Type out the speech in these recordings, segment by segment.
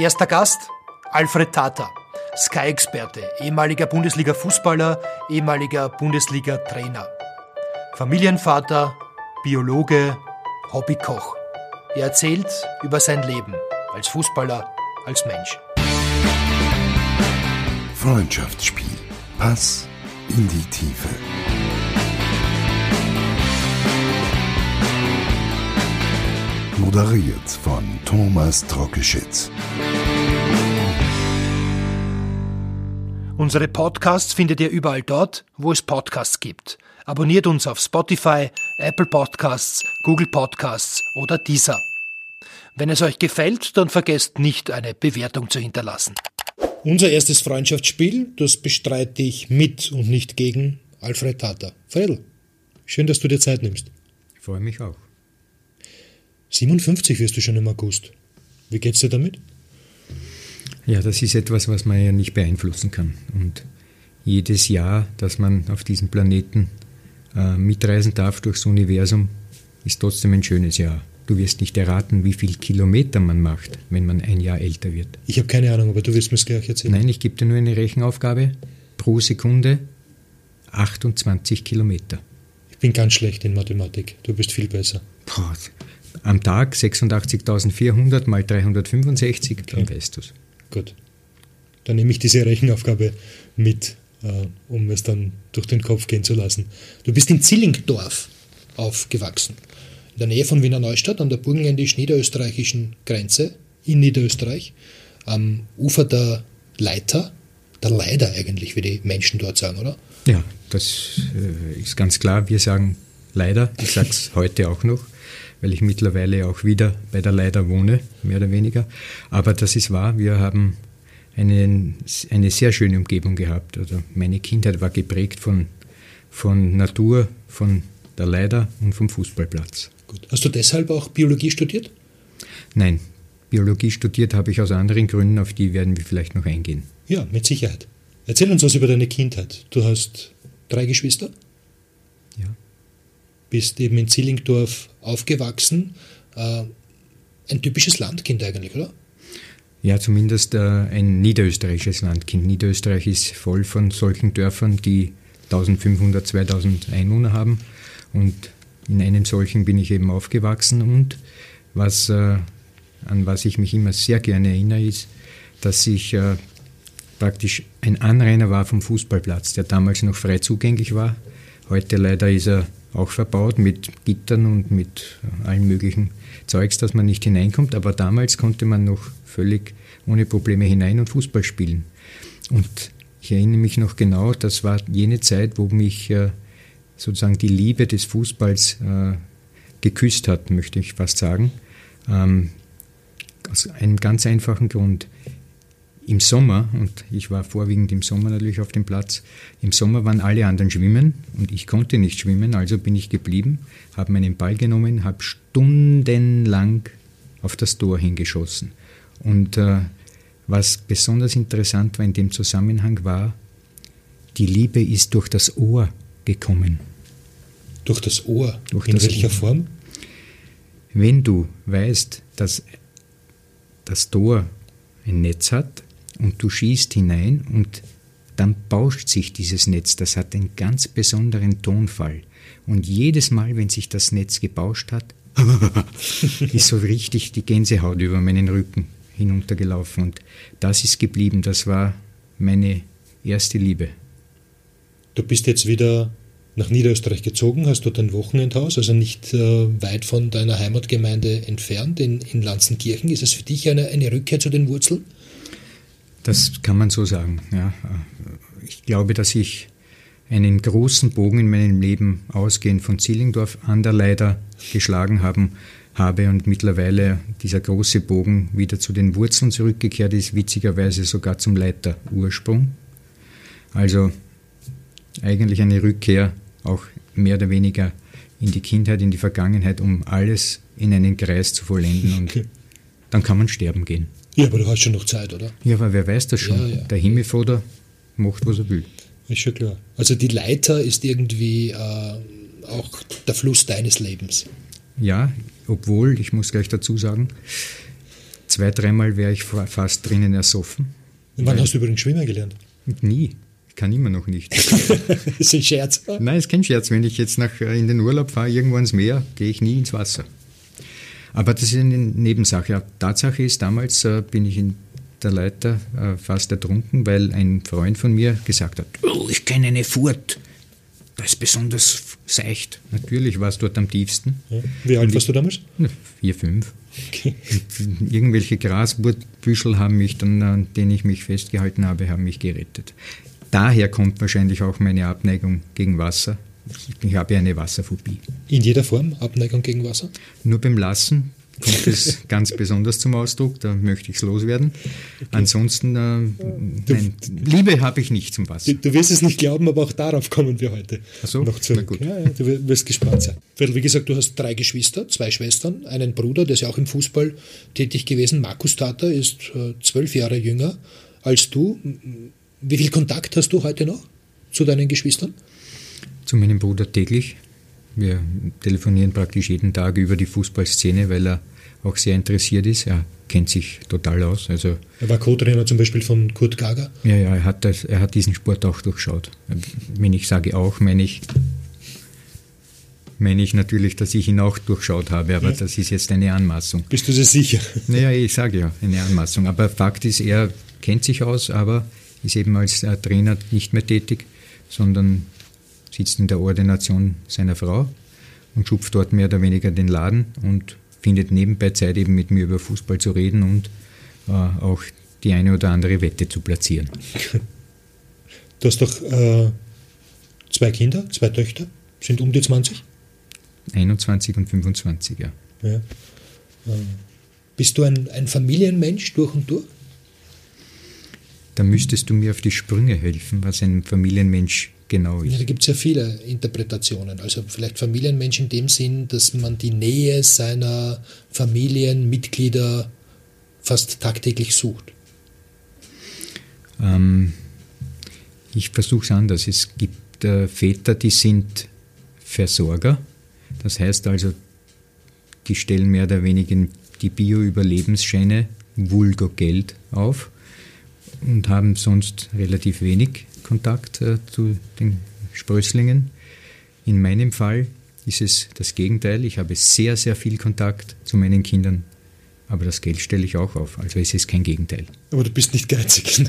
Erster Gast, Alfred Tata, Sky-Experte, ehemaliger Bundesliga-Fußballer, ehemaliger Bundesliga-Trainer, Familienvater, Biologe, Hobbykoch. Er erzählt über sein Leben als Fußballer, als Mensch. Freundschaftsspiel. Pass in die Tiefe. Moderiert von Thomas Trokeschitz. Unsere Podcasts findet ihr überall dort, wo es Podcasts gibt. Abonniert uns auf Spotify, Apple Podcasts, Google Podcasts oder Deezer. Wenn es euch gefällt, dann vergesst nicht, eine Bewertung zu hinterlassen. Unser erstes Freundschaftsspiel, das bestreite ich mit und nicht gegen Alfred Tata. Fredl, schön, dass du dir Zeit nimmst. Ich freue mich auch. 57 wirst du schon im August. Wie geht's dir damit? Ja, das ist etwas, was man ja nicht beeinflussen kann. Und jedes Jahr, dass man auf diesem Planeten mitreisen darf durchs Universum, ist trotzdem ein schönes Jahr. Du wirst nicht erraten, wie viel Kilometer man macht, wenn man ein Jahr älter wird. Ich habe keine Ahnung, aber du wirst mir es gleich erzählen. Nein, ich gebe dir nur eine Rechenaufgabe. Pro Sekunde 28 Kilometer. Ich bin ganz schlecht in Mathematik. Du bist viel besser. Boah, am Tag 86.400 mal 365, okay. Dann weißt du es. Gut, dann nehme ich diese Rechenaufgabe mit, um es dann durch den Kopf gehen zu lassen. Du bist in Zillingdorf aufgewachsen, in der Nähe von Wiener Neustadt, an der burgenländisch-niederösterreichischen Grenze in Niederösterreich, am Ufer der Leiter, der Leider eigentlich, wie die Menschen dort sagen, oder? Ja, das ist ganz klar. Wir sagen Leider, ich sage es heute auch noch, weil ich mittlerweile auch wieder bei der Leider wohne, mehr oder weniger. Aber das ist wahr, wir haben eine sehr schöne Umgebung gehabt. Also meine Kindheit war geprägt von Natur, von der Leider und vom Fußballplatz. Gut. Hast du deshalb auch Biologie studiert? Nein, Biologie studiert habe ich aus anderen Gründen, auf die werden wir vielleicht noch eingehen. Ja, mit Sicherheit. Erzähl uns was über deine Kindheit. Du hast 3 Geschwister? Ja. Bist eben in Zillingdorf aufgewachsen. Ein typisches Landkind eigentlich, oder? Ja, zumindest ein niederösterreichisches Landkind. Niederösterreich ist voll von solchen Dörfern, die 1500, 2000 Einwohner haben. Und in einem solchen bin ich eben aufgewachsen. Und an was ich mich immer sehr gerne erinnere, ist, dass ich praktisch ein Anrainer war vom Fußballplatz, der damals noch frei zugänglich war. Heute leider ist er auch verbaut mit Gittern und mit allen möglichen Zeugs, dass man nicht hineinkommt. Aber damals konnte man noch völlig ohne Probleme hinein und Fußball spielen. Und ich erinnere mich noch genau, das war jene Zeit, wo mich sozusagen die Liebe des Fußballs geküsst hat, möchte ich fast sagen. Aus einem ganz einfachen Grund. Im Sommer, und ich war vorwiegend im Sommer natürlich auf dem Platz, im Sommer waren alle anderen schwimmen und ich konnte nicht schwimmen, also bin ich geblieben, habe meinen Ball genommen, habe stundenlang auf das Tor hingeschossen. Und was besonders interessant war in dem Zusammenhang war, die Liebe ist durch das Ohr gekommen. Durch das Ohr? Durch in das welcher Ohr. Form? Wenn du weißt, dass das Tor ein Netz hat, und du schießt hinein und dann bauscht sich dieses Netz. Das hat einen ganz besonderen Tonfall. Und jedes Mal, wenn sich das Netz gebauscht hat, ist so richtig die Gänsehaut über meinen Rücken hinuntergelaufen. Und das ist geblieben. Das war meine erste Liebe. Du bist jetzt wieder nach Niederösterreich gezogen, hast dort ein Wochenendhaus, also nicht weit von deiner Heimatgemeinde entfernt, in Lanzenkirchen. Ist es für dich eine Rückkehr zu den Wurzeln? Das kann man so sagen, ja. Ich glaube, dass ich einen großen Bogen in meinem Leben ausgehend von Zillingdorf an der Leider geschlagen habe und mittlerweile dieser große Bogen wieder zu den Wurzeln zurückgekehrt ist, witzigerweise sogar zum Leiter-Ursprung. Also eigentlich eine Rückkehr auch mehr oder weniger in die Kindheit, in die Vergangenheit, um alles in einen Kreis zu vollenden und dann kann man sterben gehen. Ja, aber du hast schon noch Zeit, oder? Ja, aber wer weiß das schon? Ja, ja. Der Himmelvater macht, was er will. Ist schon klar. Also die Leiter ist irgendwie auch der Fluss deines Lebens. Ja, obwohl, ich muss gleich dazu sagen, Zwei, dreimal wäre ich fast drinnen ersoffen. Und wann hast du übrigens schwimmen gelernt? Nie. Ich kann immer noch nicht. Das ist ein Scherz. Nein, ist kein Scherz. Wenn ich jetzt in den Urlaub fahre, irgendwo ins Meer, gehe ich nie ins Wasser. Aber das ist eine Nebensache. Tatsache ist, damals bin ich in der Leiter fast ertrunken, weil ein Freund von mir gesagt hat, oh, ich kenne eine Furt, da ist besonders seicht. Natürlich war es dort am tiefsten. Ja. Wie alt warst du damals? 4, 5. Okay. Irgendwelche Grasbüschel haben mich dann, an denen ich mich festgehalten habe, haben mich gerettet. Daher kommt wahrscheinlich auch meine Abneigung gegen Wasser. Ich habe ja eine Wasserphobie. In jeder Form Abneigung gegen Wasser? Nur beim Lassen kommt es ganz besonders zum Ausdruck, da möchte ich es loswerden. Okay. Ansonsten, nein, Liebe habe ich nicht zum Wasser. Du wirst es nicht glauben, aber auch darauf kommen wir heute noch zurück. Na gut. Ja, du wirst gespannt sein. Wie gesagt, du hast 3 Geschwister, 2 Schwestern, einen Bruder, der ist ja auch im Fußball tätig gewesen. Markus Tata ist 12 Jahre jünger als du. Wie viel Kontakt hast du heute noch zu deinen Geschwistern? Zu meinem Bruder täglich. Wir telefonieren praktisch jeden Tag über die Fußballszene, weil er auch sehr interessiert ist. Er kennt sich total aus. Also er war Co-Trainer zum Beispiel von Kurt Gaga. Ja, er hat diesen Sport auch durchschaut. Wenn ich sage auch, meine ich natürlich, dass ich ihn auch durchschaut habe, aber das ist jetzt eine Anmaßung. Bist du dir sicher? Naja, ich sage ja, eine Anmaßung. Aber Fakt ist, er kennt sich aus, aber ist eben als Trainer nicht mehr tätig, sondern sitzt in der Ordination seiner Frau und schupft dort mehr oder weniger den Laden und findet nebenbei Zeit, eben mit mir über Fußball zu reden und auch die eine oder andere Wette zu platzieren. Du hast doch 2 Kinder, 2 Töchter, sind um die 20? 21 und 25, ja. Bist du ein Familienmensch durch und durch? Da müsstest du mir auf die Sprünge helfen, was ein Familienmensch genau ist. Ja, da gibt es ja viele Interpretationen. Also vielleicht Familienmensch in dem Sinn, dass man die Nähe seiner Familienmitglieder fast tagtäglich sucht. Ich versuche es anders. Es gibt Väter, die sind Versorger. Das heißt also, die stellen mehr oder weniger die Bio-Überlebensscheine, vulgo Geld, auf und haben sonst relativ wenig Kontakt zu den Sprösslingen. In meinem Fall ist es das Gegenteil. Ich habe sehr, sehr viel Kontakt zu meinen Kindern, aber das Geld stelle ich auch auf. Also es ist kein Gegenteil. Aber du bist nicht geizig.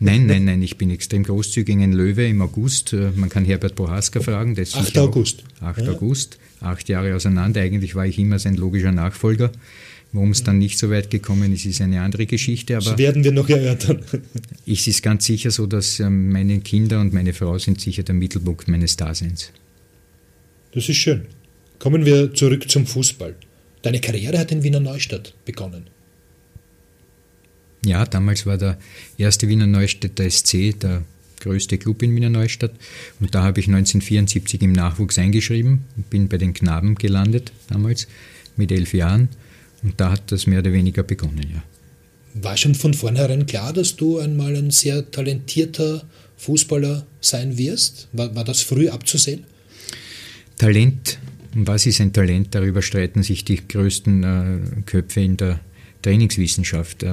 Nein. Ich bin extrem großzügig. Ein Löwe im August. Man kann Herbert Prohaska fragen. Das 8. August. 8. Ja. August. 8 Jahre auseinander. Eigentlich war ich immer sein logischer Nachfolger. Warum es dann nicht so weit gekommen ist, ist eine andere Geschichte. Aber das werden wir noch erörtern. Es ist ganz sicher so, dass meine Kinder und meine Frau sind sicher der Mittelpunkt meines Daseins. Das ist schön. Kommen wir zurück zum Fußball. Deine Karriere hat in Wiener Neustadt begonnen. Ja, damals war der erste Wiener Neustädter SC der größte Club in Wiener Neustadt. Und da habe ich 1974 im Nachwuchs eingeschrieben und bin bei den Knaben gelandet, damals mit 11 Jahren. Und da hat das mehr oder weniger begonnen, ja. War schon von vornherein klar, dass du einmal ein sehr talentierter Fußballer sein wirst? War das früh abzusehen? Talent, und was ist ein Talent? Darüber streiten sich die größten Köpfe in der Trainingswissenschaft.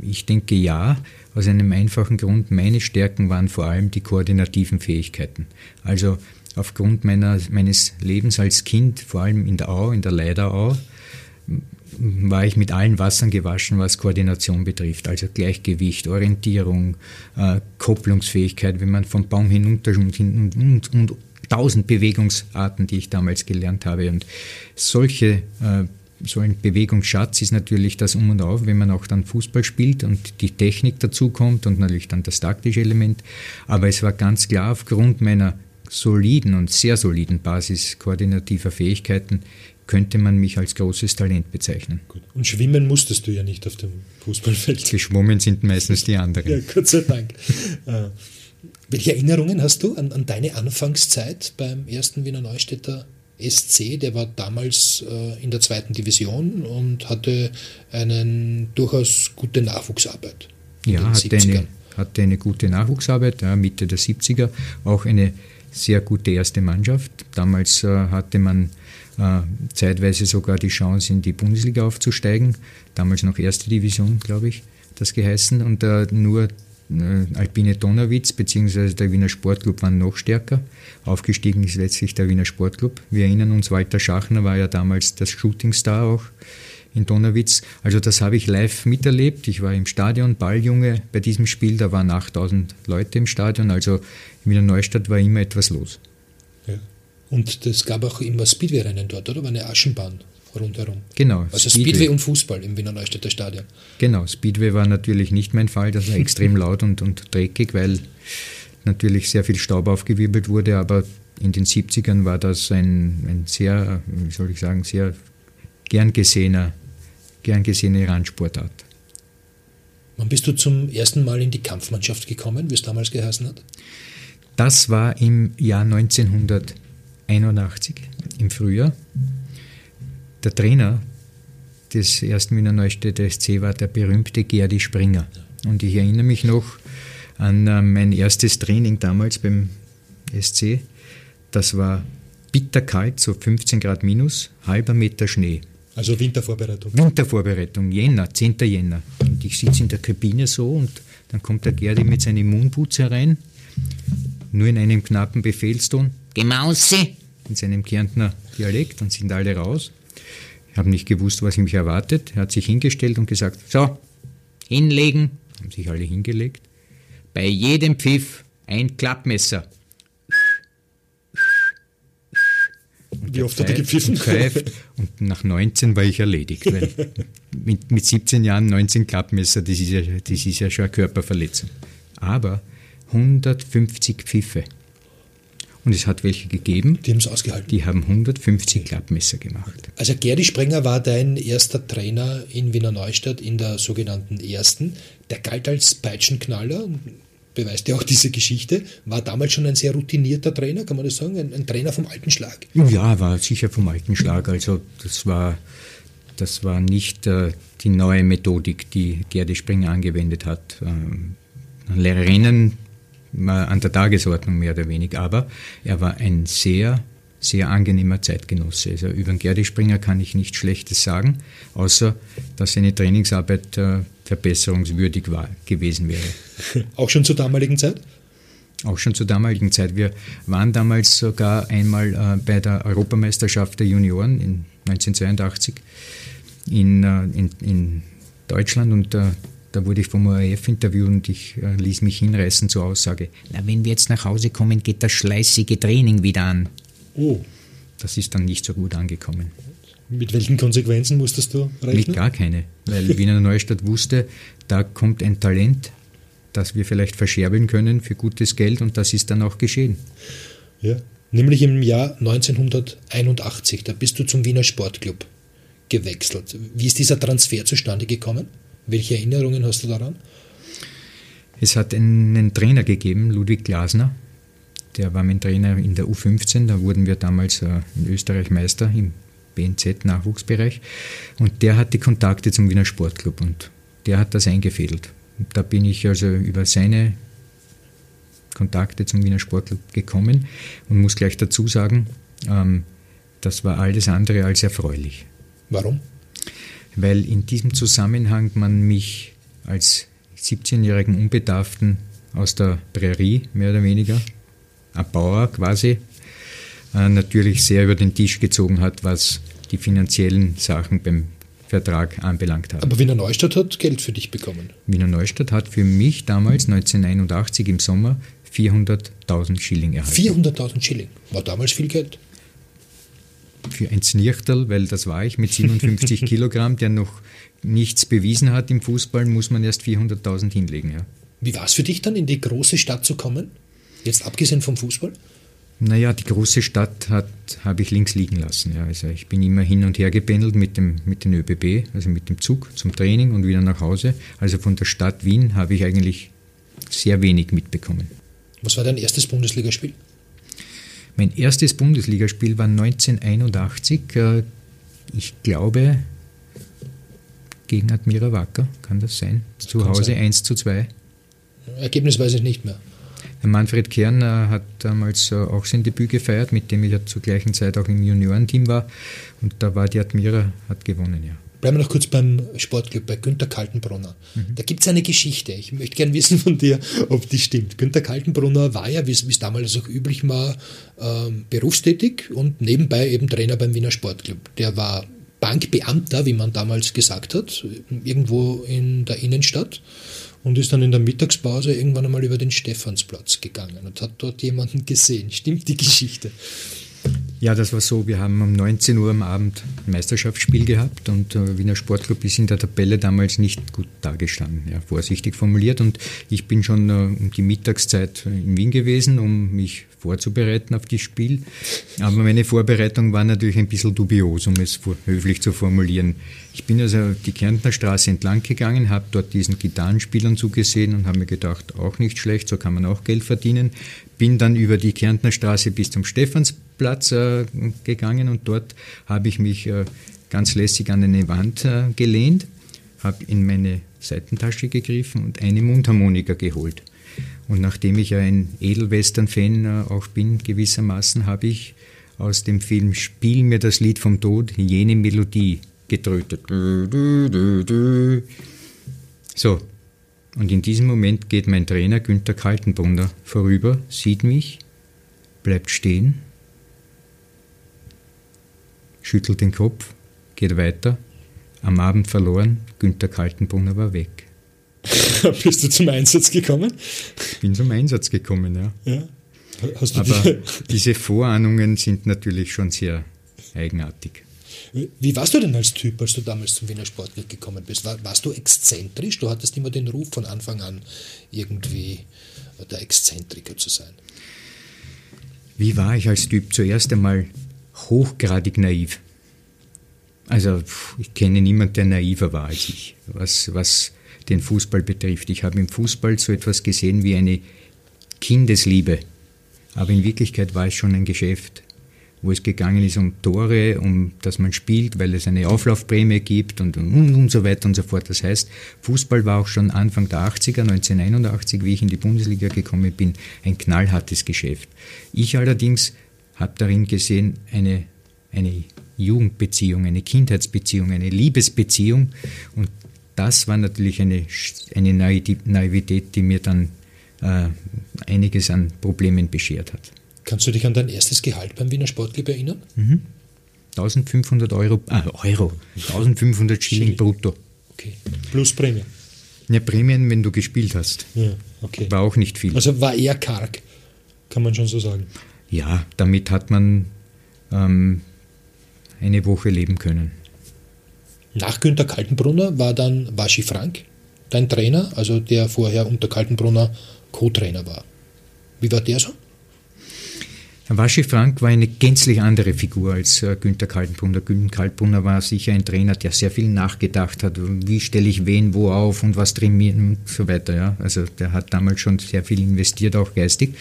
Ich denke ja, aus einem einfachen Grund. Meine Stärken waren vor allem die koordinativen Fähigkeiten. Also aufgrund meines Lebens als Kind, vor allem in der Au, in der Leiderau, war ich mit allen Wassern gewaschen, was Koordination betrifft, also Gleichgewicht, Orientierung, Kopplungsfähigkeit, wenn man vom Baum hinunter und 1000 Bewegungsarten, die ich damals gelernt habe. Und so ein Bewegungsschatz ist natürlich das Um und Auf, wenn man auch dann Fußball spielt und die Technik dazukommt und natürlich dann das taktische Element. Aber es war ganz klar, aufgrund meiner soliden und sehr soliden Basis koordinativer Fähigkeiten könnte man mich als großes Talent bezeichnen. Gut. Und schwimmen musstest du ja nicht auf dem Fußballfeld. Geschwommen sind meistens die anderen. Ja, Gott sei Dank. Welche Erinnerungen hast du an deine Anfangszeit beim ersten Wiener Neustädter SC? Der war damals in der 2. Division und hatte eine durchaus gute Nachwuchsarbeit. Ja, hatte eine gute Nachwuchsarbeit, Mitte der 70er, auch eine sehr gute erste Mannschaft. Damals hatte man zeitweise sogar die Chance, in die Bundesliga aufzusteigen. Damals noch erste Division, glaube ich, das geheißen. Und nur Alpine Donawitz bzw. der Wiener Sportclub waren noch stärker. Aufgestiegen ist letztlich der Wiener Sportclub. Wir erinnern uns, Walter Schachner war ja damals das Shootingstar auch in Donawitz. Also das habe ich live miterlebt. Ich war im Stadion, Balljunge bei diesem Spiel. Da waren 8000 Leute im Stadion. Also in Wiener Neustadt war immer etwas los. Ja. Und es gab auch immer Speedway-Rennen dort, oder? War eine Aschenbahn rundherum. Genau. Also Speedway und Fußball im Wiener Neustädter Stadion. Genau, Speedway war natürlich nicht mein Fall. Das war extrem laut und dreckig, weil natürlich sehr viel Staub aufgewirbelt wurde. Aber in den 70ern war das ein sehr, wie soll ich sagen, sehr gern gesehene Randsportart. Wann bist du zum ersten Mal in die Kampfmannschaft gekommen, wie es damals geheißen hat? Das war im Jahr 1981, im Frühjahr. Der Trainer des ersten Wiener Neustädter SC war der berühmte Gerdi Springer. Und ich erinnere mich noch an mein erstes Training damals beim SC. Das war bitterkalt, so 15 Grad minus, halber Meter Schnee. Also Wintervorbereitung. Wintervorbereitung, Jänner, 10. Jänner. Und ich sitze in der Kabine so und dann kommt der Gerdi mit seinem Moonboots herein, nur in einem knappen Befehlston, Gemause, in seinem Kärntner Dialekt, dann sind alle raus. Ich habe nicht gewusst, was mich erwartet. Er hat sich hingestellt und gesagt, so, hinlegen. Haben sich alle hingelegt. Bei jedem Pfiff ein Klappmesser. Und wie oft hat er gepfiffen? Und nach 19 war ich erledigt. Weil mit 17 Jahren 19 Klappmesser, das ist ja schon eine Körperverletzung. Aber 150 Pfiffe. Und es hat welche gegeben. Die haben es ausgehalten. Die haben 150 Klappmesser gemacht. Also Gerdi Springer war dein erster Trainer in Wiener Neustadt in der sogenannten ersten. Der galt als Peitschenknaller, beweist ja auch diese Geschichte. War damals schon ein sehr routinierter Trainer, kann man das sagen? Ein Trainer vom alten Schlag. Ja, war sicher vom alten Schlag. Also das war nicht die neue Methodik, die Gerdi Springer angewendet hat. Lehrerinnen an der Tagesordnung mehr oder weniger, aber er war ein sehr, sehr angenehmer Zeitgenosse. Also über den Gerdi Springer kann ich nichts Schlechtes sagen, außer dass seine Trainingsarbeit verbesserungswürdig gewesen wäre. Auch schon zur damaligen Zeit? Auch schon zur damaligen Zeit. Wir waren damals sogar einmal bei der Europameisterschaft der Junioren in 1982 in Deutschland und da wurde ich vom ORF interviewt und ich ließ mich hinreißen zur Aussage, na, wenn wir jetzt nach Hause kommen, geht das schleißige Training wieder an. Oh. Das ist dann nicht so gut angekommen. Mit welchen Konsequenzen musstest du rechnen? Mit gar keine, weil Wiener Neustadt wusste, da kommt ein Talent, das wir vielleicht verscherbeln können für gutes Geld und das ist dann auch geschehen. Ja, nämlich im Jahr 1981, da bist du zum Wiener Sportclub gewechselt. Wie ist dieser Transfer zustande gekommen? Welche Erinnerungen hast du daran? Es hat einen Trainer gegeben, Ludwig Glasner. Der war mein Trainer in der U15. Da wurden wir damals in Österreich Meister im BNZ-Nachwuchsbereich. Und der hatte Kontakte zum Wiener Sportclub und der hat das eingefädelt. Und da bin ich also über seine Kontakte zum Wiener Sportclub gekommen und muss gleich dazu sagen, das war alles andere als erfreulich. Warum? Weil in diesem Zusammenhang man mich als 17-jährigen Unbedarften aus der Prärie, mehr oder weniger, ein Bauer quasi, natürlich sehr über den Tisch gezogen hat, was die finanziellen Sachen beim Vertrag anbelangt hat. Aber Wiener Neustadt hat Geld für dich bekommen? Wiener Neustadt hat für mich damals 1981 im Sommer 400.000 Schilling erhalten. 400.000 Schilling? War damals viel Geld? Für ein Znirchterl, weil das war ich mit 57 Kilogramm, der noch nichts bewiesen hat im Fußball, muss man erst 400.000 hinlegen. Ja. Wie war es für dich dann, in die große Stadt zu kommen, jetzt abgesehen vom Fußball? Naja, die große Stadt habe ich links liegen lassen. Ja. Also ich bin immer hin und her gependelt mit den ÖBB, also mit dem Zug zum Training und wieder nach Hause. Also von der Stadt Wien habe ich eigentlich sehr wenig mitbekommen. Was war dein erstes Bundesligaspiel? Mein erstes Bundesligaspiel war 1981, ich glaube, gegen Admira Wacker, kann das sein? Zu Hause 1:2. Ergebnis weiß ich nicht mehr. Manfred Kern hat damals auch sein Debüt gefeiert, mit dem ich ja zur gleichen Zeit auch im Juniorenteam war. Und da war die Admira, hat gewonnen, ja. Bleiben wir noch kurz beim Sportclub, bei Günter Kaltenbrunner. Mhm. Da gibt es eine Geschichte. Ich möchte gerne wissen von dir, ob die stimmt. Günter Kaltenbrunner war ja, wie es damals auch üblich war, berufstätig und nebenbei eben Trainer beim Wiener Sportclub. Der war Bankbeamter, wie man damals gesagt hat, irgendwo in der Innenstadt und ist dann in der Mittagspause irgendwann einmal über den Stephansplatz gegangen und hat dort jemanden gesehen. Stimmt die Geschichte? Ja, das war so, wir haben um 19 Uhr am Abend ein Meisterschaftsspiel gehabt und Wiener Sportclub ist in der Tabelle damals nicht gut dagestanden, ja, vorsichtig formuliert, und ich bin schon um die Mittagszeit in Wien gewesen, um mich vorzubereiten auf das Spiel, aber meine Vorbereitung war natürlich ein bisschen dubios, um es höflich zu formulieren. Ich bin also die Kärntner Straße entlang gegangen, habe dort diesen Gitarrenspielern zugesehen und habe mir gedacht, auch nicht schlecht, so kann man auch Geld verdienen. Bin dann über die Kärntner Straße bis zum Stephansplatz gegangen und dort habe ich mich ganz lässig an eine Wand gelehnt, habe in meine Seitentasche gegriffen und eine Mundharmonika geholt. Und nachdem ich ja ein Edelwestern-Fan auch bin, gewissermaßen, habe ich aus dem Film Spiel mir das Lied vom Tod jene Melodie getrötet. So. Und in diesem Moment geht mein Trainer Günter Kaltenbrunner vorüber, sieht mich, bleibt stehen, schüttelt den Kopf, geht weiter. Am Abend verloren, Günter Kaltenbrunner war weg. Bist du zum Einsatz gekommen? Ich bin zum Einsatz gekommen, ja. Hast du aber diese Vorahnungen sind natürlich schon sehr eigenartig. Wie warst du denn als Typ, als du damals zum Wiener Sportclub gekommen bist? Warst du exzentrisch? Du hattest immer den Ruf von Anfang an, irgendwie der Exzentriker zu sein. Wie war ich als Typ? Zuerst einmal hochgradig naiv. Also ich kenne niemanden, der naiver war als ich, was den Fußball betrifft. Ich habe im Fußball so etwas gesehen wie eine Kindesliebe. Aber in Wirklichkeit war es schon ein Geschäft, wo es gegangen ist um Tore, um dass man spielt, weil es eine Auflaufprämie gibt und so weiter und so fort. Das heißt, Fußball war auch schon Anfang der 80er, 1981, wie ich in die Bundesliga gekommen bin, ein knallhartes Geschäft. Ich allerdings habe darin gesehen eine Jugendbeziehung, eine Kindheitsbeziehung, eine Liebesbeziehung, und das war natürlich eine Naivität, die mir dann einiges an Problemen beschert hat. Kannst du dich an dein erstes Gehalt beim Wiener Sportclub erinnern? Mhm. 1500 Schilling brutto. Okay. Plus Prämien? Ja, Prämien, wenn du gespielt hast. Ja, okay. War auch nicht viel. Also war eher karg, kann man schon so sagen. Ja, damit hat man eine Woche leben können. Nach Günter Kaltenbrunner war dann Waschi Frank dein Trainer, also der vorher unter Kaltenbrunner Co-Trainer war. Wie war der so? Waschi Frank war eine gänzlich andere Figur als Günter Kaltenbrunner. Günter Kaltenbrunner war sicher ein Trainer, der sehr viel nachgedacht hat. Wie stelle ich wen wo auf und was trainieren und so weiter. Ja? Also der hat damals schon sehr viel investiert, auch geistig.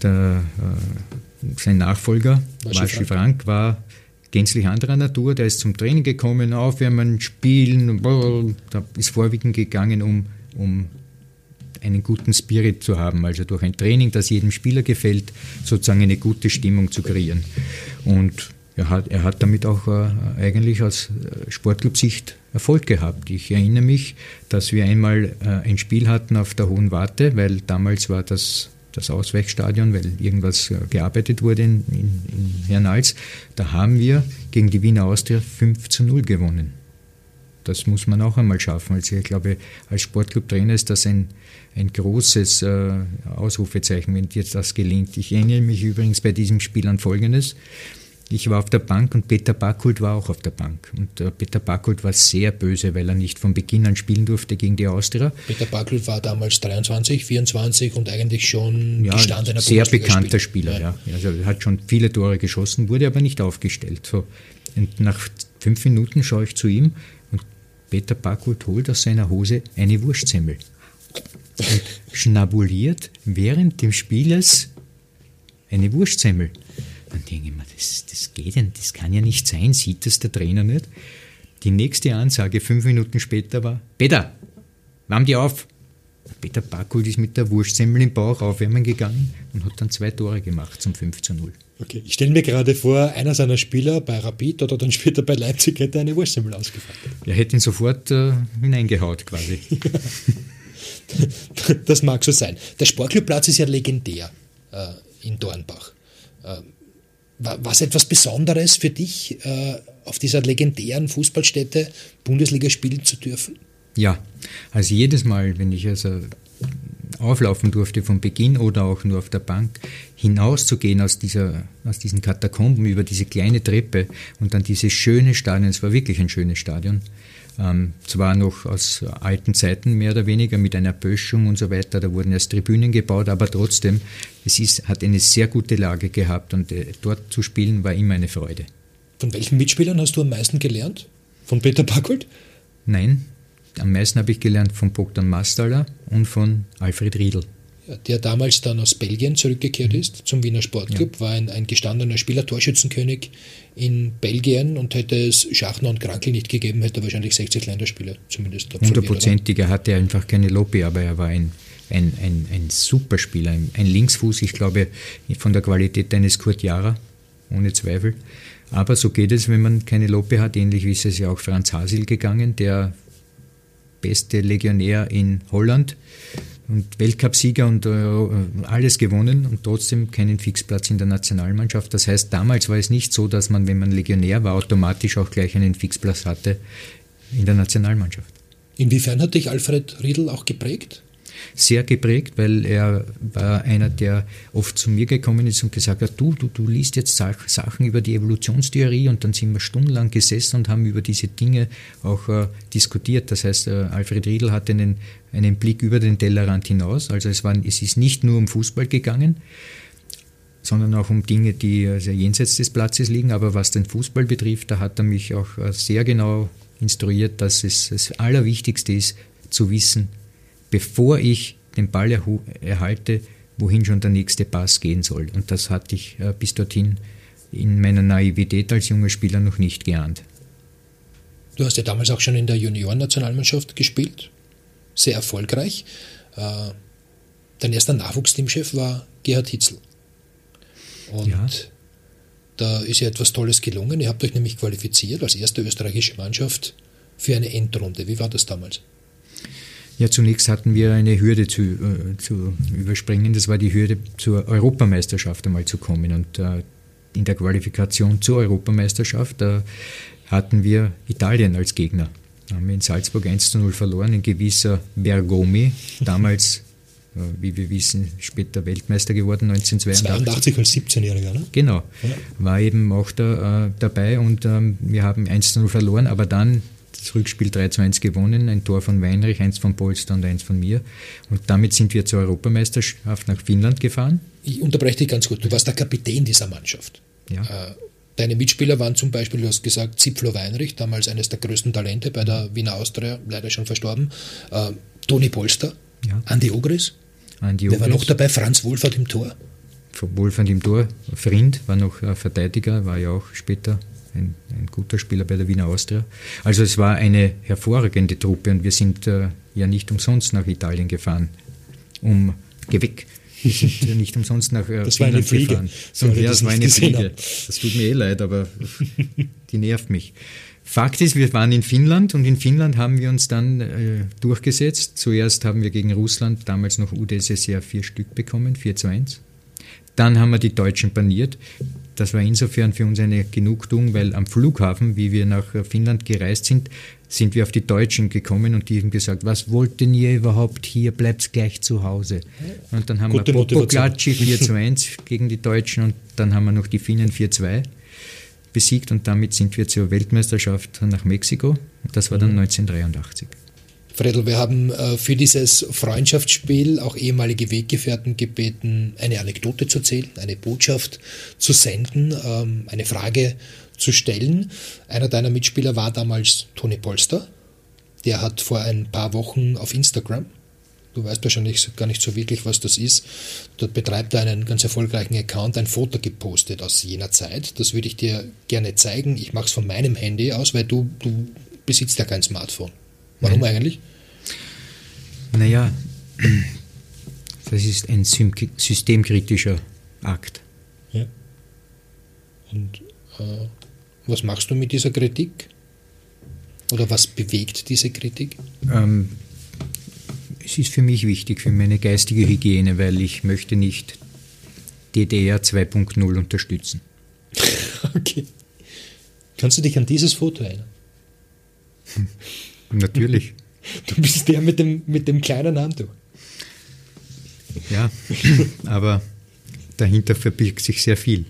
Sein Nachfolger, Waschi Frank, war gänzlich anderer Natur. Der ist zum Training gekommen, Aufwärmen, Spielen. Da ist vorwiegend gegangen, um einen guten Spirit zu haben, also durch ein Training, das jedem Spieler gefällt, sozusagen eine gute Stimmung zu kreieren. Und er hat damit auch eigentlich aus Sportclub-Sicht Erfolg gehabt. Ich erinnere mich, dass wir einmal ein Spiel hatten auf der Hohen Warte, weil damals war das Ausweichstadion, weil irgendwas gearbeitet wurde in Hernals. Da haben wir gegen die Wiener Austria 5:0 gewonnen. Das muss man auch einmal schaffen. Also ich glaube, als Sportclub-Trainer ist das ein großes Ausrufezeichen, wenn dir das gelingt. Ich erinnere mich übrigens bei diesem Spiel an Folgendes. Ich war auf der Bank und Peter Backholt war auch auf der Bank. Und Peter Backholt war sehr böse, weil er nicht von Beginn an spielen durfte gegen die Austria. Peter Backholt war damals 23, 24 und eigentlich schon gestandener Bundesligaspieler. Sehr bekannter Spieler, ja. Also er hat schon viele Tore geschossen, wurde aber nicht aufgestellt. So. Und nach 5 Minuten schaue ich zu ihm. Peter Backholt holt aus seiner Hose eine Wurstsemmel und schnabuliert während dem Spieles eine Wurstsemmel. Dann denke ich mir, das geht ja nicht, das kann ja nicht sein, sieht das der Trainer nicht. Die nächste Ansage 5 Minuten später war: Peter, warm die auf. Peter Backholt ist mit der Wurstsemmel im Bauch aufwärmen gegangen und hat dann 2 Tore gemacht zum 5:0. Okay, ich stelle mir gerade vor, einer seiner Spieler bei Rapid oder dann später bei Leipzig hätte eine Wurstsemmel ausgefallen. Er hätte ihn sofort hineingehaut quasi. Das mag so sein. Der Sportclubplatz ist ja legendär in Dornbach. War es etwas Besonderes für dich, auf dieser legendären Fußballstätte Bundesliga spielen zu dürfen? Ja, also jedes Mal, wenn ich also auflaufen durfte vom Beginn oder auch nur auf der Bank, hinauszugehen aus diesen Katakomben über diese kleine Treppe und dann dieses schöne Stadion, es war wirklich ein schönes Stadion, zwar noch aus alten Zeiten mehr oder weniger mit einer Böschung und so weiter, da wurden erst Tribünen gebaut, aber trotzdem, hat eine sehr gute Lage gehabt und dort zu spielen war immer eine Freude. Von welchen Mitspielern hast du am meisten gelernt? Von Peter Backholt? Nein. Am meisten habe ich gelernt von Bogdan Mastalda und von Alfred Riedl. Ja, der damals dann aus Belgien zurückgekehrt ist zum Wiener Sportclub, ja. War ein gestandener Spieler, Torschützenkönig in Belgien, und hätte es Schachner und Krankl nicht gegeben, hätte er wahrscheinlich 60 Länderspiele zumindest absolviert. 100%iger, er hatte einfach keine Lobby, aber er war ein Superspieler, ein Linksfuß, ich glaube von der Qualität eines Kurt Jara, ohne Zweifel. Aber so geht es, wenn man keine Lobby hat, ähnlich wie es ja auch Franz Hasel gegangen, der beste Legionär in Holland und Weltcupsieger und alles gewonnen und trotzdem keinen Fixplatz in der Nationalmannschaft. Das heißt, damals war es nicht so, dass man, wenn man Legionär war, automatisch auch gleich einen Fixplatz hatte in der Nationalmannschaft. Inwiefern hat dich Alfred Riedl auch geprägt? Sehr geprägt, weil er war einer, der oft zu mir gekommen ist und gesagt hat, du liest jetzt Sachen über die Evolutionstheorie, und dann sind wir stundenlang gesessen und haben über diese Dinge auch diskutiert. Das heißt, Alfred Riedl hatte einen Blick über den Tellerrand hinaus. Also es ist nicht nur um Fußball gegangen, sondern auch um Dinge, die also jenseits des Platzes liegen. Aber was den Fußball betrifft, da hat er mich auch sehr genau instruiert, dass es das Allerwichtigste ist, zu wissen, bevor ich den Ball erhalte, wohin schon der nächste Pass gehen soll. Und das hatte ich bis dorthin in meiner Naivität als junger Spieler noch nicht geahnt. Du hast ja damals auch schon in der Juniorennationalmannschaft gespielt, sehr erfolgreich. Dein erster Nachwuchsteamchef war Gerhard Hitzl. Und ja. Da ist ja etwas Tolles gelungen. Ihr habt euch nämlich qualifiziert als erste österreichische Mannschaft für eine Endrunde. Wie war das damals? Ja, zunächst hatten wir eine Hürde zu überspringen. Das war die Hürde, zur Europameisterschaft einmal zu kommen. Und in der Qualifikation zur Europameisterschaft hatten wir Italien als Gegner. Da haben wir in Salzburg 1:0 verloren. Ein gewisser Bergomi, damals, wie wir wissen, später Weltmeister geworden, 1982. 82 als 17-Jähriger, ne? Genau, war eben auch da dabei. Und wir haben 1:0 verloren, aber dann das Rückspiel 3:1 gewonnen, ein Tor von Weinrich, eins von Polster und eins von mir. Und damit sind wir zur Europameisterschaft nach Finnland gefahren. Ich unterbreche dich ganz gut. Du warst der Kapitän dieser Mannschaft. Ja. Deine Mitspieler waren zum Beispiel, du hast gesagt, Zipflo Weinrich, damals eines der größten Talente bei der Wiener Austria, leider schon verstorben. Toni Polster, ja. Andi Ogris. Wer war noch dabei? Franz Wohlfahrt im Tor. Frind war noch Verteidiger, war ja auch später ein guter Spieler bei der Wiener Austria. Also es war eine hervorragende Truppe, und wir sind ja nicht umsonst nach Italien gefahren. Wir sind nicht umsonst nach Finnland gefahren. Das war eine Fliege. Das tut mir leid, aber die nervt mich. Fakt ist, wir waren in Finnland, und in Finnland haben wir uns dann durchgesetzt. Zuerst haben wir gegen Russland, damals noch UdSSR, 4 Stück bekommen, 4:1. Dann haben wir die Deutschen paniert. Das war insofern für uns eine Genugtuung, weil am Flughafen, wie wir nach Finnland gereist sind, sind wir auf die Deutschen gekommen, und die haben gesagt, was wollt denn ihr überhaupt hier, bleibt gleich zu Hause. Und dann haben wir Popoklatschi 4:1 gegen die Deutschen, und dann haben wir noch die Finnen 4:2 besiegt, und damit sind wir zur Weltmeisterschaft nach Mexiko. Das war dann 1983. Fredl, wir haben für dieses Freundschaftsspiel auch ehemalige Weggefährten gebeten, eine Anekdote zu erzählen, eine Botschaft zu senden, eine Frage zu stellen. Einer deiner Mitspieler war damals Toni Polster. Der hat vor ein paar Wochen auf Instagram, du weißt wahrscheinlich gar nicht so wirklich, was das ist, dort betreibt er einen ganz erfolgreichen Account, ein Foto gepostet aus jener Zeit. Das würde ich dir gerne zeigen. Ich mache es von meinem Handy aus, weil du besitzt ja kein Smartphone. Warum eigentlich? Naja, Das ist ein systemkritischer Akt. Ja. Und was machst du mit dieser Kritik? Oder was bewegt diese Kritik? Es ist für mich wichtig, für meine geistige Hygiene, weil ich möchte nicht DDR 2.0 unterstützen. Okay. Kannst du dich an dieses Foto erinnern? Natürlich. Du bist der mit dem kleinen Handtuch. Ja, aber dahinter verbirgt sich sehr viel.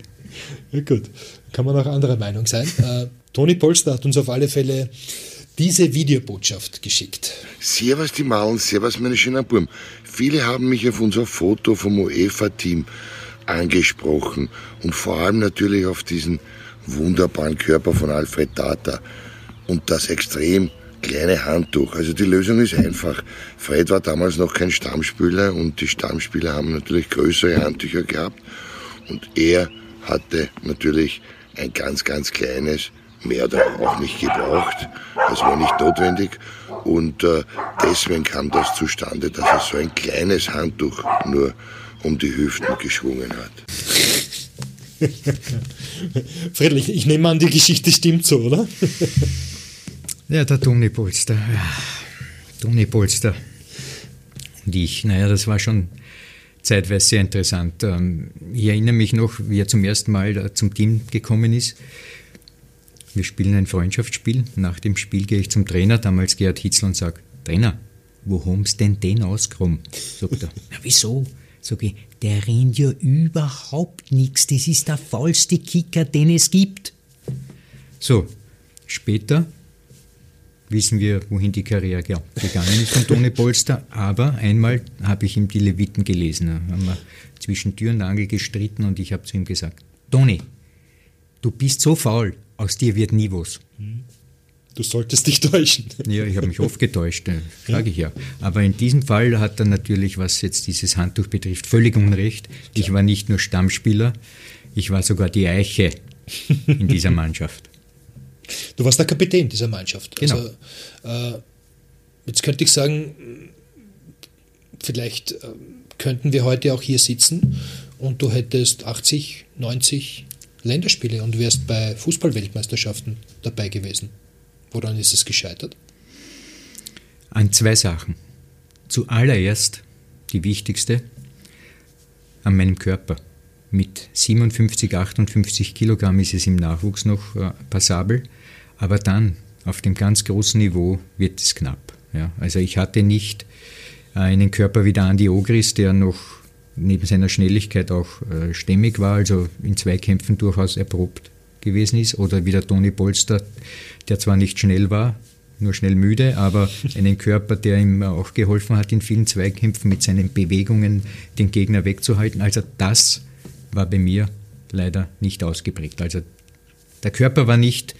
Ja gut, kann man auch anderer Meinung sein. Toni Polster hat uns auf alle Fälle diese Videobotschaft geschickt. Servus die Malen, servus meine schönen Burm. Viele haben mich auf unser Foto vom UEFA-Team angesprochen und vor allem natürlich auf diesen wunderbaren Körper von Alfred Tata und das extrem kleine Handtuch. Also die Lösung ist einfach. Fred war damals noch kein Stammspieler und die Stammspieler haben natürlich größere Handtücher gehabt und er hatte natürlich ein ganz, ganz kleines, mehr hat er auch nicht gebraucht, das war nicht notwendig und deswegen kam das zustande, dass er so ein kleines Handtuch nur um die Hüften geschwungen hat. Friedrich, ich nehme an, die Geschichte stimmt so, oder? Ja, der Toni Polster. Ja, Toni Polster und ich, naja, das war schon zeitweise sehr interessant. Ich erinnere mich noch, wie er zum ersten Mal zum Team gekommen ist. Wir spielen ein Freundschaftsspiel. Nach dem Spiel gehe ich zum Trainer, damals Gerhard Hitzl, und sage, Trainer, wo haben Sie denn den ausgeräumt? Sagt er, na wieso? Sag ich, der rennt ja überhaupt nichts. Das ist der faulste Kicker, den es gibt. So, später wissen wir, wohin die Karriere gegangen ist von Toni Polster. Aber einmal habe ich ihm die Leviten gelesen. Da haben wir zwischen Tür und Angel gestritten und ich habe zu ihm gesagt, Toni, du bist so faul, aus dir wird nie was. Du solltest dich täuschen. Ja, ich habe mich oft getäuscht, sage ich ja. Aber in diesem Fall hat er natürlich, was jetzt dieses Handtuch betrifft, völlig Unrecht. Ich war nicht nur Stammspieler, ich war sogar die Eiche in dieser Mannschaft. Du warst der Kapitän dieser Mannschaft. Genau. Also, jetzt könnte ich sagen, vielleicht könnten wir heute auch hier sitzen und du hättest 80, 90 Länderspiele und wärst bei Fußball-Weltmeisterschaften dabei gewesen. Woran ist es gescheitert? An zwei Sachen. Zuallererst, die wichtigste, an meinem Körper. Mit 57, 58 Kilogramm ist es im Nachwuchs noch passabel, aber dann auf dem ganz großen Niveau wird es knapp. Ja? Also ich hatte nicht einen Körper wie der Andi Ogris, der noch neben seiner Schnelligkeit auch stämmig war, also in Zweikämpfen durchaus erprobt gewesen ist, oder wie der Toni Polster, der zwar nicht schnell war, nur schnell müde, aber einen Körper, der ihm auch geholfen hat, in vielen Zweikämpfen mit seinen Bewegungen den Gegner wegzuhalten. Also das war bei mir leider nicht ausgeprägt. Also der Körper war nicht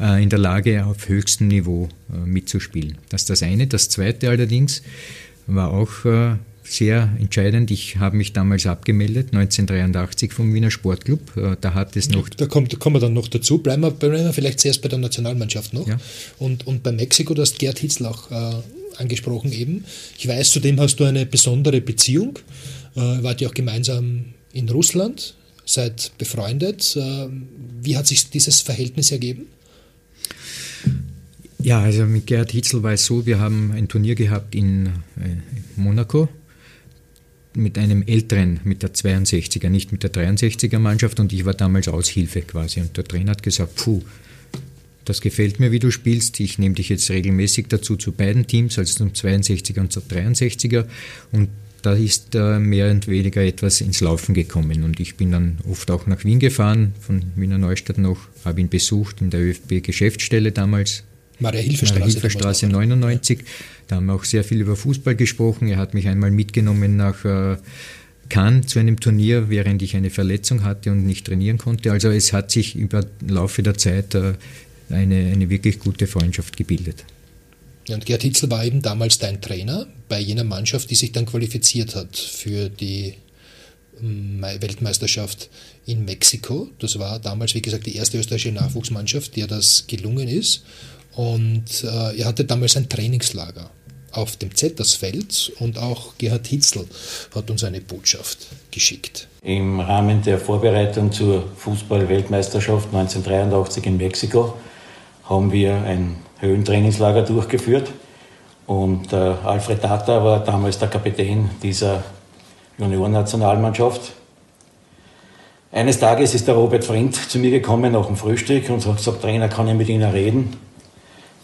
in der Lage, auf höchstem Niveau mitzuspielen. Das ist das eine. Das zweite allerdings war auch sehr entscheidend. Ich habe mich damals abgemeldet, 1983 vom Wiener Sportclub. Da hat es noch... Da kommen wir dann noch dazu. Bleiben wir vielleicht zuerst bei der Nationalmannschaft noch. Ja. Und bei Mexiko, da hast Gerhard Hitzl auch angesprochen eben. Ich weiß, zudem hast du eine besondere Beziehung. Wart ihr auch gemeinsam in Russland, seid befreundet. Wie hat sich dieses Verhältnis ergeben? Ja, also mit Gerhard Hitzl war es so, wir haben ein Turnier gehabt in Monaco mit einem älteren, mit der 62er, nicht mit der 63er Mannschaft und ich war damals Aushilfe quasi und der Trainer hat gesagt, das gefällt mir, wie du spielst, ich nehme dich jetzt regelmäßig dazu zu beiden Teams, also zum 62er und zum 63er und da ist mehr und weniger etwas ins Laufen gekommen und ich bin dann oft auch nach Wien gefahren, von Wiener Neustadt noch, habe ihn besucht in der ÖFB-Geschäftsstelle damals, Maria-Hilfer-Straße 99, da haben wir auch sehr viel über Fußball gesprochen, er hat mich einmal mitgenommen nach Cannes zu einem Turnier, während ich eine Verletzung hatte und nicht trainieren konnte, also es hat sich über den Laufe der Zeit eine wirklich gute Freundschaft gebildet. Ja, und Gerhard Hitzl war eben damals dein Trainer bei jener Mannschaft, die sich dann qualifiziert hat für die Weltmeisterschaft in Mexiko. Das war damals, wie gesagt, die erste österreichische Nachwuchsmannschaft, der das gelungen ist. Und er hatte damals ein Trainingslager auf dem Zettersfeld, und auch Gerhard Hitzl hat uns eine Botschaft geschickt. Im Rahmen der Vorbereitung zur Fußball-Weltmeisterschaft 1983 in Mexiko haben wir ein Höhentrainingslager durchgeführt, und Alfred Tata war damals der Kapitän dieser Juniorennationalmannschaft. Eines Tages ist der Robert Frind zu mir gekommen nach dem Frühstück und hat gesagt: Trainer, kann ich mit Ihnen reden?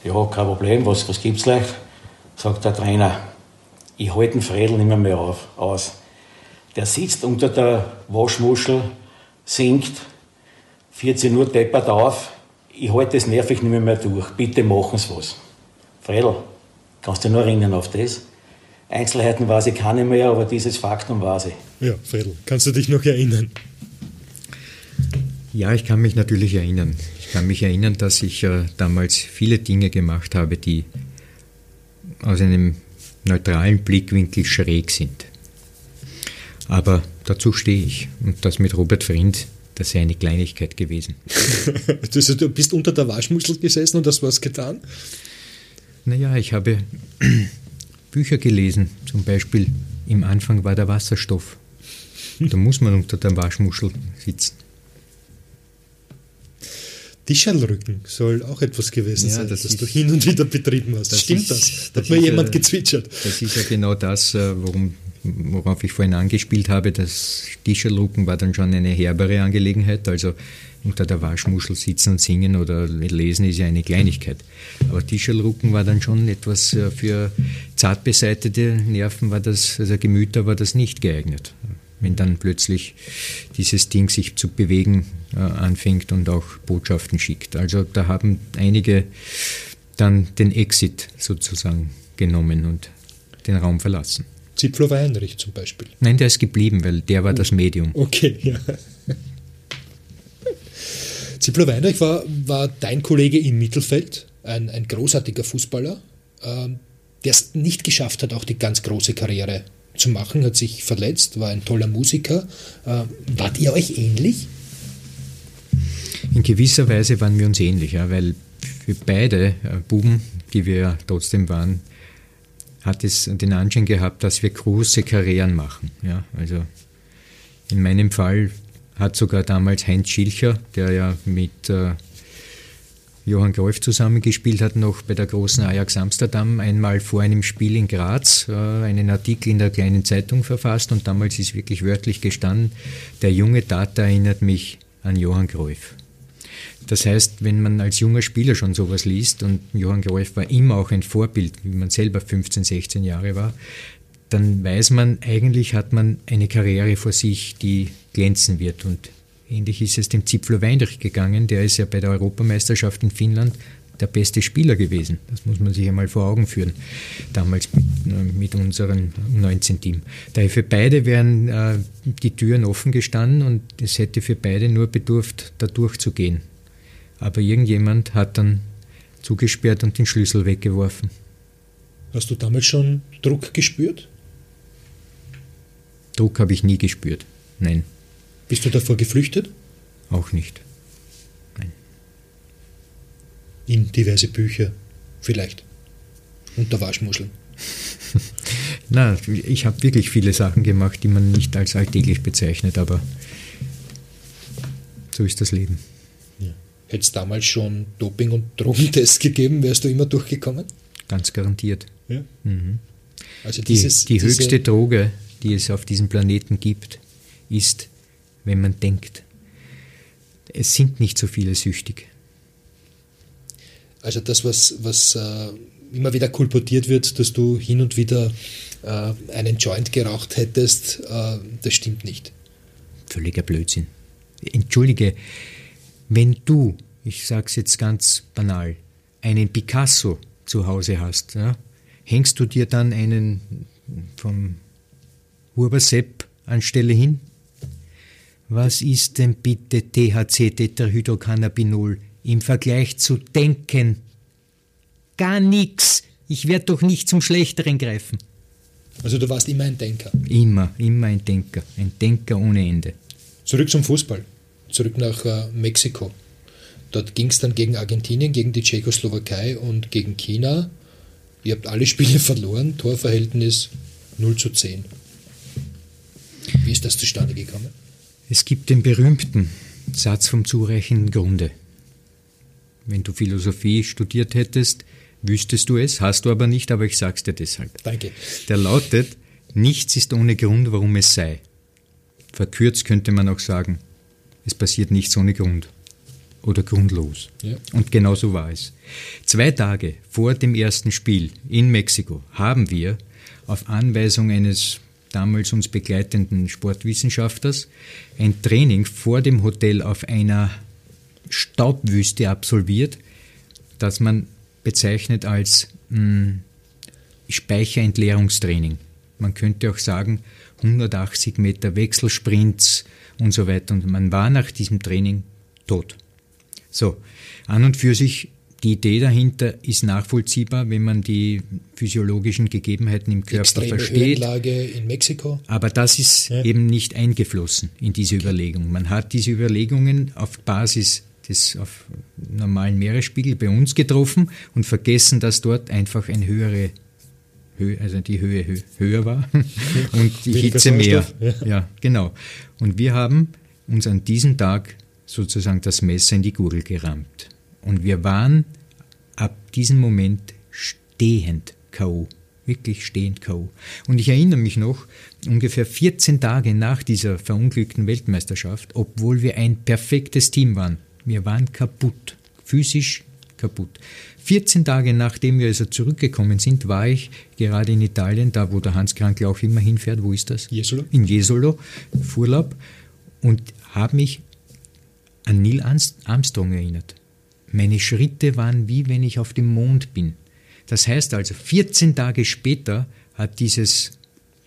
Ja, kein Problem, was gibt's gleich? Sagt der Trainer: Ich halte den Fredl nicht mehr aus. Der sitzt unter der Waschmuschel, singt, 14 Uhr deppert auf, ich halte das nervig nicht mehr durch, bitte machen Sie was. Fredl, kannst du dich nur erinnern auf das? Einzelheiten weiß ich keine mehr, aber dieses Faktum weiß ich. Ja, Fredl, kannst du dich noch erinnern? Ja, ich kann mich natürlich erinnern. Ich kann mich erinnern, dass ich damals viele Dinge gemacht habe, die aus einem neutralen Blickwinkel schräg sind. Aber dazu stehe ich. Und das mit Robert Frind, das ist eine Kleinigkeit gewesen. Also, du bist unter der Waschmuschel gesessen und hast was getan? Naja, ich habe Bücher gelesen. Zum Beispiel, im Anfang war der Wasserstoff. Da muss man unter der Waschmuschel sitzen. Tischerlrücken soll auch etwas gewesen sein, das du hin und wieder betrieben hast. Stimmt das? Da hat mir jemand gezwitschert. Das ist ja genau das, worauf ich vorhin angespielt habe. Das Tischerlrücken war dann schon eine herbere Angelegenheit. Also unter der Waschmuschel sitzen und singen oder lesen ist ja eine Kleinigkeit. Aber Tischerlrücken war dann schon etwas, für zart beseitete Nerven, Gemüter war das nicht geeignet. Wenn dann plötzlich dieses Ding sich zu bewegen anfängt und auch Botschaften schickt. Also da haben einige dann den Exit sozusagen genommen und den Raum verlassen. Zipflow Weinrich zum Beispiel? Nein, der ist geblieben, weil der war das Medium. Okay, ja. Zipflow Weinrich war dein Kollege im Mittelfeld, ein großartiger Fußballer, der es nicht geschafft hat, auch die ganz große Karriere zu machen, hat sich verletzt, war ein toller Musiker. Wart ihr euch ähnlich? In gewisser Weise waren wir uns ähnlich, ja, weil für beide Buben, die wir ja trotzdem waren, hat es den Anschein gehabt, dass wir große Karrieren machen. Ja. Also in meinem Fall hat sogar damals Heinz Schilcher, der ja mit Johann Cruyff zusammengespielt hat, noch bei der großen Ajax Amsterdam einmal vor einem Spiel in Graz einen Artikel in der kleinen Zeitung verfasst, und damals ist wirklich wörtlich gestanden: Der junge Tata erinnert mich an Johann Cruyff. Das heißt, wenn man als junger Spieler schon sowas liest, und Johann Cruyff war immer auch ein Vorbild, wie man selber 15, 16 Jahre war, dann weiß man, eigentlich hat man eine Karriere vor sich, die glänzen wird. Und ähnlich ist es dem Zipflow Weinrich gegangen, der ist ja bei der Europameisterschaft in Finnland der beste Spieler gewesen. Das muss man sich einmal vor Augen führen, damals mit unserem 19-Team. Daher für beide wären die Türen offen gestanden, und es hätte für beide nur bedurft, da durchzugehen. Aber irgendjemand hat dann zugesperrt und den Schlüssel weggeworfen. Hast du damals schon Druck gespürt? Druck habe ich nie gespürt, nein. Bist du davor geflüchtet? Auch nicht. Nein. In diverse Bücher vielleicht. Unter Waschmuscheln. Na, ich habe wirklich viele Sachen gemacht, die man nicht als alltäglich bezeichnet, aber so ist das Leben. Ja. Hätte es damals schon Doping- und Drogentests gegeben, wärst du immer durchgekommen? Ganz garantiert. Ja. Mhm. Also die höchste Droge, die es auf diesem Planeten gibt, ist, wenn man denkt. Es sind nicht so viele süchtig. Also das, was immer wieder kolportiert wird, dass du hin und wieder einen Joint geraucht hättest, das stimmt nicht. Völliger Blödsinn. Entschuldige, wenn du, ich sage es jetzt ganz banal, einen Picasso zu Hause hast, ja, hängst du dir dann einen vom Urbersepp anstelle hin? Was ist denn bitte THC-Tetrahydrocannabinol im Vergleich zu denken? Gar nichts. Ich werde doch nicht zum Schlechteren greifen. Also du warst immer ein Denker? Immer ein Denker. Ein Denker ohne Ende. Zurück zum Fußball. Zurück nach Mexiko. Dort ging es dann gegen Argentinien, gegen die Tschechoslowakei und gegen China. Ihr habt alle Spiele verloren, Torverhältnis 0:10. Wie ist das zustande gekommen? Es gibt den berühmten Satz vom zureichenden Grunde. Wenn du Philosophie studiert hättest, wüsstest du es, hast du aber nicht, aber ich sag's dir deshalb. Danke. Der lautet, nichts ist ohne Grund, warum es sei. Verkürzt könnte man auch sagen, es passiert nichts ohne Grund oder grundlos. Ja. Und genau so war es. 2 Tage vor dem ersten Spiel in Mexiko haben wir auf Anweisung eines damals uns begleitenden Sportwissenschaftlers ein Training vor dem Hotel auf einer Staubwüste absolviert, das man bezeichnet als Speicherentleerungstraining. Man könnte auch sagen, 180 Meter Wechselsprints und so weiter. Und man war nach diesem Training tot. So, an und für sich, die Idee dahinter ist nachvollziehbar, wenn man die physiologischen Gegebenheiten im Körper extreme versteht. Höhenlage in Mexiko. Aber das ist eben nicht eingeflossen in diese Überlegung. Man hat diese Überlegungen auf Basis des auf normalen Meeresspiegel bei uns getroffen und vergessen, dass dort einfach eine höhere die Höhe höher war und die Hitze mehr. Ja, genau. Und wir haben uns an diesem Tag sozusagen das Messer in die Gurgel gerammt. Und wir waren ab diesem Moment stehend K.O., wirklich stehend K.O. Und ich erinnere mich noch, ungefähr 14 Tage nach dieser verunglückten Weltmeisterschaft, obwohl wir ein perfektes Team waren, wir waren kaputt, physisch kaputt. 14 Tage nachdem wir also zurückgekommen sind, war ich gerade in Italien, da wo der Hans Krankl auch immer hinfährt, wo ist das? Jesolo. In Jesolo, Urlaub, und habe mich an Neil Armstrong erinnert. Meine Schritte waren wie wenn ich auf dem Mond bin. Das heißt also, 14 Tage später hat dieses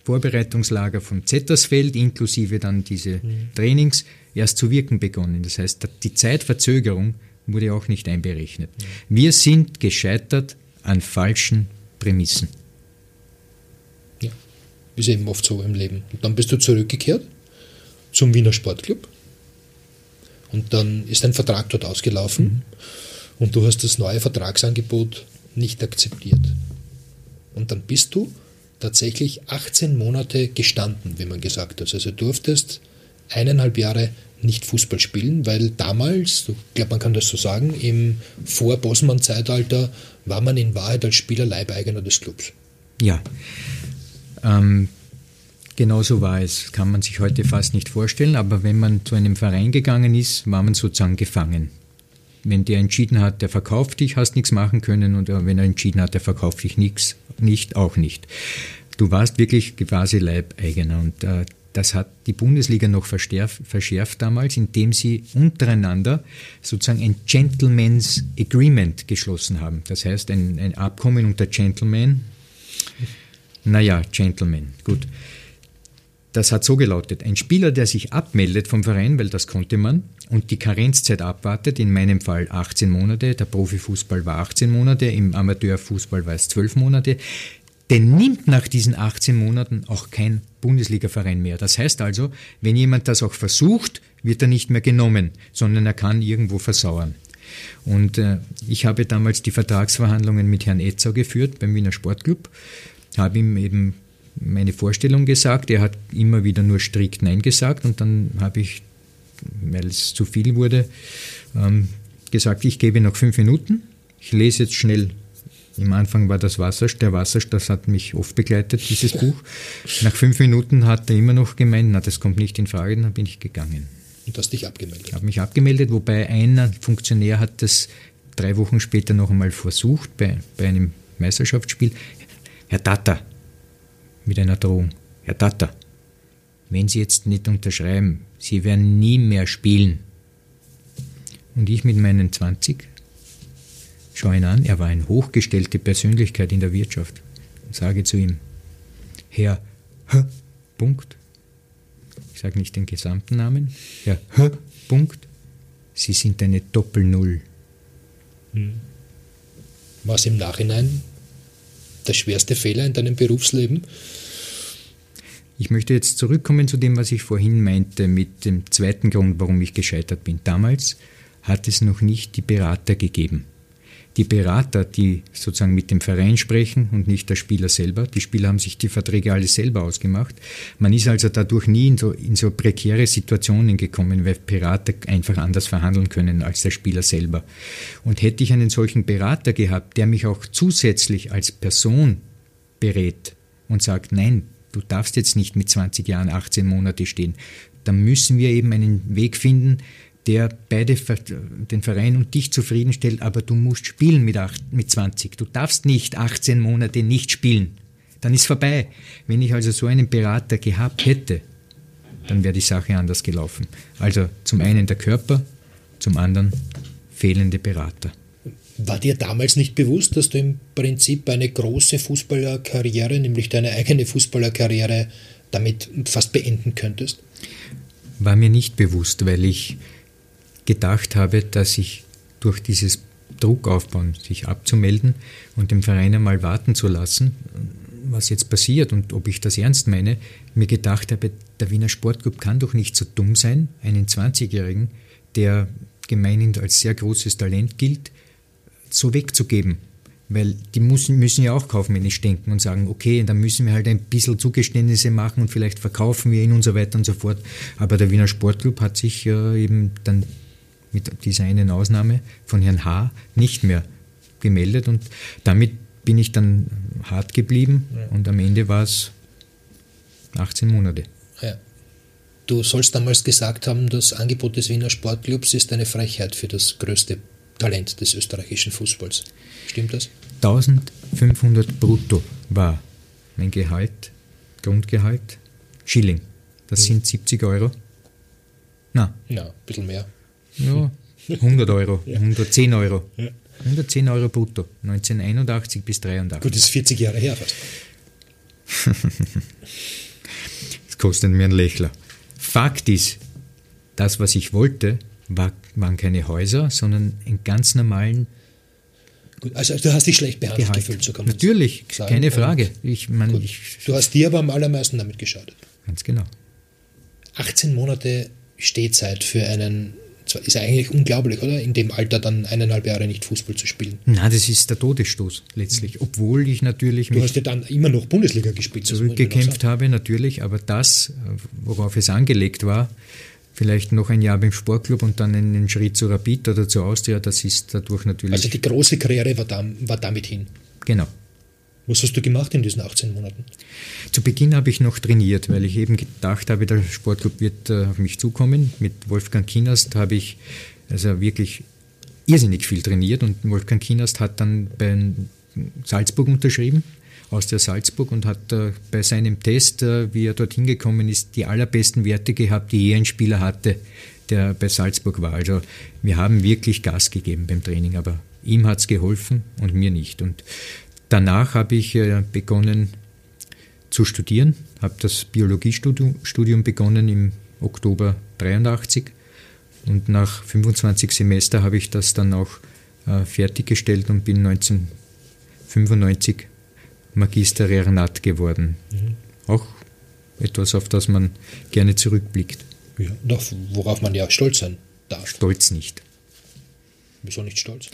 Vorbereitungslager von Zettersfeld inklusive dann diese Trainings erst zu wirken begonnen. Das heißt, die Zeitverzögerung wurde auch nicht einberechnet. Wir sind gescheitert an falschen Prämissen. Ja, ist eben oft so im Leben. Und dann bist du zurückgekehrt zum Wiener Sportclub. Und dann ist dein Vertrag dort ausgelaufen und du hast das neue Vertragsangebot nicht akzeptiert. Und dann bist du tatsächlich 18 Monate gestanden, wie man gesagt hat. Also du durftest 1,5 Jahre nicht Fußball spielen, weil damals, ich glaube, man kann das so sagen, im Vor-Bosman-Zeitalter war man in Wahrheit als Spieler Leibeigener des Clubs. Ja, genau so war es. Kann man sich heute fast nicht vorstellen, aber wenn man zu einem Verein gegangen ist, war man sozusagen gefangen. Wenn der entschieden hat, der verkauft dich, hast nichts machen können, und wenn er entschieden hat, der verkauft dich auch nicht. Du warst wirklich quasi Leibeigener, und das hat die Bundesliga noch verschärft damals, indem sie untereinander sozusagen ein Gentleman's Agreement geschlossen haben. Das heißt, ein Abkommen unter Gentlemen. Naja, Gentlemen, gut. Das hat so gelautet, ein Spieler, der sich abmeldet vom Verein, weil das konnte man, und die Karenzzeit abwartet, in meinem Fall 18 Monate, der Profifußball war 18 Monate, im Amateurfußball war es 12 Monate, den nimmt nach diesen 18 Monaten auch kein Bundesliga-Verein mehr. Das heißt also, wenn jemand das auch versucht, wird er nicht mehr genommen, sondern er kann irgendwo versauern. Und ich habe damals die Vertragsverhandlungen mit Herrn Etzau geführt beim Wiener Sportclub, habe ihm eben meine Vorstellung gesagt, er hat immer wieder nur strikt Nein gesagt, und dann habe ich, weil es zu viel wurde, gesagt, ich gebe noch 5 Minuten, ich lese jetzt schnell, im Anfang war das Wasserstoff, das hat mich oft begleitet, dieses Buch, nach 5 Minuten hat er immer noch gemeint, na, das kommt nicht in Frage, dann bin ich gegangen. Und hast dich abgemeldet? Ich habe mich abgemeldet, wobei ein Funktionär hat das 3 Wochen später noch einmal versucht, bei einem Meisterschaftsspiel, Herr Tata, mit einer Drohung. Herr Tata, wenn Sie jetzt nicht unterschreiben, Sie werden nie mehr spielen. Und ich mit meinen 20 schaue ihn an, er war eine hochgestellte Persönlichkeit in der Wirtschaft, und sage zu ihm, Herr H. Punkt. Ich sage nicht den gesamten Namen. Herr H. Punkt. Sie sind eine Doppel-Null. Was im Nachhinein der schwerste Fehler in deinem Berufsleben? Ich möchte jetzt zurückkommen zu dem, was ich vorhin meinte, mit dem zweiten Grund, warum ich gescheitert bin. Damals hat es noch nicht die Berater gegeben. die Berater, die sozusagen mit dem Verein sprechen und nicht der Spieler selber. Die Spieler haben sich die Verträge alle selber ausgemacht. Man ist also dadurch nie in so prekäre Situationen gekommen, weil Berater einfach anders verhandeln können als der Spieler selber. Und hätte ich einen solchen Berater gehabt, der mich auch zusätzlich als Person berät und sagt, nein, du darfst jetzt nicht mit 20 Jahren 18 Monate stehen, dann müssen wir eben einen Weg finden, der beide, den Verein und dich zufriedenstellt, aber du musst spielen mit 20. Du darfst nicht 18 Monate nicht spielen. Dann ist vorbei. Wenn ich also so einen Berater gehabt hätte, dann wäre die Sache anders gelaufen. Also zum einen der Körper, zum anderen fehlende Berater. War dir damals nicht bewusst, dass du im Prinzip eine große Fußballerkarriere, nämlich deine eigene Fußballerkarriere, damit fast beenden könntest? War mir nicht bewusst, weil ich gedacht habe, dass ich durch dieses Druckaufbauen, sich abzumelden und den Verein einmal warten zu lassen, was jetzt passiert und ob ich das ernst meine, mir gedacht habe, der Wiener Sportclub kann doch nicht so dumm sein, einen 20-Jährigen, der gemeinhin als sehr großes Talent gilt, so wegzugeben. Weil die müssen ja auch kaufmännisch denken und sagen, okay, dann müssen wir halt ein bisschen Zugeständnisse machen und vielleicht verkaufen wir ihn und so weiter und so fort. Aber der Wiener Sportclub hat sich ja eben dann mit dieser einen Ausnahme von Herrn H. nicht mehr gemeldet und damit bin ich dann hart geblieben und am Ende war es 18 Monate. Ja. Du sollst damals gesagt haben, das Angebot des Wiener Sportclubs ist eine Frechheit für das größte Talent des österreichischen Fußballs. Stimmt das? 1500 brutto war mein Gehalt, Grundgehalt, Schilling. Das sind 70 Euro. Na, ein bisschen mehr. Ja, 100 Euro, ja. 110 Euro. Ja. 110 Euro brutto, 1981 bis 1983. Gut, das ist 40 Jahre her fast. Das kostet mir einen Lächler. Fakt ist, das, was ich wollte, waren keine Häuser, sondern einen ganz normalen. Gut, also du hast dich schlecht behandelt gefühlt, so kann man natürlich, sagen. Keine Frage. Du hast dir aber am allermeisten damit geschadet. Ganz genau. 18 Monate Stehzeit für einen, ist eigentlich unglaublich, oder? In dem Alter dann 1,5 Jahre nicht Fußball zu spielen. Na, das ist der Todesstoß letztlich, obwohl ich natürlich... Du hast ja dann immer noch Bundesliga gespielt. Zurückgekämpft habe natürlich, aber das, worauf es angelegt war, vielleicht noch ein Jahr beim Sportclub und dann einen Schritt zu Rapid oder zu Austria, das ist dadurch natürlich... Also die große Karriere war damit hin? Genau. Was hast du gemacht in diesen 18 Monaten? Zu Beginn habe ich noch trainiert, weil ich eben gedacht habe, der Sportclub wird auf mich zukommen. Mit Wolfgang Kienast habe ich also wirklich irrsinnig viel trainiert und Wolfgang Kienast hat dann bei Salzburg unterschrieben, Austria Salzburg, und hat bei seinem Test, wie er dorthin gekommen ist, die allerbesten Werte gehabt, die je ein Spieler hatte, der bei Salzburg war. Also wir haben wirklich Gas gegeben beim Training, aber ihm hat es geholfen und mir nicht. Und danach habe ich begonnen zu studieren, habe das Biologiestudium begonnen im Oktober 1983 und nach 25 Semester habe ich das dann auch fertiggestellt und bin 1995 Magister Reernat geworden. Mhm. Auch etwas, auf das man gerne zurückblickt. Ja, doch, worauf man ja stolz sein darf. Stolz nicht. Wieso nicht stolz?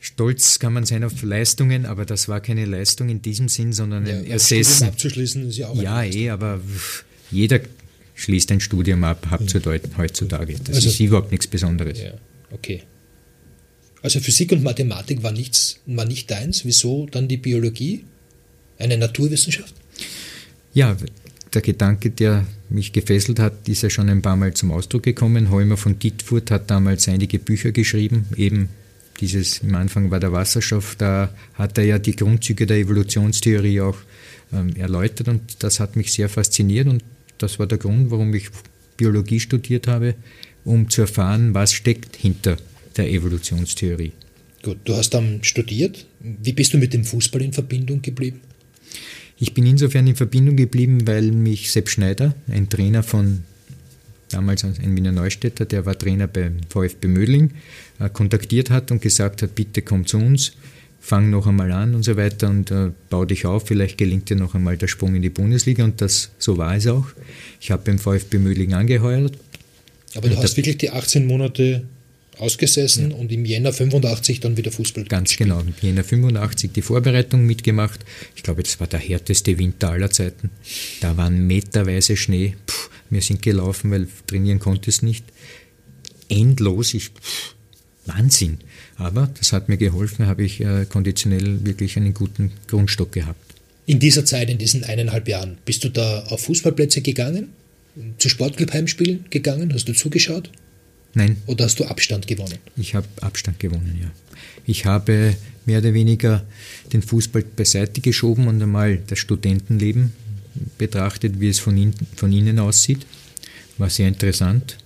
Stolz kann man sein auf Leistungen, aber das war keine Leistung in diesem Sinn, sondern ein Ersetzen. Studium abzuschließen ist ja auch ein aber jeder schließt ein Studium ab, heutzutage. Das ist überhaupt nichts Besonderes. Ja, okay. Also Physik und Mathematik war nicht deins. Wieso dann die Biologie? Eine Naturwissenschaft? Ja, der Gedanke, der mich gefesselt hat, ist ja schon ein paar Mal zum Ausdruck gekommen. Heumer von Dittfurt hat damals einige Bücher geschrieben, eben dieses, im Anfang war der Wasserstoff, da hat er ja die Grundzüge der Evolutionstheorie auch erläutert und das hat mich sehr fasziniert und das war der Grund, warum ich Biologie studiert habe, um zu erfahren, was steckt hinter der Evolutionstheorie. Gut, du hast dann studiert. Wie bist du mit dem Fußball in Verbindung geblieben? Ich bin insofern in Verbindung geblieben, weil mich Sepp Schneider, ein Trainer von damals ein Wiener Neustädter, der war Trainer beim VfB Mödling, kontaktiert hat und gesagt hat, bitte komm zu uns, fang noch einmal an und so weiter und bau dich auf, vielleicht gelingt dir noch einmal der Sprung in die Bundesliga und so war es auch. Ich habe beim VfB Mödling angeheuert. Aber du hast wirklich die 18 Monate ausgesessen und im Jänner 85 dann wieder Fußball gespielt. Genau, im Jänner 85 die Vorbereitung mitgemacht. Ich glaube, das war der härteste Winter aller Zeiten. Da waren meterweise Schnee. Wir sind gelaufen, weil trainieren konnte es nicht. Endlos. Wahnsinn. Aber das hat mir geholfen, habe ich konditionell wirklich einen guten Grundstock gehabt. In dieser Zeit, in diesen 1,5 Jahren, bist du da auf Fußballplätze gegangen? Zu Sportclub-Heimspielen gegangen? Hast du zugeschaut? Nein. Oder hast du Abstand gewonnen? Ich habe Abstand gewonnen, ja. Ich habe mehr oder weniger den Fußball beiseite geschoben und einmal das Studentenleben betrachtet, wie es von innen aussieht. War sehr interessant.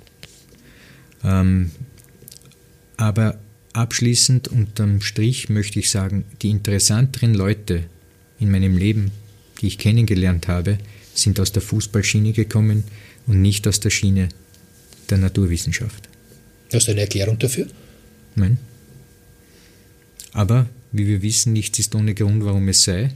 Aber abschließend unterm Strich möchte ich sagen, die interessanteren Leute in meinem Leben, die ich kennengelernt habe, sind aus der Fußballschiene gekommen und nicht aus der Schiene der Naturwissenschaft. Hast du eine Erklärung dafür? Nein. Aber, wie wir wissen, nichts ist ohne Grund, warum es sei.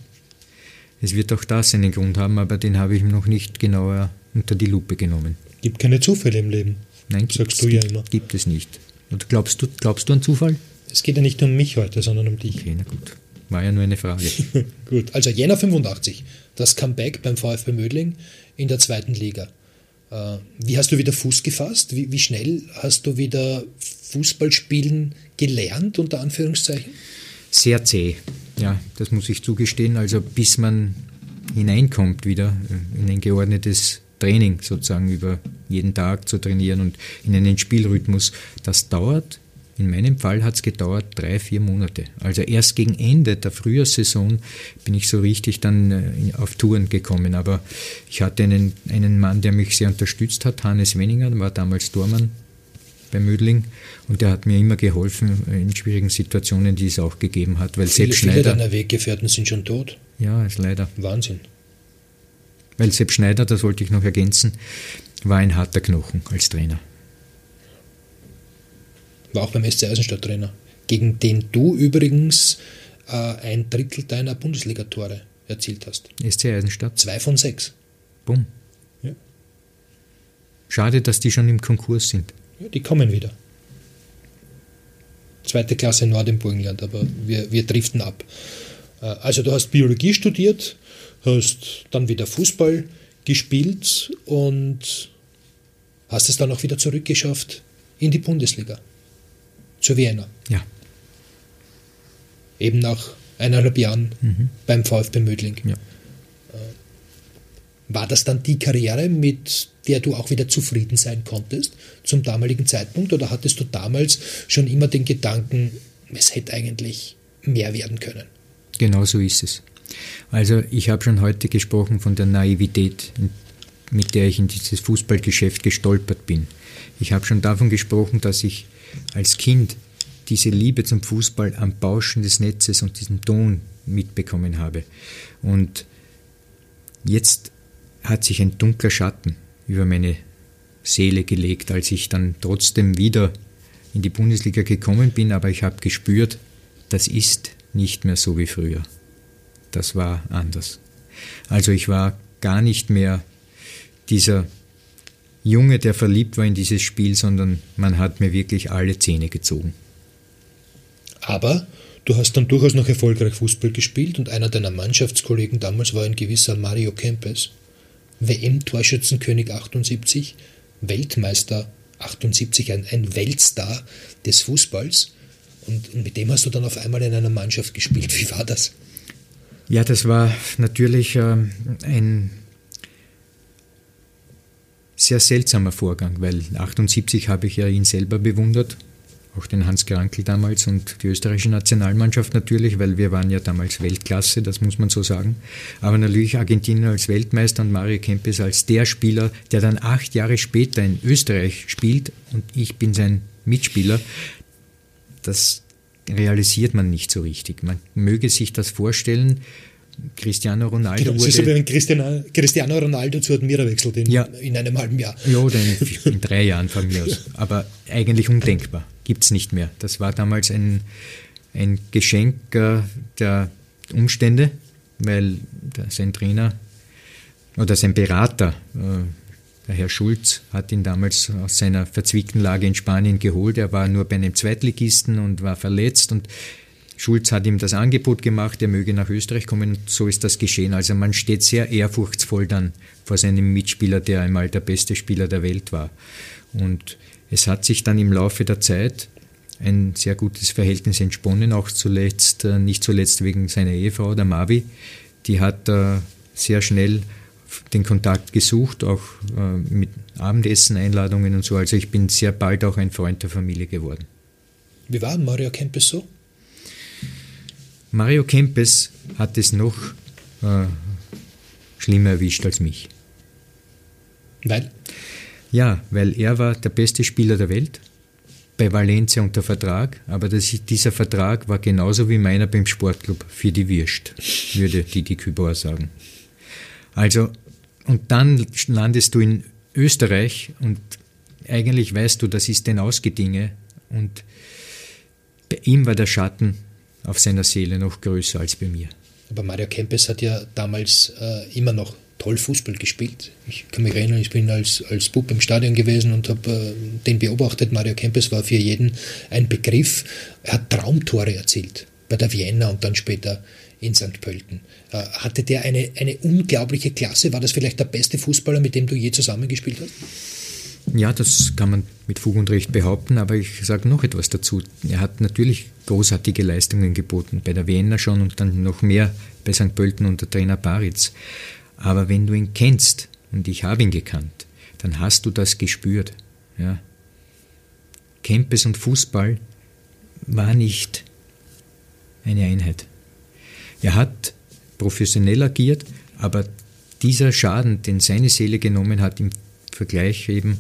Es wird auch das einen Grund haben, aber den habe ich noch nicht genauer unter die Lupe genommen. Gibt keine Zufälle im Leben. Nein, sagst du ja immer. Gibt es nicht. Und glaubst du an Zufall? Es geht ja nicht um mich heute, sondern um dich. Okay, na gut. War ja nur eine Frage. Gut, also Jänner 85, das Comeback beim VfB Mödling in der 2. Liga. Wie hast du wieder Fuß gefasst? Wie schnell hast du wieder Fußball spielen gelernt, unter Anführungszeichen? Sehr zäh, ja, das muss ich zugestehen. Also bis man hineinkommt wieder in ein geordnetes Training sozusagen, über jeden Tag zu trainieren und in einen Spielrhythmus, das dauert. In meinem Fall hat es gedauert 3-4 Monate. Also erst gegen Ende der Frühjahrssaison bin ich so richtig dann auf Touren gekommen. Aber ich hatte einen Mann, der mich sehr unterstützt hat, Hannes Wenninger, war damals Tormann bei Mödling. Und der hat mir immer geholfen in schwierigen Situationen, die es auch gegeben hat. Weil Sepp Schneider, viele deiner Weggefährten sind schon tot. Ja, ist leider. Wahnsinn. Weil Sepp Schneider, das wollte ich noch ergänzen, war ein harter Knochen als Trainer. War auch beim SC Eisenstadt Trainer, gegen den du übrigens 1/3 deiner Bundesliga-Tore erzielt hast. SC Eisenstadt? 2 von 6. Bumm. Ja. Schade, dass die schon im Konkurs sind. Ja, die kommen wieder. 2. Klasse in Nord im Burgenland, aber wir driften ab. Also du hast Biologie studiert, hast dann wieder Fußball gespielt und hast es dann auch wieder zurückgeschafft in die Bundesliga. Zu Vienna. Ja. Eben nach 1,5 Jahren beim VfB Mödling. Ja. War das dann die Karriere, mit der du auch wieder zufrieden sein konntest zum damaligen Zeitpunkt? Oder hattest du damals schon immer den Gedanken, es hätte eigentlich mehr werden können? Genau so ist es. Also ich habe schon heute gesprochen von der Naivität, mit der ich in dieses Fußballgeschäft gestolpert bin. Ich habe schon davon gesprochen, dass ich als Kind diese Liebe zum Fußball am Bauschen des Netzes und diesem Ton mitbekommen habe. Und jetzt hat sich ein dunkler Schatten über meine Seele gelegt, als ich dann trotzdem wieder in die Bundesliga gekommen bin, aber ich habe gespürt, das ist nicht mehr so wie früher. Das war anders. Also ich war gar nicht mehr dieser Junge, der verliebt war in dieses Spiel, sondern man hat mir wirklich alle Zähne gezogen. Aber du hast dann durchaus noch erfolgreich Fußball gespielt und einer deiner Mannschaftskollegen damals war ein gewisser Mario Kempes, WM-Torschützenkönig 78, Weltmeister 78, ein Weltstar des Fußballs, und mit dem hast du dann auf einmal in einer Mannschaft gespielt. Wie war das? Ja, das war natürlich ein sehr seltsamer Vorgang, weil 78 habe ich ja ihn selber bewundert, auch den Hans Krankl damals und die österreichische Nationalmannschaft natürlich, weil wir waren ja damals Weltklasse, das muss man so sagen. Aber natürlich Argentinien als Weltmeister und Mario Kempes als der Spieler, der dann 8 Jahre später in Österreich spielt und ich bin sein Mitspieler, das realisiert man nicht so richtig. Man möge sich das vorstellen, Cristiano Ronaldo wurde... Das ist so wie wenn Cristiano Ronaldo zu Admira wechselt in einem halben Jahr. Ja, oder in 3 Jahren von mir aus. Aber eigentlich undenkbar. Gibt es nicht mehr. Das war damals ein Geschenk der Umstände, weil sein Trainer oder sein Berater Der Herr Schulz hat ihn damals aus seiner verzwickten Lage in Spanien geholt. Er war nur bei einem Zweitligisten und war verletzt, und Schulz hat ihm das Angebot gemacht, er möge nach Österreich kommen, und so ist das geschehen. Also man steht sehr ehrfurchtsvoll dann vor seinem Mitspieler, der einmal der beste Spieler der Welt war. Und es hat sich dann im Laufe der Zeit ein sehr gutes Verhältnis entsponnen, auch zuletzt, nicht zuletzt wegen seiner Ehefrau, der Mavi. Die hat sehr schnell den Kontakt gesucht, auch mit Abendessen-Einladungen und so. Also ich bin sehr bald auch ein Freund der Familie geworden. Wie war Mario Kempes so? Mario Kempes hat es noch schlimmer erwischt als mich. Weil? Ja, weil er war der beste Spieler der Welt, bei Valencia unter Vertrag, aber dieser Vertrag war genauso wie meiner beim Sportclub für die Wurst, würde Didi Kübauer sagen. Also, und dann landest du in Österreich und eigentlich weißt du, das ist ein Ausgedinge, und bei ihm war der Schatten auf seiner Seele noch größer als bei mir. Aber Mario Kempes hat ja damals immer noch toll Fußball gespielt. Ich kann mich erinnern, ich bin als Bub im Stadion gewesen und habe den beobachtet. Mario Kempes war für jeden ein Begriff. Er hat Traumtore erzielt bei der Vienna und dann später in St. Pölten. Hatte der eine unglaubliche Klasse? War das vielleicht der beste Fußballer, mit dem du je zusammengespielt hast? Ja, das kann man mit Fug und Recht behaupten, aber ich sage noch etwas dazu. Er hat natürlich großartige Leistungen geboten, bei der Vienna schon und dann noch mehr bei St. Pölten unter Trainer Baritz. Aber wenn du ihn kennst, und ich habe ihn gekannt, dann hast du das gespürt. Ja. Kempes und Fußball war nicht eine Einheit. Er hat professionell agiert, aber dieser Schaden, den seine Seele genommen hat, im Vergleich eben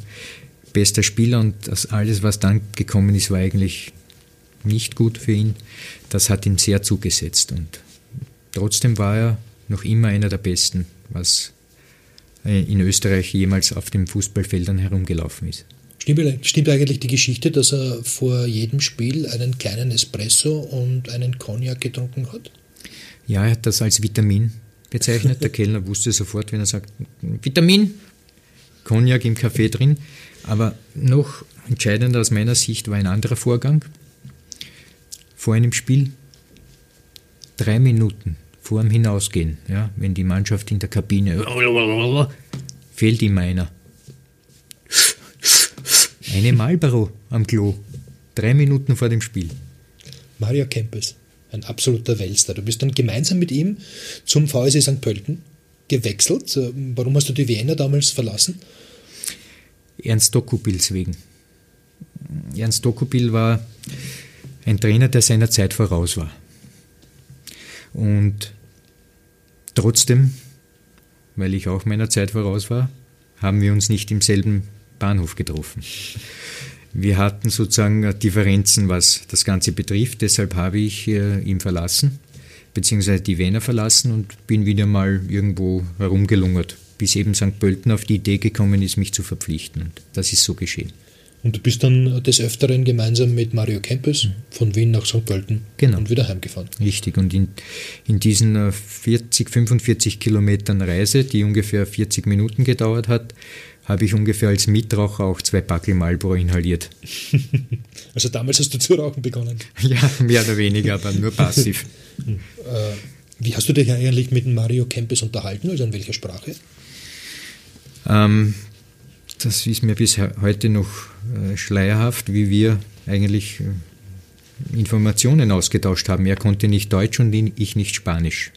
bester Spieler, und das alles, was dann gekommen ist, war eigentlich nicht gut für ihn. Das hat ihm sehr zugesetzt, und trotzdem war er noch immer einer der Besten, was in Österreich jemals auf den Fußballfeldern herumgelaufen ist. Stimmt eigentlich die Geschichte, dass er vor jedem Spiel einen kleinen Espresso und einen Cognac getrunken hat? Ja, er hat das als Vitamin bezeichnet. Der Kellner wusste sofort, wenn er sagt, Vitamin, Cognac im Kaffee drin. Aber noch entscheidender aus meiner Sicht war ein anderer Vorgang. Vor einem Spiel, 3 Minuten vor dem Hinausgehen, ja, wenn die Mannschaft in der Kabine, fehlt ihm einer. Eine Marlboro am Klo, 3 Minuten vor dem Spiel. Mario Kempes, ein absoluter Weltstar. Du bist dann gemeinsam mit ihm zum VSC St. Pölten gewechselt. Warum hast du die Vienna damals verlassen? Ernst Dokupils wegen. Ernst Dokupil war ein Trainer, der seiner Zeit voraus war. Und trotzdem, weil ich auch meiner Zeit voraus war, haben wir uns nicht im selben Bahnhof getroffen. Wir hatten sozusagen Differenzen, was das Ganze betrifft. Deshalb habe ich ihn verlassen, beziehungsweise die Wiener verlassen, und bin wieder mal irgendwo herumgelungert, bis eben St. Pölten auf die Idee gekommen ist, mich zu verpflichten. Und das ist so geschehen. Und du bist dann des Öfteren gemeinsam mit Mario Kempes von Wien nach St. Pölten und wieder heimgefahren. Richtig, und in diesen 40, 45 Kilometern Reise, die ungefähr 40 Minuten gedauert hat, habe ich ungefähr als Mitraucher auch 2 Packel Marlboro inhaliert. Also damals hast du zu rauchen begonnen? Ja, mehr oder weniger, aber nur passiv. Wie hast du dich eigentlich mit Mario Kempes unterhalten, also in welcher Sprache? Das ist mir bis heute noch schleierhaft, wie wir eigentlich Informationen ausgetauscht haben. Er konnte nicht Deutsch und ich nicht Spanisch.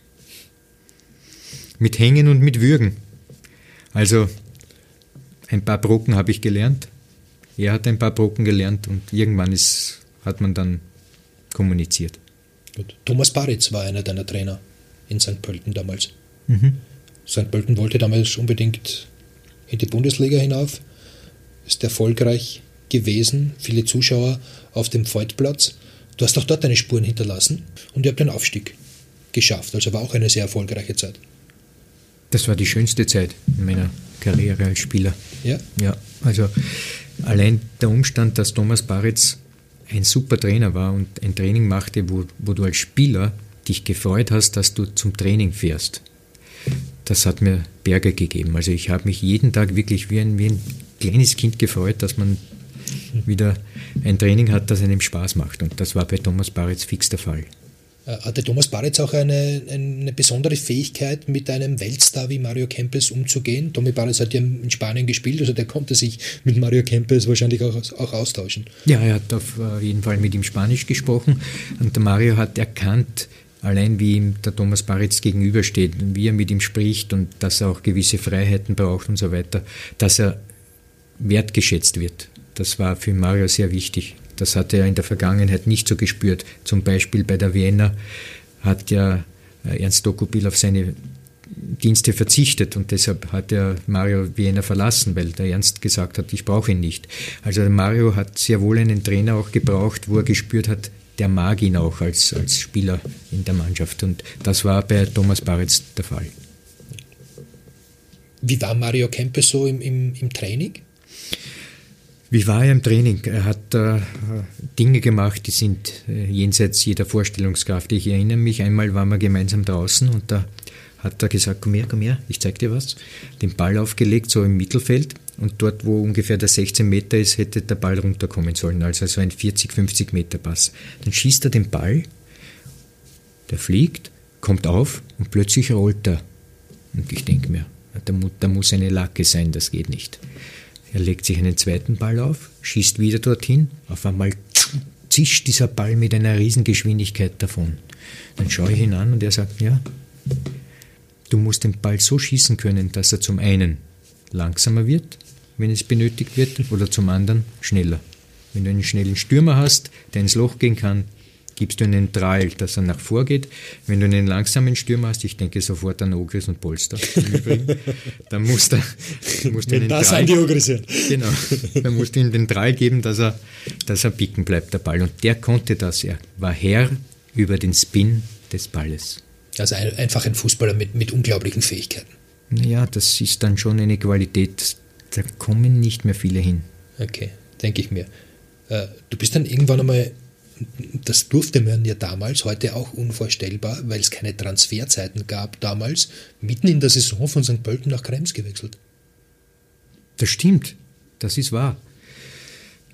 Mit Hängen und mit Würgen. Also ein paar Brocken habe ich gelernt. Er hat ein paar Brocken gelernt, und irgendwann hat man dann kommuniziert. Gut. Thomas Baritz war einer deiner Trainer in St. Pölten damals. Mhm. St. Pölten wollte damals unbedingt in die Bundesliga hinauf, ist erfolgreich gewesen, viele Zuschauer auf dem Feldplatz. Du hast auch dort deine Spuren hinterlassen, und ihr habt den Aufstieg geschafft, also war auch eine sehr erfolgreiche Zeit. Das war die schönste Zeit in meiner Karriere als Spieler. Ja, also allein der Umstand, dass Thomas Baritz ein super Trainer war und ein Training machte, wo du als Spieler dich gefreut hast, dass du zum Training fährst. das hat mir Berge gegeben. Also ich habe mich jeden Tag wirklich wie ein kleines Kind gefreut, dass man wieder ein Training hat, das einem Spaß macht. Und das war bei Thomas Baritz fix der Fall. Hatte Thomas Baritz auch eine besondere Fähigkeit, mit einem Weltstar wie Mario Kempes umzugehen? Tommy Baritz hat ja in Spanien gespielt, also der konnte sich mit Mario Kempes wahrscheinlich auch austauschen. Ja, er hat auf jeden Fall mit ihm Spanisch gesprochen und der Mario hat erkannt, allein wie ihm der Thomas Baritz gegenübersteht, wie er mit ihm spricht und dass er auch gewisse Freiheiten braucht und so weiter, dass er wertgeschätzt wird. Das war für Mario sehr wichtig. Das hatte er in der Vergangenheit nicht so gespürt. Zum Beispiel bei der Vienna hat ja Ernst Dokupil auf seine Dienste verzichtet und deshalb hat er Mario Vienna verlassen, weil der Ernst gesagt hat, ich brauche ihn nicht. Also Mario hat sehr wohl einen Trainer auch gebraucht, wo er gespürt hat, der mag ihn auch als Spieler in der Mannschaft. Und das war bei Thomas Baritz der Fall. Wie war Mario Kempes so im Training? Wie war er im Training? Er hat Dinge gemacht, die sind jenseits jeder Vorstellungskraft. Ich erinnere mich, einmal waren wir gemeinsam draußen und da hat er gesagt, komm her, ich zeig dir was. Den Ball aufgelegt, so im Mittelfeld und dort, wo ungefähr der 16 Meter ist, hätte der Ball runterkommen sollen, also so ein 40, 50 Meter Pass. Dann schießt er den Ball, der fliegt, kommt auf und plötzlich rollt er. Und ich denke mir, da muss eine Lacke sein, das geht nicht. Er legt sich einen zweiten Ball auf, schießt wieder dorthin, auf einmal zischt dieser Ball mit einer Riesengeschwindigkeit davon. Dann schaue ich ihn an und er sagt, ja, du musst den Ball so schießen können, dass er zum einen langsamer wird, wenn es benötigt wird, oder zum anderen schneller. Wenn du einen schnellen Stürmer hast, der ins Loch gehen kann, gibst du einen Trail, dass er nach vorgeht. Wenn du einen langsamen Stürmer hast, ich denke sofort an Ogris und Polster im Übrigen, dann musst du einen Trail. Das sind die Ogris, ja. Genau. Dann musst du ihm den Trail geben, dass er picken bleibt, der Ball. Und der konnte das. Er war Herr über den Spin des Balles. Also einfach ein Fußballer mit unglaublichen Fähigkeiten. Ja, das ist dann schon eine Qualität. Da kommen nicht mehr viele hin. Okay, denke ich mir. Du bist dann irgendwann einmal. Das durfte man ja damals, heute auch unvorstellbar, weil es keine Transferzeiten gab damals, mitten in der Saison von St. Pölten nach Krems gewechselt. Das stimmt, das ist wahr.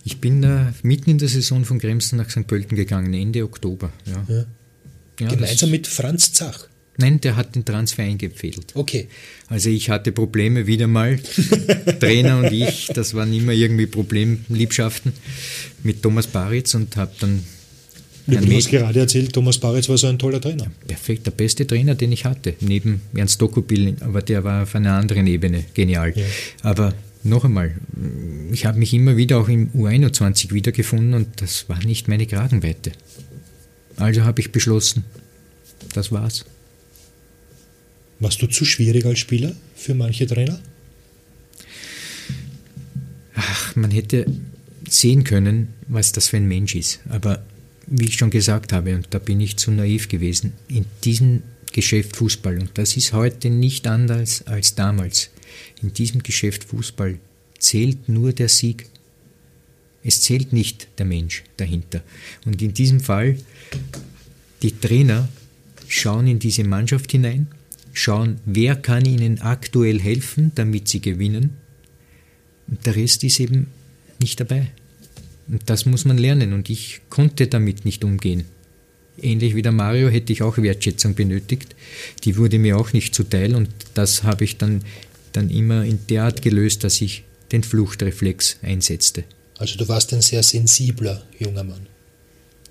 Ich bin da mitten in der Saison von Krems nach St. Pölten gegangen, Ende Oktober. Ja. Ja, gemeinsam mit Franz Zach. Nein, der hat den Transfer eingefädelt. Okay. Also ich hatte Probleme wieder mal, Trainer und ich, das waren immer irgendwie Problemliebschaften mit Thomas Baritz und habe dann... Du hast gerade erzählt, Thomas Baritz war so ein toller Trainer. Ja, perfekt, der beste Trainer, den ich hatte, neben Ernst Dokupil, aber der war auf einer anderen Ebene genial. Ja. Aber noch einmal, ich habe mich immer wieder auch im U21 wiedergefunden und das war nicht meine Kragenweite. Also habe ich beschlossen, das war's. Warst du zu schwierig als Spieler für manche Trainer? Ach, man hätte sehen können, was das für ein Mensch ist. Aber wie ich schon gesagt habe, und da bin ich zu naiv gewesen, in diesem Geschäft Fußball, und das ist heute nicht anders als damals, in diesem Geschäft Fußball zählt nur der Sieg. Es zählt nicht der Mensch dahinter. Und in diesem Fall, die Trainer schauen in diese Mannschaft hinein, schauen, wer kann ihnen aktuell helfen, damit sie gewinnen. Und der Rest ist eben nicht dabei. Und das muss man lernen. Und ich konnte damit nicht umgehen. Ähnlich wie der Mario hätte ich auch Wertschätzung benötigt. Die wurde mir auch nicht zuteil. Und das habe ich dann immer in der Art gelöst, dass ich den Fluchtreflex einsetzte. Also du warst ein sehr sensibler junger Mann.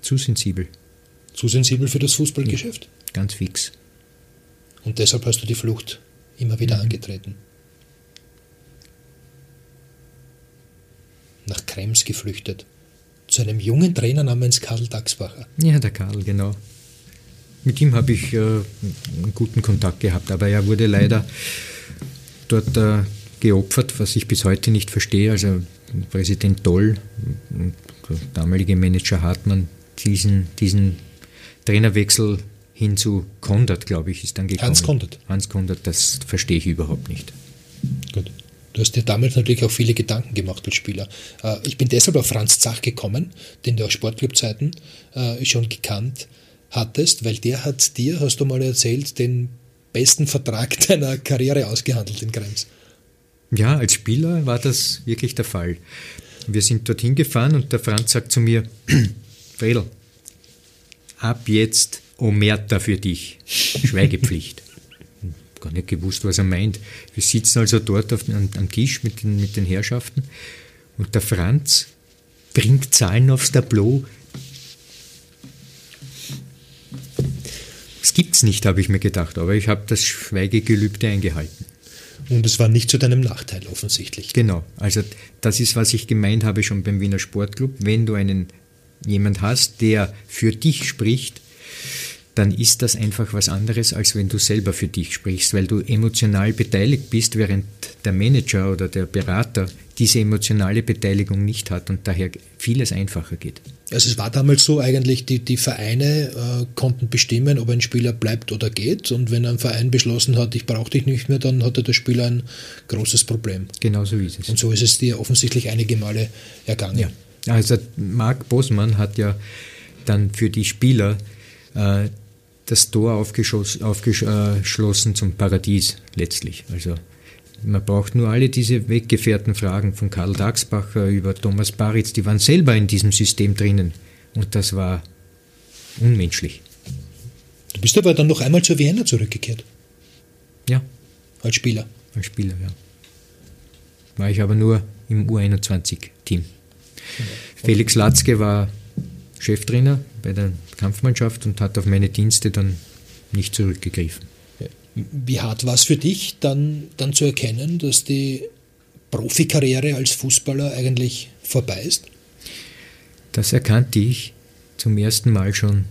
Zu sensibel. Zu sensibel für das Fußballgeschäft? Ja, ganz fix. Und deshalb hast du die Flucht immer wieder angetreten. Nach Krems geflüchtet. Zu einem jungen Trainer namens Karl Daxbacher. Ja, der Karl, genau. Mit ihm habe ich einen guten Kontakt gehabt, aber er wurde leider dort geopfert, was ich bis heute nicht verstehe. Also Präsident Doll und der damalige Manager Hartmann, diesen Trainerwechsel hin zu Kondert, glaube ich, ist dann gekommen. Hans Kondert, das verstehe ich überhaupt nicht. Gut. Du hast dir damals natürlich auch viele Gedanken gemacht als Spieler. Ich bin deshalb auf Franz Zach gekommen, den du aus Sportclub-Zeiten schon gekannt hattest, weil der hat dir, hast du mal erzählt, den besten Vertrag deiner Karriere ausgehandelt in Krems. Ja, als Spieler war das wirklich der Fall. Wir sind dorthin gefahren und der Franz sagt zu mir, Fredl, ab jetzt Omerta für dich, Schweigepflicht. Gar nicht gewusst, was er meint. Wir sitzen also dort am Tisch mit den Herrschaften und der Franz bringt Zahlen aufs Tableau. Das gibt's nicht, habe ich mir gedacht, aber ich habe das Schweigegelübde eingehalten. Und es war nicht zu deinem Nachteil offensichtlich. Genau, also das ist, was ich gemeint habe schon beim Wiener Sportclub. Wenn du jemand hast, der für dich spricht, dann ist das einfach was anderes, als wenn du selber für dich sprichst, weil du emotional beteiligt bist, während der Manager oder der Berater diese emotionale Beteiligung nicht hat und daher vieles einfacher geht. Also es war damals so eigentlich, die Vereine konnten bestimmen, ob ein Spieler bleibt oder geht, und wenn ein Verein beschlossen hat, ich brauche dich nicht mehr, dann hatte der Spieler ein großes Problem. Genau so ist es. Und so ist es dir offensichtlich einige Male ergangen. Ja. Also Marc Bosman hat ja dann für die Spieler das Tor aufgeschlossen zum Paradies letztlich. Also man braucht nur alle diese weggefährten Fragen von Karl Daxbacher über Thomas Baritz, die waren selber in diesem System drinnen und das war unmenschlich. Du bist aber dann noch einmal zur Vienna zurückgekehrt. Ja. Als Spieler. Als Spieler, ja. War ich aber nur im U21-Team. Felix Latzke war Cheftrainer bei der Kampfmannschaft und hat auf meine Dienste dann nicht zurückgegriffen. Wie hart war es für dich, dann zu erkennen, dass die Profikarriere als Fußballer eigentlich vorbei ist? Das erkannte ich zum ersten Mal schon,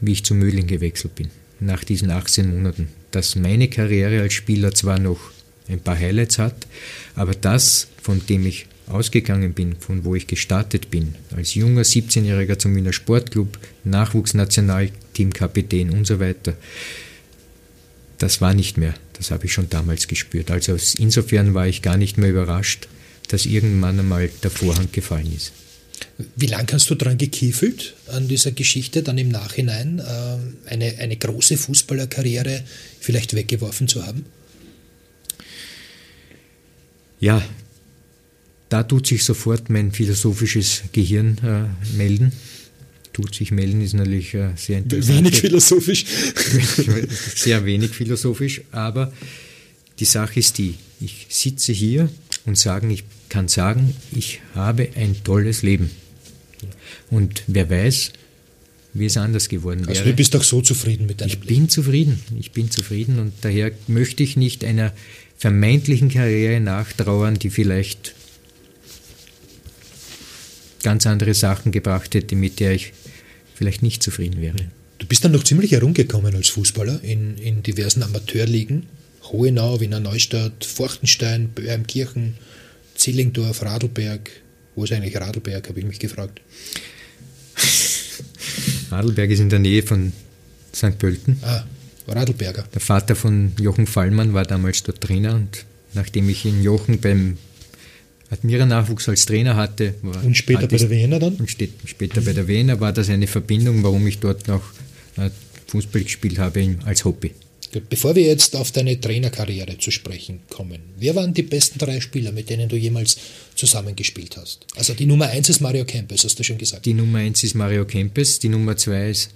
wie ich zu Mödling gewechselt bin, nach diesen 18 Monaten. Dass meine Karriere als Spieler zwar noch ein paar Highlights hat, aber das, von dem ich ausgegangen bin, von wo ich gestartet bin, als junger 17-Jähriger zum Wiener Sportclub, Nachwuchsnationalteamkapitän und so weiter, das war nicht mehr. Das habe ich schon damals gespürt. Also insofern war ich gar nicht mehr überrascht, dass irgendwann einmal der Vorhang gefallen ist. Wie lange hast du daran gekiefelt, an dieser Geschichte, dann im Nachhinein eine große Fußballerkarriere vielleicht weggeworfen zu haben? Ja, da tut sich sofort mein philosophisches Gehirn melden. Tut sich melden ist natürlich sehr interessant. Wenig philosophisch. Sehr wenig philosophisch, aber die Sache ist die, ich sitze hier und ich kann sagen, ich habe ein tolles Leben. Und wer weiß, wie es anders geworden wäre. Also du bist doch so zufrieden mit deinem Leben. Ich bin zufrieden und daher möchte ich nicht einer vermeintlichen Karriere nachtrauern, die vielleicht ganz andere Sachen gebracht hätte, mit der ich vielleicht nicht zufrieden wäre. Du bist dann noch ziemlich herumgekommen als Fußballer in diversen Amateurligen. Hohenau, Wiener Neustadt, Forchtenstein, Böheimkirchen, Zillingdorf, Radlberg. Wo ist eigentlich Radlberg, habe ich mich gefragt. Radlberg ist in der Nähe von St. Pölten. Ah, Radlberger. Der Vater von Jochen Fallmann war damals dort Trainer und nachdem ich in Jochen beim Admira-Nachwuchs als Trainer hatte. Und später bei der Wiener dann? Und später bei der Wiener war das eine Verbindung, warum ich dort noch Fußball gespielt habe als Hobby. Gut, bevor wir jetzt auf deine Trainerkarriere zu sprechen kommen, wer waren die besten 3 Spieler, mit denen du jemals zusammengespielt hast? Also die Nummer 1 ist Mario Kempes, hast du schon gesagt. Die Nummer 1 ist Mario Kempes, die Nummer 2 ist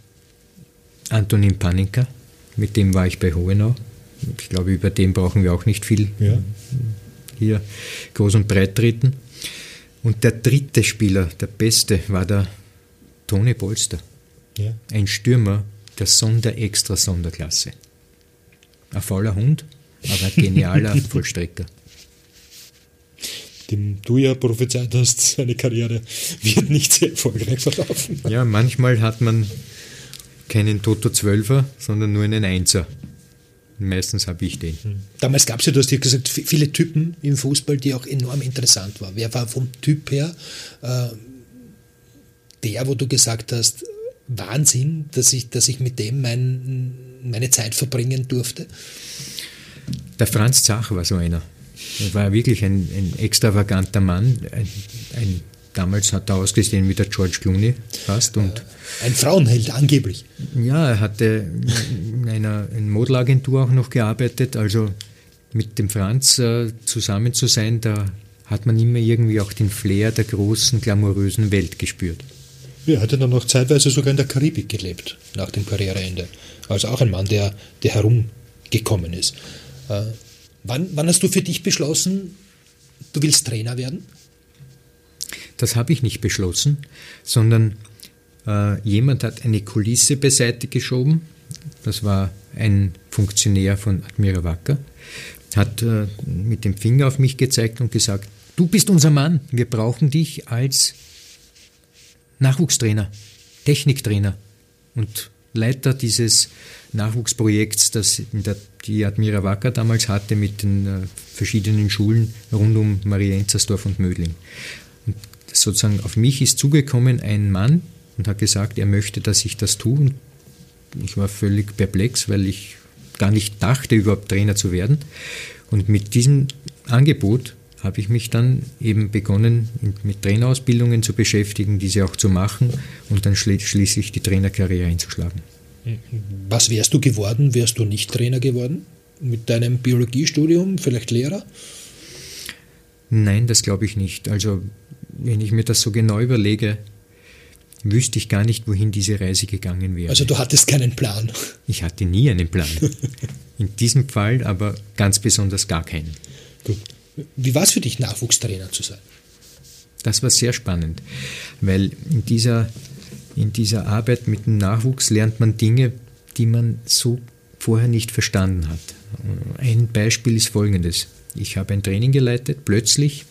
Antonin Panenka, mit dem war ich bei Hohenau. Ich glaube, über den brauchen wir auch nicht viel. Ja. Hier groß und breit treten. Und der dritte Spieler, der beste, war der Toni Polster. Ja. Ein Stürmer der Sonderklasse. Ein fauler Hund, aber ein genialer Vollstrecker. Dem du ja prophezeit hast, seine Karriere wird nicht sehr erfolgreich verlaufen. Ja, manchmal hat man keinen Toto-12er, sondern nur einen 1er. Meistens habe ich den. Damals gab es ja, du hast ja gesagt, viele Typen im Fußball, die auch enorm interessant waren. Wer war vom Typ her der, wo du gesagt hast, Wahnsinn, dass ich mit dem meine Zeit verbringen durfte? Der Franz Zach war so einer. Er war wirklich ein extravaganter Mann, ein Damals hat er ausgesehen wie der George Clooney fast. Und ein Frauenheld angeblich. Ja, er hatte in einer Modelagentur auch noch gearbeitet. Also mit dem Franz zusammen zu sein, da hat man immer irgendwie auch den Flair der großen, glamourösen Welt gespürt. Ja, hat er dann noch zeitweise sogar in der Karibik gelebt, nach dem Karriereende. Also auch ein Mann, der herumgekommen ist. Wann hast du für dich beschlossen, du willst Trainer werden? Das habe ich nicht beschlossen, sondern jemand hat eine Kulisse beiseite geschoben. Das war ein Funktionär von Admira Wacker, hat mit dem Finger auf mich gezeigt und gesagt, du bist unser Mann, wir brauchen dich als Nachwuchstrainer, Techniktrainer und Leiter dieses Nachwuchsprojekts, das die Admira Wacker damals hatte mit den verschiedenen Schulen rund um Marienzersdorf und Mödling. Und sozusagen auf mich ist zugekommen ein Mann und hat gesagt, er möchte, dass ich das tue. Und ich war völlig perplex, weil ich gar nicht dachte, überhaupt Trainer zu werden. Und mit diesem Angebot habe ich mich dann eben begonnen, mit Trainerausbildungen zu beschäftigen, diese auch zu machen und dann schließlich die Trainerkarriere einzuschlagen. Was wärst du geworden? Wärst du nicht Trainer geworden? Mit deinem Biologiestudium? Vielleicht Lehrer? Nein, das glaube ich nicht. Also wenn ich mir das so genau überlege, wüsste ich gar nicht, wohin diese Reise gegangen wäre. Also du hattest keinen Plan? Ich hatte nie einen Plan. In diesem Fall aber ganz besonders gar keinen. Gut. Wie war es für dich, Nachwuchstrainer zu sein? Das war sehr spannend, weil in dieser Arbeit mit dem Nachwuchs lernt man Dinge, die man so vorher nicht verstanden hat. Ein Beispiel ist folgendes. Ich habe ein Training geleitet, plötzlich...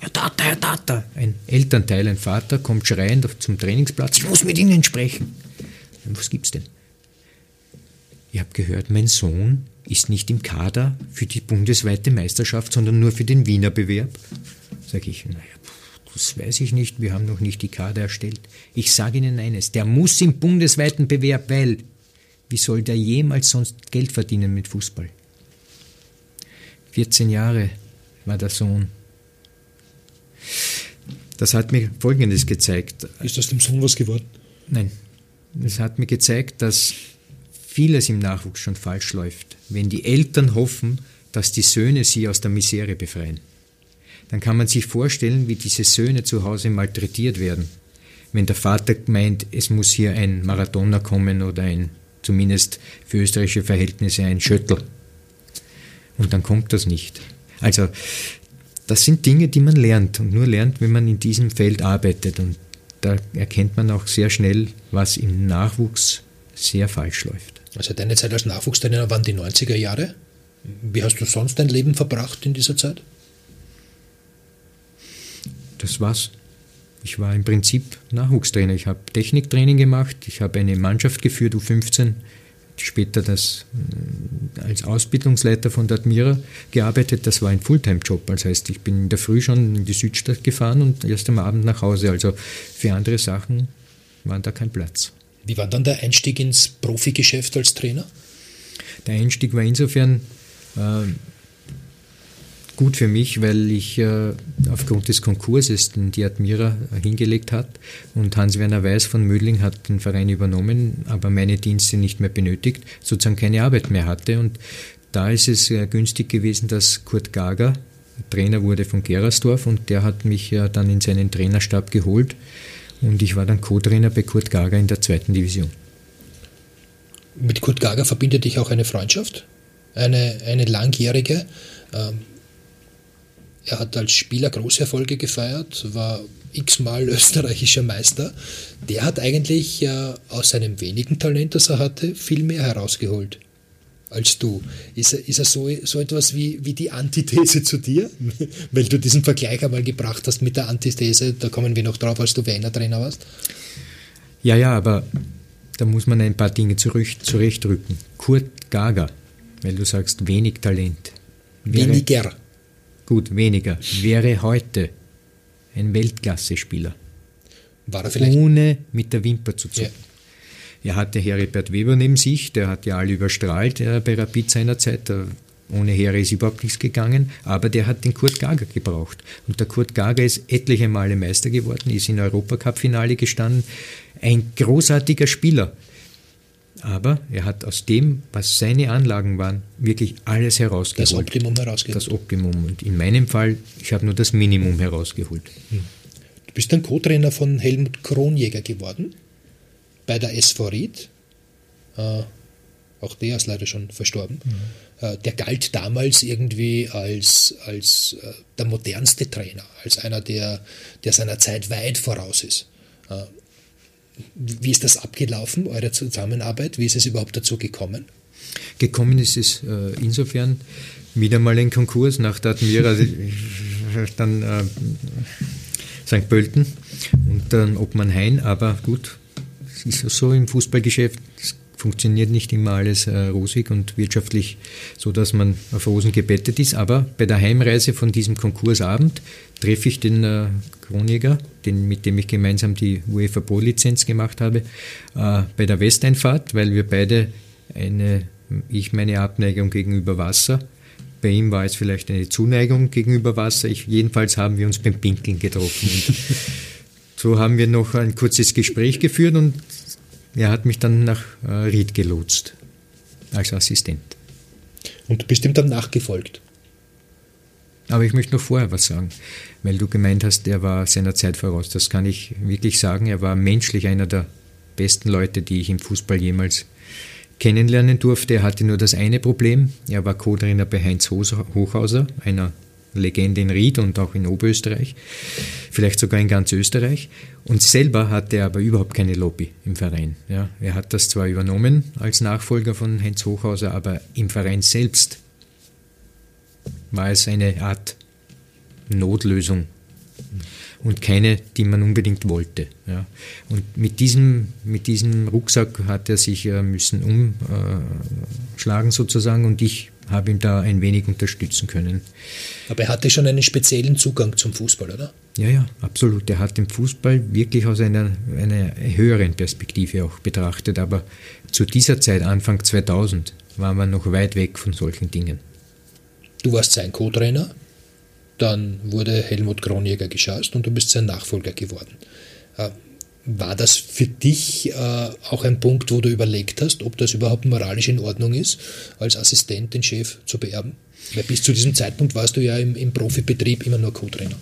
Herr Tata. Ein Elternteil, ein Vater, kommt schreiend zum Trainingsplatz. Ich muss mit Ihnen sprechen. Was gibt's denn? Ich habe gehört, mein Sohn ist nicht im Kader für die bundesweite Meisterschaft, sondern nur für den Wiener Bewerb. Sage ich, naja, das weiß ich nicht, wir haben noch nicht die Kader erstellt. Ich sage Ihnen eines, der muss im bundesweiten Bewerb, weil wie soll der jemals sonst Geld verdienen mit Fußball? 14 Jahre war der Sohn. Das hat mir Folgendes gezeigt. Ist aus dem Sohn was geworden? Nein. Es hat mir gezeigt, dass vieles im Nachwuchs schon falsch läuft. Wenn die Eltern hoffen, dass die Söhne sie aus der Misere befreien, dann kann man sich vorstellen, wie diese Söhne zu Hause malträtiert werden. Wenn der Vater meint, es muss hier ein Maradona kommen oder ein, zumindest für österreichische Verhältnisse, ein Schöttl. Und dann kommt das nicht. Also... Das sind Dinge, die man lernt und nur lernt, wenn man in diesem Feld arbeitet. Und da erkennt man auch sehr schnell, was im Nachwuchs sehr falsch läuft. Also deine Zeit als Nachwuchstrainer waren die 90er Jahre. Wie hast du sonst dein Leben verbracht in dieser Zeit? Das war's. Ich war im Prinzip Nachwuchstrainer. Ich habe Techniktraining gemacht, ich habe eine Mannschaft geführt, U15, später als Ausbildungsleiter von der Admira gearbeitet. Das war ein Fulltime-Job. Das heißt, ich bin in der Früh schon in die Südstadt gefahren und erst am Abend nach Hause. Also für andere Sachen war da kein Platz. Wie war dann der Einstieg ins Profigeschäft als Trainer? Der Einstieg war insofern gut für mich, weil ich aufgrund des Konkurses, den die Admira hingelegt hat, und Hans-Werner Weiß von Mödling hat den Verein übernommen, aber meine Dienste nicht mehr benötigt, sozusagen keine Arbeit mehr hatte. Und da ist es günstig gewesen, dass Kurt Gager Trainer wurde von Gerasdorf, und der hat mich dann in seinen Trainerstab geholt, und ich war dann Co-Trainer bei Kurt Gager in der 2. Division. Mit Kurt Gager verbindet dich auch eine Freundschaft, eine langjährige. Er hat als Spieler große Erfolge gefeiert, war x-mal österreichischer Meister. Der hat eigentlich aus seinem wenigen Talent, das er hatte, viel mehr herausgeholt als du. Ist er so etwas wie die Antithese zu dir? Weil du diesen Vergleich einmal gebracht hast mit der Antithese, da kommen wir noch drauf, als du Wiener Trainer warst. Ja, aber da muss man ein paar Dinge zurechtrücken. Kurt Gager, weil du sagst, wenig Talent. Weniger. Gut, weniger, wäre heute ein Weltklasse-Spieler. War er vielleicht? Ohne mit der Wimper zu zucken. Ja. Er hatte Heribert Weber neben sich, der hat ja alle überstrahlt bei Rapid seinerzeit. Ohne Heere ist überhaupt nichts gegangen, aber der hat den Kurt Gager gebraucht. Und der Kurt Gager ist etliche Male Meister geworden, ist in Europacup-Finale gestanden. Ein großartiger Spieler. Aber er hat aus dem, was seine Anlagen waren, wirklich alles herausgeholt. Das Optimum herausgeholt. Das Optimum. Und in meinem Fall, ich habe nur das Minimum herausgeholt. Du bist dann Co-Trainer von Helmut Kronjäger geworden, bei der SV Ried. Auch der ist leider schon verstorben. Der galt damals irgendwie als der modernste Trainer, als einer, der seiner Zeit weit voraus ist. Wie ist das abgelaufen, eure Zusammenarbeit? Wie ist es überhaupt dazu gekommen? Gekommen ist es insofern wieder mal ein Konkurs nach der Admira, dann St. Pölten und dann Obmann Hain. Aber gut, es ist so im Fußballgeschäft, es funktioniert nicht immer alles rosig und wirtschaftlich so, dass man auf Rosen gebettet ist. Aber bei der Heimreise von diesem Konkursabend treffe ich den Kronjäger, mit dem ich gemeinsam die UEFA Pro-Lizenz gemacht habe, bei der Westeinfahrt, weil wir beide meine Abneigung gegenüber Wasser, bei ihm war es vielleicht eine Zuneigung gegenüber Wasser, jedenfalls haben wir uns beim Pinkeln getroffen. Und so haben wir noch ein kurzes Gespräch geführt und er hat mich dann nach Ried gelotst, als Assistent. Und du bist ihm dann nachgefolgt? Aber ich möchte noch vorher was sagen, weil du gemeint hast, er war seiner Zeit voraus. Das kann ich wirklich sagen. Er war menschlich einer der besten Leute, die ich im Fußball jemals kennenlernen durfte. Er hatte nur das eine Problem. Er war Co-Trainer bei Heinz Hochhauser, einer Legende in Ried und auch in Oberösterreich, vielleicht sogar in ganz Österreich. Und selber hatte er aber überhaupt keine Lobby im Verein. Ja, er hat das zwar übernommen als Nachfolger von Heinz Hochhauser, aber im Verein selbst war es eine Art Notlösung und keine, die man unbedingt wollte. Ja. Und mit diesem Rucksack hat er sich müssen umschlagen sozusagen und ich habe ihn da ein wenig unterstützen können. Aber er hatte schon einen speziellen Zugang zum Fußball, oder? Ja, absolut. Er hat den Fußball wirklich aus einer höheren Perspektive auch betrachtet, aber zu dieser Zeit, Anfang 2000, waren wir noch weit weg von solchen Dingen. Du warst sein Co-Trainer, dann wurde Helmut Kronjäger geschasst und du bist sein Nachfolger geworden. War das für dich auch ein Punkt, wo du überlegt hast, ob das überhaupt moralisch in Ordnung ist, als Assistent den Chef zu beerben? Weil bis zu diesem Zeitpunkt warst du ja im Profibetrieb immer nur Co-Trainer.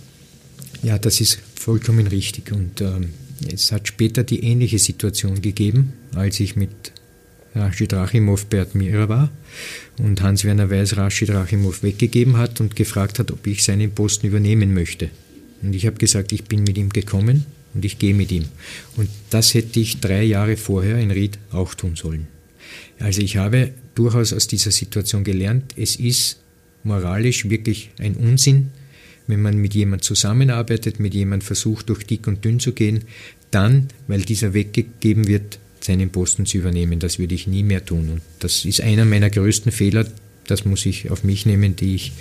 Ja, das ist vollkommen richtig. Und es hat später die ähnliche Situation gegeben, als ich mit Rashid Rachimov bei Admira war und Hans-Werner Weiß Rashid Rachimov weggegeben hat und gefragt hat, ob ich seinen Posten übernehmen möchte. Und ich habe gesagt, ich bin mit ihm gekommen und ich gehe mit ihm. Und das hätte ich 3 Jahre vorher in Ried auch tun sollen. Also ich habe durchaus aus dieser Situation gelernt, es ist moralisch wirklich ein Unsinn, wenn man mit jemand zusammenarbeitet, mit jemand versucht, durch dick und dünn zu gehen, dann, weil dieser weggegeben wird, seinen Posten zu übernehmen. Das würde ich nie mehr tun. Und das ist einer meiner größten Fehler, das muss ich auf mich nehmen, die ich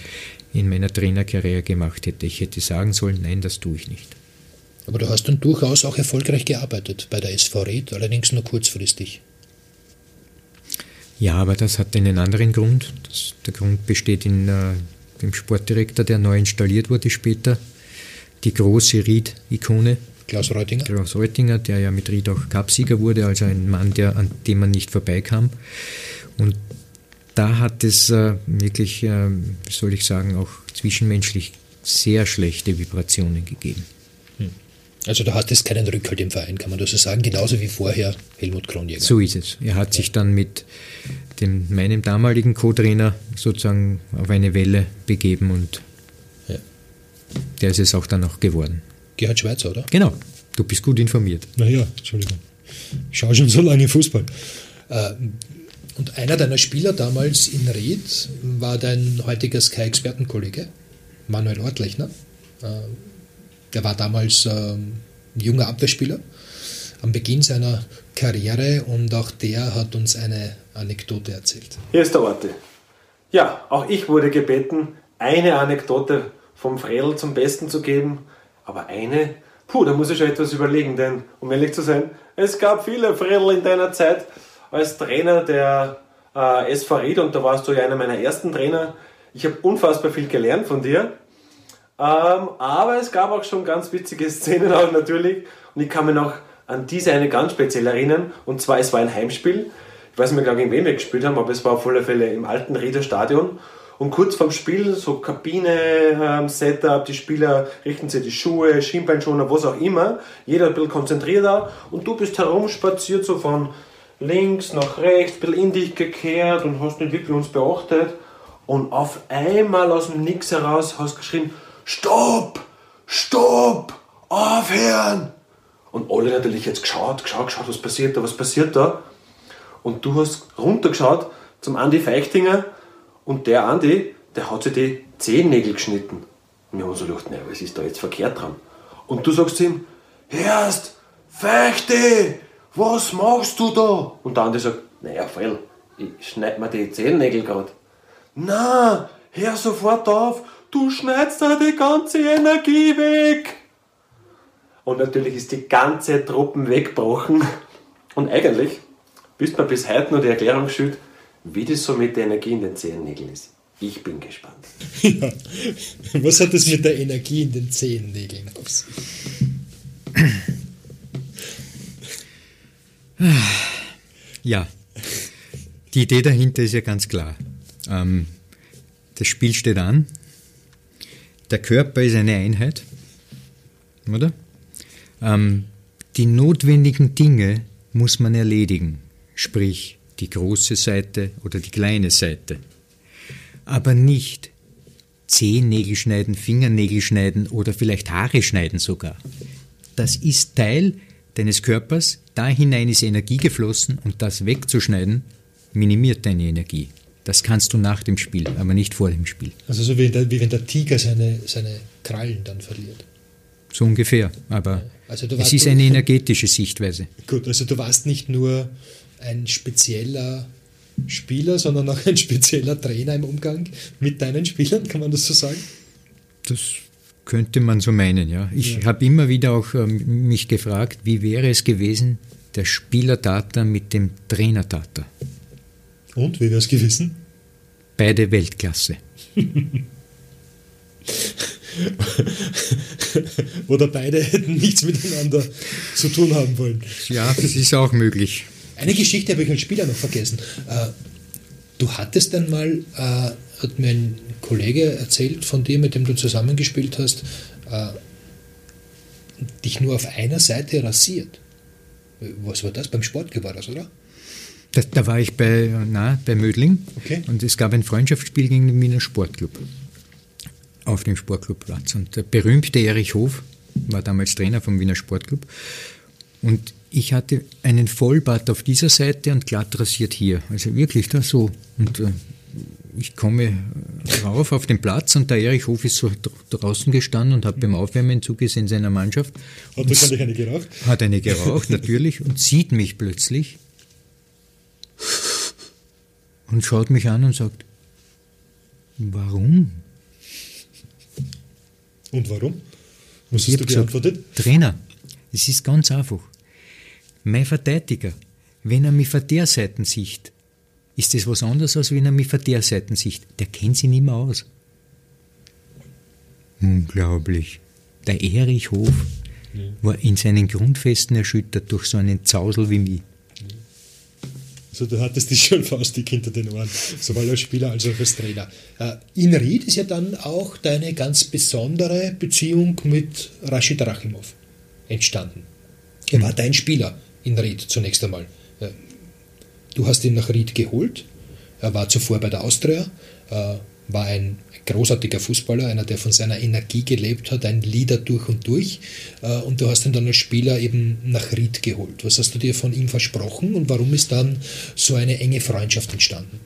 in meiner Trainerkarriere gemacht hätte. Ich hätte sagen sollen, nein, das tue ich nicht. Aber du hast dann durchaus auch erfolgreich gearbeitet bei der SV Ried, allerdings nur kurzfristig. Ja, aber das hat einen anderen Grund. Der Grund besteht in dem Sportdirektor, der neu installiert wurde später, die große Ried-Ikone, Klaus Reutinger, der ja mit Ried auch Cupsieger wurde, also ein Mann, an dem man nicht vorbeikam. Und da hat es wirklich, auch zwischenmenschlich sehr schlechte Vibrationen gegeben. Also da hattest du keinen Rückhalt im Verein, kann man das so sagen, genauso wie vorher Helmut Kronjäger. So ist es. Er hat sich dann mit meinem damaligen Co-Trainer sozusagen auf eine Welle begeben und der ist es auch dann noch geworden. Gerhard Schweizer, oder? Genau, du bist gut informiert. Naja, Entschuldigung. Ich schaue schon so lange Fußball. Und einer deiner Spieler damals in Ried war dein heutiger Sky-Expertenkollege, Manuel Ortlechner. Der war damals ein junger Abwehrspieler am Beginn seiner Karriere und auch der hat uns eine Anekdote erzählt. Hier ist der Orte. Ja, auch ich wurde gebeten, eine Anekdote vom Fredl zum Besten zu geben. Aber eine, da muss ich schon etwas überlegen, denn um ehrlich zu sein, es gab viele Fredl in deiner Zeit als Trainer, der SV Ried, und da warst du ja einer meiner ersten Trainer. Ich habe unfassbar viel gelernt von dir, aber es gab auch schon ganz witzige Szenen auch natürlich, und ich kann mich noch an diese eine ganz speziell erinnern, und zwar, es war ein Heimspiel, ich weiß nicht mehr genau, gegen wen wir gespielt haben, aber es war auf alle Fälle im alten Rieder Stadion, und kurz vorm Spiel, so Kabine, Setup, die Spieler richten sich die Schuhe, Schienbeinschoner, was auch immer, jeder ein bisschen konzentrierter, und du bist herumspaziert, so von links nach rechts, ein bisschen in dich gekehrt und hast nicht wirklich uns beachtet, und auf einmal aus dem Nix heraus hast du geschrien, Stopp! Stopp! Aufhören! Und alle natürlich jetzt geschaut, was passiert da? Und du hast runtergeschaut zum Andi Feichtinger, und der Andi, der hat sich die Zehennägel geschnitten. Und wir haben uns so gedacht, naja, was ist da jetzt verkehrt dran? Und du sagst ihm, Herrst, Feichti, was machst du da? Und der Andi sagt, naja, voll, ich schneide mir die Zehennägel gerade. Na, hör sofort auf, du schneidest da die ganze Energie weg. Und natürlich ist die ganze Truppe weggebrochen. Und eigentlich bist mir bis heute noch die Erklärung geschüttet, wie das so mit der Energie in den Zehennägeln ist. Ich bin gespannt. Ja. Was hat das mit der Energie in den Zehennägeln auf sich? Ja, die Idee dahinter ist ja ganz klar. Das Spiel steht an. Der Körper ist eine Einheit, oder? Die notwendigen Dinge muss man erledigen, sprich die große Seite oder die kleine Seite. Aber nicht Zehennägel schneiden, Fingernägel schneiden oder vielleicht Haare schneiden sogar. Das ist Teil deines Körpers, da hinein ist Energie geflossen, und das wegzuschneiden minimiert deine Energie. Das kannst du nach dem Spiel, aber nicht vor dem Spiel. Also so wie wenn der Tiger seine Krallen dann verliert. So ungefähr, aber also es ist eine energetische Sichtweise. Gut, also du warst nicht nur ein spezieller Spieler, sondern auch ein spezieller Trainer im Umgang mit deinen Spielern, kann man das so sagen? Das könnte man so meinen, ja. Ich habe immer wieder auch mich gefragt, wie wäre es gewesen, der Spieler-Tata mit dem Trainer-Tata? Und, wie wäre es gewesen? Beide Weltklasse. Oder beide hätten nichts miteinander zu tun haben wollen. Ja, das ist auch möglich. Eine Geschichte habe ich als Spieler noch vergessen. Du hattest einmal, hat mir ein Kollege erzählt von dir, mit dem du zusammengespielt hast, dich nur auf einer Seite rasiert. Was war das? Beim Sportclub war das, oder? Da war ich bei Mödling, okay. Und es gab ein Freundschaftsspiel gegen den Wiener Sportclub auf dem Sportclubplatz, und der berühmte Erich Hof war damals Trainer vom Wiener Sportclub, und ich hatte einen Vollbart auf dieser Seite und glatt rasiert hier, also wirklich da so, und ich komme rauf auf den Platz, und der Erich Hof ist so draußen gestanden und hat beim Aufwärmen zugesehen seiner Mannschaft. Hat wahrscheinlich eine geraucht? Hat eine geraucht, natürlich, und sieht mich plötzlich und schaut mich an und sagt, warum? Und warum? Was hast du geantwortet? Trainer, es ist ganz einfach. Mein Verteidiger, wenn er mich von der Seite sieht, ist das was anderes, als wenn er mich von der Seite sieht. Der kennt sich nicht mehr aus. Unglaublich. Der Erich Hof war in seinen Grundfesten erschüttert durch so einen Zausel wie mich. Also du hattest dich schon faustig hinter den Ohren, sowohl als Spieler als auch als Trainer. In Ried ist ja dann auch deine ganz besondere Beziehung mit Rashid Rachimov entstanden. Er war dein Spieler in Ried zunächst einmal. Du hast ihn nach Ried geholt, er war zuvor bei der Austria, war ein großartiger Fußballer, einer, der von seiner Energie gelebt hat, ein Leader durch und durch. Und du hast ihn dann als Spieler eben nach Ried geholt. Was hast du dir von ihm versprochen, und warum ist dann so eine enge Freundschaft entstanden?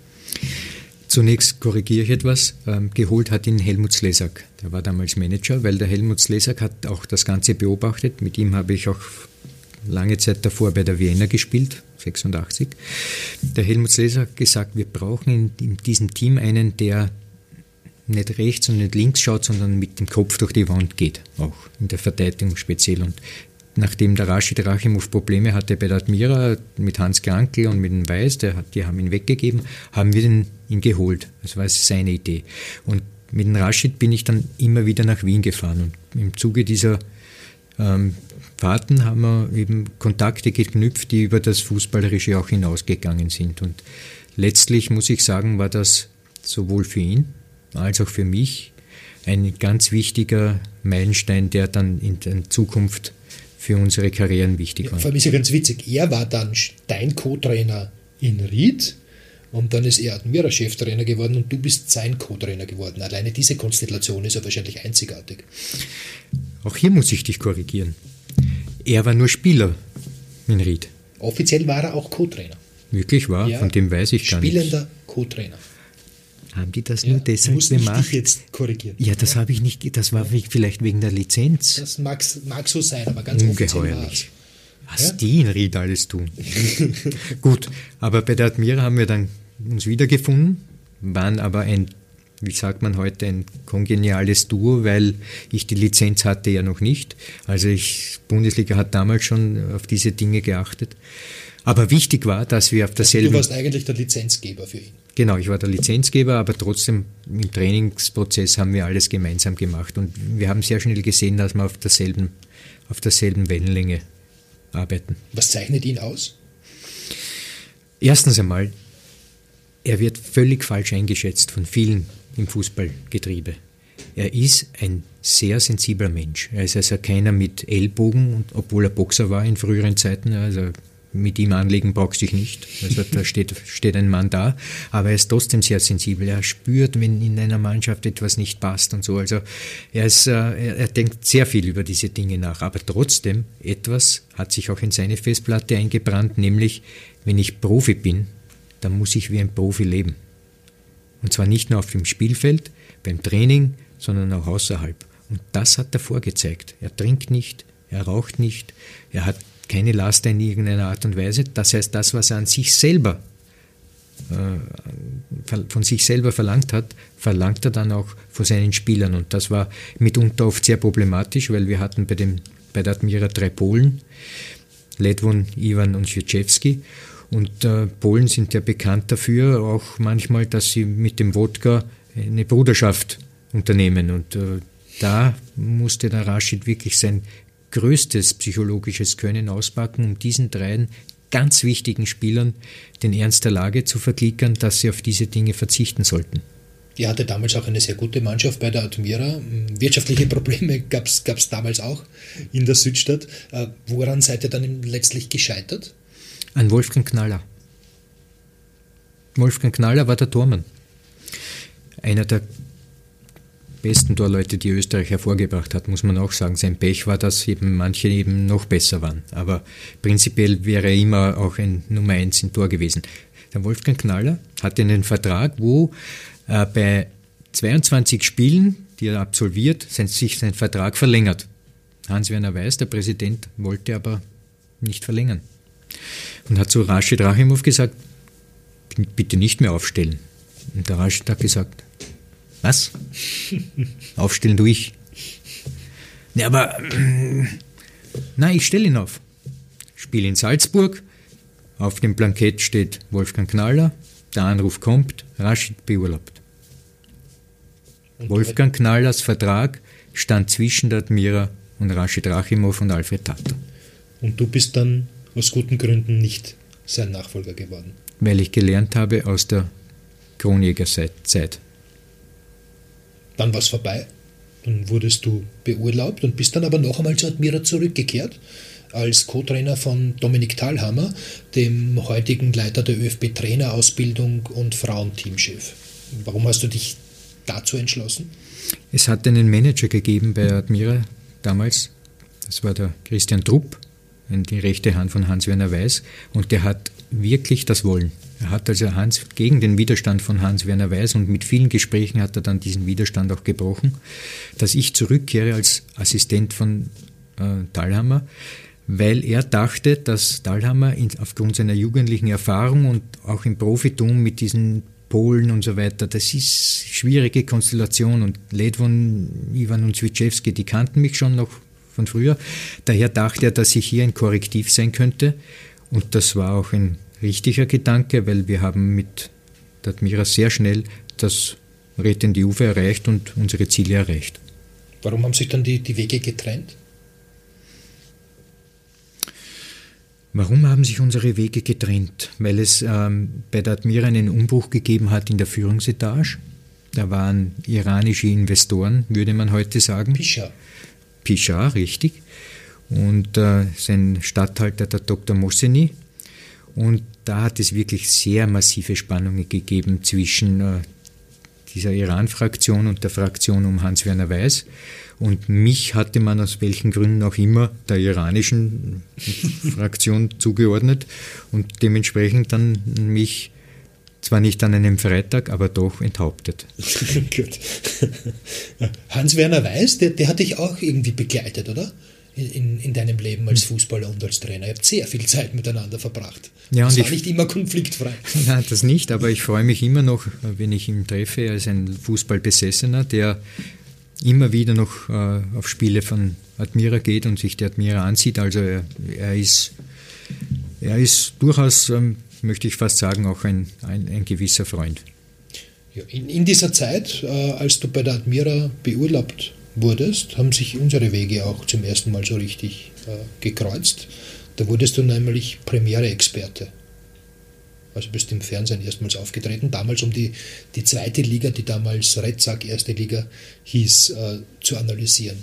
Zunächst korrigiere ich etwas. Geholt hat ihn Helmut Slezak. Der war damals Manager, weil der Helmut Slezak hat auch das Ganze beobachtet. Mit ihm habe ich auch lange Zeit davor bei der Vienna gespielt, 86. Der Helmut Slezak hat gesagt, wir brauchen in diesem Team einen, der nicht rechts und nicht links schaut, sondern mit dem Kopf durch die Wand geht, auch in der Verteidigung speziell. Und nachdem der Rashid Rachimov Probleme hatte bei der Admira mit Hans Krankl und mit dem Weiß, die haben ihn weggegeben, haben wir ihn geholt. Das war seine Idee. Und mit dem Rashid bin ich dann immer wieder nach Wien gefahren. Und im Zuge dieser Fahrten haben wir eben Kontakte geknüpft, die über das Fußballerische auch hinausgegangen sind. Und letztlich, muss ich sagen, war das sowohl für ihn als auch für mich ein ganz wichtiger Meilenstein, der dann in der Zukunft für unsere Karrieren wichtig war. Vor allem ist ja ganz witzig, er war dann dein Co-Trainer in Ried und dann ist er Admira-Cheftrainer geworden und du bist sein Co-Trainer geworden. Alleine diese Konstellation ist ja wahrscheinlich einzigartig. Auch hier muss ich dich korrigieren. Er war nur Spieler in Ried. Offiziell war er auch Co-Trainer. Wirklich wahr? Ja, von dem weiß ich gar nicht. Spielender Co-Trainer. Haben die das nur deshalb gemacht? Ich muss dich jetzt korrigieren. Ja, das habe ich nicht, das war vielleicht wegen der Lizenz. Das mag so sein, aber ganz ungeheuerlich. Was die in Ried alles tun. Gut, aber bei der Admira haben wir dann uns wiedergefunden, waren aber wie sagt man heute, ein kongeniales Duo, weil ich die Lizenz hatte ja noch nicht. Also Bundesliga hat damals schon auf diese Dinge geachtet. Aber wichtig war, dass wir auf derselben... Also du warst eigentlich der Lizenzgeber für ihn. Genau, ich war der Lizenzgeber, aber trotzdem im Trainingsprozess haben wir alles gemeinsam gemacht. Und wir haben sehr schnell gesehen, dass wir auf derselben Wellenlänge arbeiten. Was zeichnet ihn aus? Erstens einmal, er wird völlig falsch eingeschätzt von vielen im Fußballgetriebe. Er ist ein sehr sensibler Mensch. Er ist also keiner mit Ellbogen, und obwohl er Boxer war in früheren Zeiten, also mit ihm anlegen brauchst du dich nicht. Also da steht ein Mann da, aber er ist trotzdem sehr sensibel. Er spürt, wenn in einer Mannschaft etwas nicht passt und so. Also er denkt sehr viel über diese Dinge nach, aber trotzdem etwas hat sich auch in seine Festplatte eingebrannt, nämlich wenn ich Profi bin, dann muss ich wie ein Profi leben. Und zwar nicht nur auf dem Spielfeld, beim Training, sondern auch außerhalb. Und das hat er vorgezeigt. Er trinkt nicht, er raucht nicht, er hat keine Last in irgendeiner Art und Weise. Das heißt, das, was er an sich selber, von sich selber verlangt hat, verlangt er dann auch von seinen Spielern. Und das war mitunter oft sehr problematisch, weil wir hatten bei der Admira 3 Polen, Ledwon, Ivan und Schwieczewski. Und Polen sind ja bekannt dafür, auch manchmal, dass sie mit dem Wodka eine Bruderschaft unternehmen. Und da musste der Rashid wirklich sein größtes psychologisches Können auspacken, um diesen 3 ganz wichtigen Spielern den Ernst der Lage zu verklickern, dass sie auf diese Dinge verzichten sollten. Die hatte damals auch eine sehr gute Mannschaft bei der Admira. Wirtschaftliche Probleme gab es damals auch in der Südstadt. Woran seid ihr dann letztlich gescheitert? An Wolfgang Knaller. Wolfgang Knaller war der Tormann. Einer der besten Torleute, die Österreich hervorgebracht hat, muss man auch sagen. Sein Pech war, dass eben manche eben noch besser waren. Aber prinzipiell wäre er immer auch ein Nummer 1 im Tor gewesen. Der Wolfgang Knaller hatte einen Vertrag, wo bei 22 Spielen, die er absolviert, sich sein Vertrag verlängert. Hans-Werner Weiß, der Präsident, wollte aber nicht verlängern. Und hat so Rashid Rachimov gesagt, bitte nicht mehr aufstellen. Und der Rashid hat gesagt, was? Aufstellen tue ich. Ja, aber nein, ich stelle ihn auf. Spiel in Salzburg, auf dem Blankett steht Wolfgang Knaller, der Anruf kommt, Rashid beurlaubt. Wolfgang Knallers Vertrag stand zwischen der Admira und Rashid Rachimov und Alfred Tato. Und du bist dann aus guten Gründen nicht sein Nachfolger geworden. Weil ich gelernt habe aus der Kronjägerzeit. Dann war es vorbei. Dann wurdest du beurlaubt und bist dann aber noch einmal zur Admira zurückgekehrt als Co-Trainer von Dominik Thalhammer, dem heutigen Leiter der ÖFB-Trainerausbildung und Frauenteamchef. Warum hast du dich dazu entschlossen? Es hat einen Manager gegeben bei Admira damals. Das war der Christian Trupp, die rechte Hand von Hans-Werner Weiß, und der hat wirklich das Wollen. Er hat also gegen den Widerstand von Hans-Werner Weiß, und mit vielen Gesprächen hat er dann diesen Widerstand auch gebrochen, dass ich zurückkehre als Assistent von Thalhammer, weil er dachte, dass Thalhammer aufgrund seiner jugendlichen Erfahrung und auch im Profitum mit diesen Polen und so weiter, das ist schwierige Konstellation, und Ledwon, Ivan und Schwieczewski, die kannten mich schon noch von früher. Daher dachte er, dass ich hier ein Korrektiv sein könnte. Und das war auch ein richtiger Gedanke, weil wir haben mit der Admira sehr schnell das Red in die Uwe erreicht und unsere Ziele erreicht. Warum haben sich dann die Wege getrennt? Warum haben sich unsere Wege getrennt? Weil es bei der Admira einen Umbruch gegeben hat in der Führungsetage. Da waren iranische Investoren, würde man heute sagen. Pishar, richtig. Und sein Statthalter, der Dr. Mosseni. Und da hat es wirklich sehr massive Spannungen gegeben zwischen dieser Iran-Fraktion und der Fraktion um Hans-Werner Weiß. Und mich hatte man aus welchen Gründen auch immer der iranischen Fraktion zugeordnet und dementsprechend dann mich zwar nicht an einem Freitag, aber doch enthauptet. Gut. Hans-Werner Weiß, der hat dich auch irgendwie begleitet, oder? In deinem Leben als Fußballer und als Trainer. Ihr habt sehr viel Zeit miteinander verbracht. Ja, und das war nicht immer konfliktfrei. Nein, das nicht, aber ich freue mich immer noch, wenn ich ihn treffe. Er ist ein Fußballbesessener, der immer wieder noch auf Spiele von Admira geht und sich die Admira ansieht. Also er ist durchaus, möchte ich fast sagen, auch ein gewisser Freund. Ja, in dieser Zeit, als du bei der Admira beurlaubt wurdest, haben sich unsere Wege auch zum ersten Mal so richtig gekreuzt. Da wurdest du nämlich Premiere-Experte. Also bist im Fernsehen erstmals aufgetreten, damals um die zweite Liga, die damals Retzak erste Liga hieß, zu analysieren.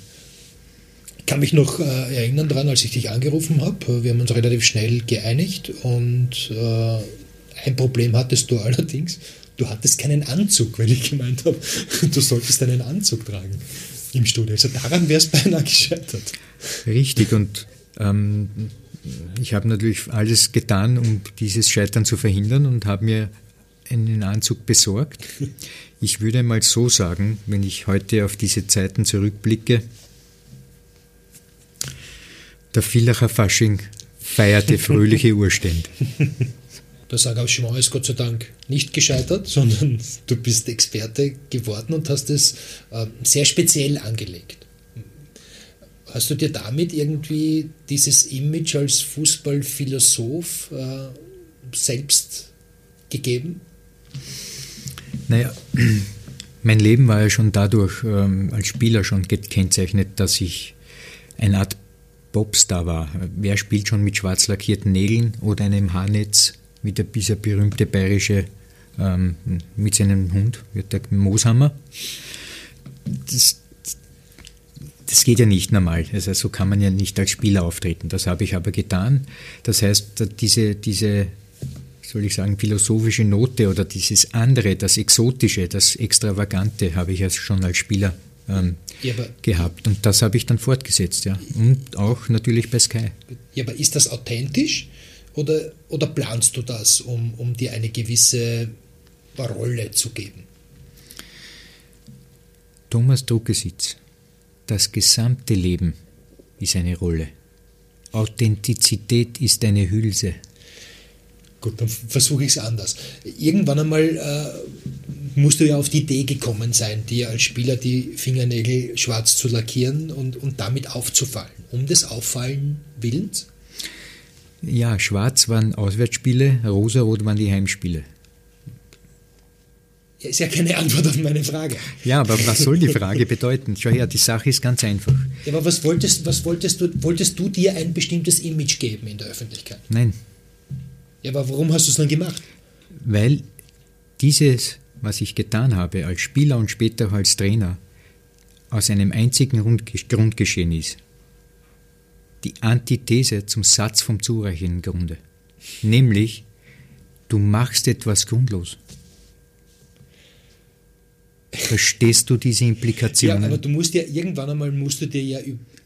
Ich kann mich noch erinnern daran, als ich dich angerufen habe. Wir haben uns relativ schnell geeinigt und ein Problem hattest du allerdings. Du hattest keinen Anzug, weil ich gemeint habe, du solltest einen Anzug tragen im Studio. Also daran wäre es beinahe gescheitert. Richtig, und ich habe natürlich alles getan, um dieses Scheitern zu verhindern und habe mir einen Anzug besorgt. Ich würde mal so sagen, wenn ich heute auf diese Zeiten zurückblicke, der Villacher Fasching feierte fröhliche Urstände. Das Engagement ist Gott sei Dank nicht gescheitert, sondern du bist Experte geworden und hast es sehr speziell angelegt. Hast du dir damit irgendwie dieses Image als Fußballphilosoph selbst gegeben? Naja, mein Leben war ja schon dadurch als Spieler schon gekennzeichnet, dass ich eine Art Popstar war. Wer spielt schon mit schwarz lackierten Nägeln oder einem Haarnetz? Wie dieser berühmte bayerische, mit seinem Hund, wird der Mooshammer. Das geht ja nicht normal. Also so kann man ja nicht als Spieler auftreten. Das habe ich aber getan. Das heißt, diese, soll ich sagen, philosophische Note oder dieses andere, das Exotische, das Extravagante habe ich ja schon als Spieler gehabt. Und das habe ich dann fortgesetzt, ja. Und auch natürlich bei Sky. Ja, aber ist das authentisch? Oder planst du das, um dir eine gewisse Rolle zu geben? Thomas Druckesitz, das gesamte Leben ist eine Rolle. Authentizität ist eine Hülse. Gut, dann versuche ich es anders. Irgendwann einmal musst du ja auf die Idee gekommen sein, dir als Spieler die Fingernägel schwarz zu lackieren und damit aufzufallen. Um des Auffallen willens? Ja, schwarz waren Auswärtsspiele, rosarot waren die Heimspiele. Ist ja keine Antwort auf meine Frage. Ja, aber was soll die Frage bedeuten? Schau her, die Sache ist ganz einfach. Ja, aber wolltest du dir ein bestimmtes Image geben in der Öffentlichkeit? Nein. Ja, aber warum hast du es dann gemacht? Weil dieses, was ich getan habe als Spieler und später auch als Trainer, aus einem einzigen Grund geschehen ist. Die Antithese zum Satz vom zureichenden Grunde. Nämlich, du machst etwas grundlos. Verstehst du diese Implikationen? Ja, aber du musst ja irgendwann einmal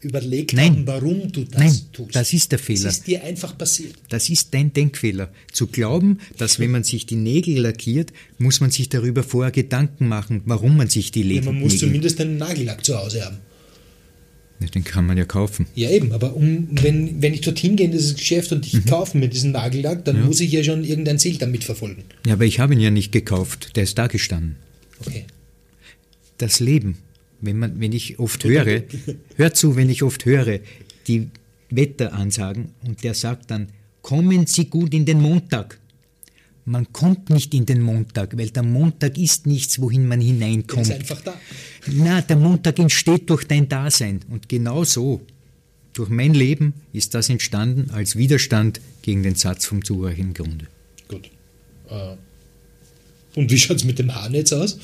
überlegt haben, warum du das tust. Das ist der Fehler. Das ist dir einfach passiert. Das ist dein Denkfehler. Zu glauben, dass wenn man sich die Nägel lackiert, muss man sich darüber vorher Gedanken machen, warum man sich die Nägel lackiert. Ja, man muss zumindest einen Nagellack zu Hause haben. Den kann man ja kaufen. Ja eben, aber wenn ich dorthin gehe in dieses Geschäft und ich kaufe mir diesen Nagellack, dann muss ich ja schon irgendein Ziel damit verfolgen. Ja, aber ich habe ihn ja nicht gekauft, der ist da gestanden. Okay. Das Leben wenn ich oft höre, die Wetteransagen, und der sagt dann, kommen Sie gut in den Montag. Man kommt nicht in den Montag, weil der Montag ist nichts, wohin man hineinkommt. Der ist einfach da. Na, der Montag entsteht durch dein Dasein. Und genau so, durch mein Leben, ist das entstanden als Widerstand gegen den Satz vom zureichenden Grunde. Gut. Und wie schaut es mit dem Haarnetz aus?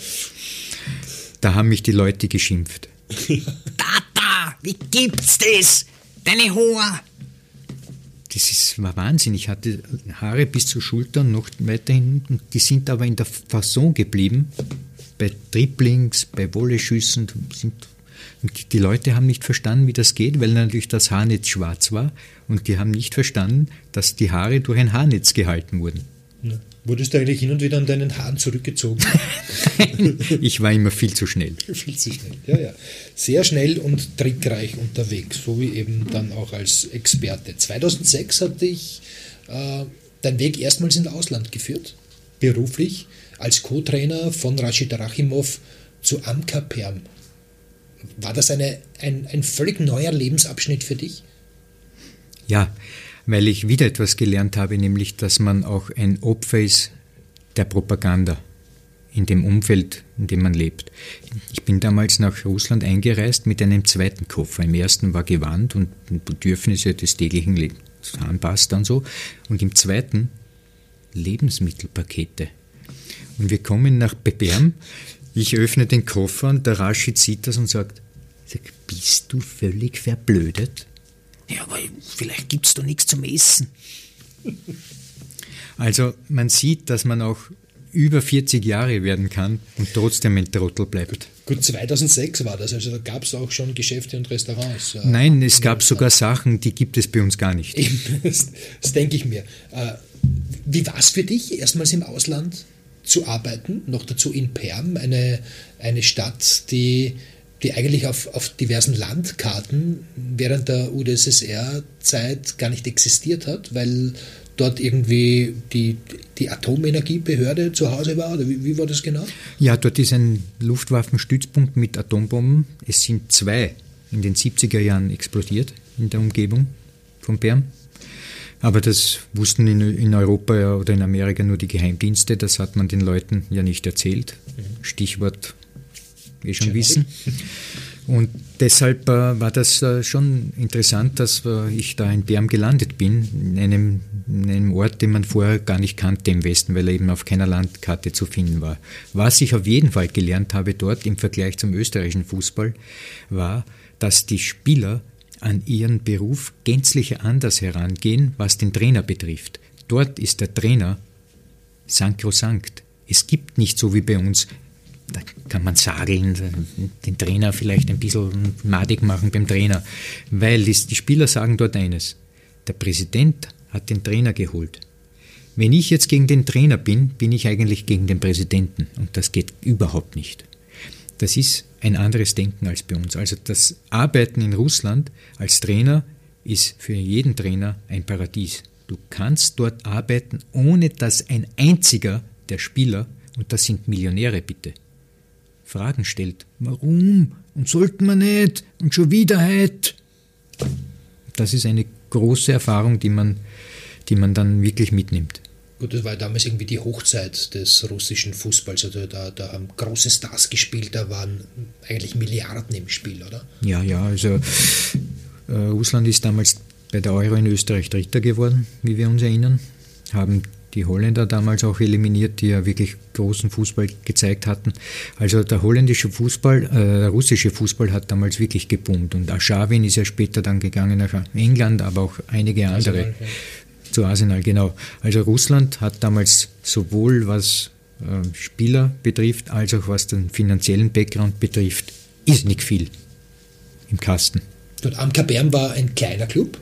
Da haben mich die Leute geschimpft. Tata, wie gibt's das? Deine Haare! Das war Wahnsinn. Ich hatte Haare bis zur Schulter und noch weiter hinten. Die sind aber in der Fasson geblieben. Bei Dribblings, bei Volleyschüssen. Und die Leute haben nicht verstanden, wie das geht, weil natürlich das Haarnetz schwarz war. Und die haben nicht verstanden, dass die Haare durch ein Haarnetz gehalten wurden. Ja. Wurdest du eigentlich hin und wieder an deinen Haaren zurückgezogen? Ich war immer viel zu schnell. Viel zu schnell, ja. Sehr schnell und trickreich unterwegs, so wie eben dann auch als Experte. 2006 hat dich dein Weg erstmals ins Ausland geführt, beruflich, als Co-Trainer von Rashid Rachimov zu Amka Perm. War das ein völlig neuer Lebensabschnitt für dich? Ja, weil ich wieder etwas gelernt habe, nämlich, dass man auch ein Opfer ist der Propaganda in dem Umfeld, in dem man lebt. Ich bin damals nach Russland eingereist mit einem zweiten Koffer. Im ersten war Gewand und Bedürfnisse des täglichen Lebens, Zahnpasta und so. Und im zweiten Lebensmittelpakete. Und wir kommen nach Perm. Ich öffne den Koffer und der Rashid sieht das und sagt, bist du völlig verblödet? Ja, aber vielleicht gibt es doch nichts zum Essen. Also man sieht, dass man auch über 40 Jahre werden kann und trotzdem ein Trottel bleibt. Gut, 2006 war das, also da gab es auch schon Geschäfte und Restaurants. Nein, es gab sogar Sachen, die gibt es bei uns gar nicht. Eben, das denke ich mir. Wie war es für dich, erstmals im Ausland zu arbeiten, noch dazu in Perm, eine Stadt, die eigentlich auf diversen Landkarten während der UdSSR-Zeit gar nicht existiert hat, weil dort irgendwie die Atomenergiebehörde zu Hause war? Oder wie war das genau? Ja, dort ist ein Luftwaffenstützpunkt mit Atombomben. Es sind 2 in den 70er Jahren explodiert in der Umgebung von Perm. Aber das wussten in Europa oder in Amerika nur die Geheimdienste. Das hat man den Leuten ja nicht erzählt. Stichwort wir schon wissen. Und deshalb war das schon interessant, dass ich da in Perm gelandet bin, in einem Ort, den man vorher gar nicht kannte im Westen, weil er eben auf keiner Landkarte zu finden war. Was ich auf jeden Fall gelernt habe dort im Vergleich zum österreichischen Fußball, war, dass die Spieler an ihren Beruf gänzlich anders herangehen, was den Trainer betrifft. Dort ist der Trainer sakrosankt. Es gibt nicht so wie bei uns, da kann man sageln, den Trainer vielleicht ein bisschen madig machen beim Trainer, weil die Spieler sagen dort eines, der Präsident hat den Trainer geholt. Wenn ich jetzt gegen den Trainer bin, bin ich eigentlich gegen den Präsidenten und das geht überhaupt nicht. Das ist ein anderes Denken als bei uns. Also das Arbeiten in Russland als Trainer ist für jeden Trainer ein Paradies. Du kannst dort arbeiten, ohne dass ein einziger der Spieler, und das sind Millionäre bitte, Fragen stellt. Warum? Und sollten wir nicht? Und schon wieder halt? Das ist eine große Erfahrung, die man dann wirklich mitnimmt. Gut, das war damals irgendwie die Hochzeit des russischen Fußballs. Also da haben große Stars gespielt, da waren eigentlich Milliarden im Spiel, oder? Ja, also Russland ist damals bei der Euro in Österreich Dritter geworden, wie wir uns erinnern, haben die Holländer damals auch eliminiert, die ja wirklich großen Fußball gezeigt hatten. Also der russische Fußball hat damals wirklich geboomt. Und Aschawin ist ja später dann gegangen nach England, aber auch einige andere. Arsenal, ja. Zu Arsenal, genau. Also Russland hat damals sowohl was Spieler betrifft, als auch was den finanziellen Background betrifft, ist nicht viel im Kasten. Und Amka Perm war ein kleiner Club.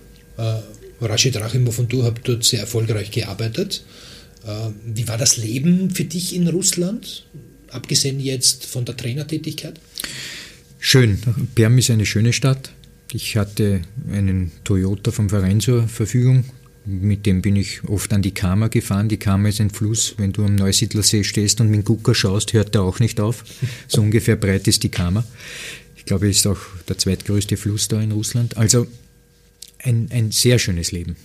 Rashid Rachimov und du habt dort sehr erfolgreich gearbeitet. Wie war das Leben für dich in Russland, abgesehen jetzt von der Trainertätigkeit? Schön. Perm ist eine schöne Stadt. Ich hatte einen Toyota vom Verein zur Verfügung. Mit dem bin ich oft an die Kama gefahren. Die Kama ist ein Fluss. Wenn du am Neusiedlersee stehst und mit dem Gucker schaust, hört er auch nicht auf. So ungefähr breit ist die Kama. glaube, ist auch der zweitgrößte Fluss da in Russland. Also ein sehr schönes Leben.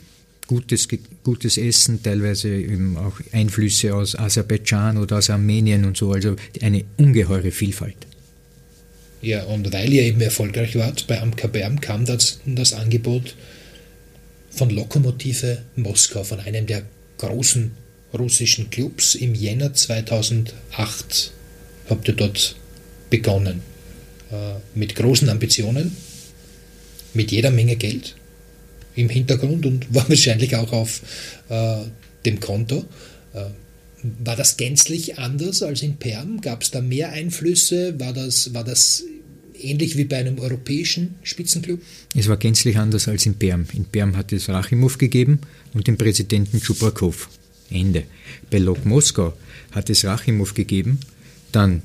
Gutes Essen, teilweise eben auch Einflüsse aus Aserbaidschan oder aus Armenien und so, also eine ungeheure Vielfalt. Ja, und weil ihr eben erfolgreich wart bei Amka Berm, kam das Angebot von Lokomotive Moskau, von einem der großen russischen Clubs im Jänner 2008. Habt ihr dort begonnen? Mit großen Ambitionen, mit jeder Menge Geld im Hintergrund und war wahrscheinlich auch auf dem Konto. War das gänzlich anders als in Perm? Gab es da mehr Einflüsse? War das ähnlich wie bei einem europäischen Spitzenclub? Es war gänzlich anders als in Perm. In Perm hat es Rachimov gegeben und den Präsidenten Tschubakow. Ende. Bei Lok Moskau hat es Rachimov gegeben, dann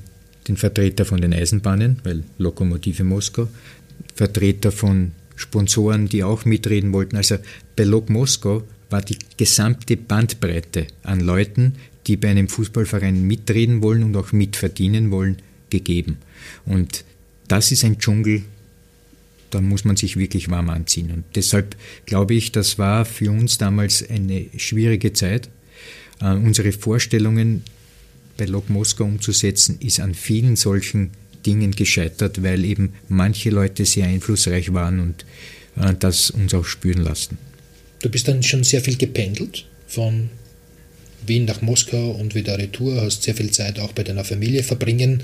den Vertreter von den Eisenbahnen, weil Lokomotive Moskau, Vertreter von Sponsoren, die auch mitreden wollten. Also bei Lok Moskau war die gesamte Bandbreite an Leuten, die bei einem Fußballverein mitreden wollen und auch mitverdienen wollen, gegeben. Und das ist ein Dschungel, da muss man sich wirklich warm anziehen. Und deshalb glaube ich, das war für uns damals eine schwierige Zeit. Unsere Vorstellungen bei Lok Moskau umzusetzen, ist an vielen solchen Dingen gescheitert, weil eben manche Leute sehr einflussreich waren und das uns auch spüren lassen. Du bist dann schon sehr viel gependelt von Wien nach Moskau und wieder retour, hast sehr viel Zeit auch bei deiner Familie verbringen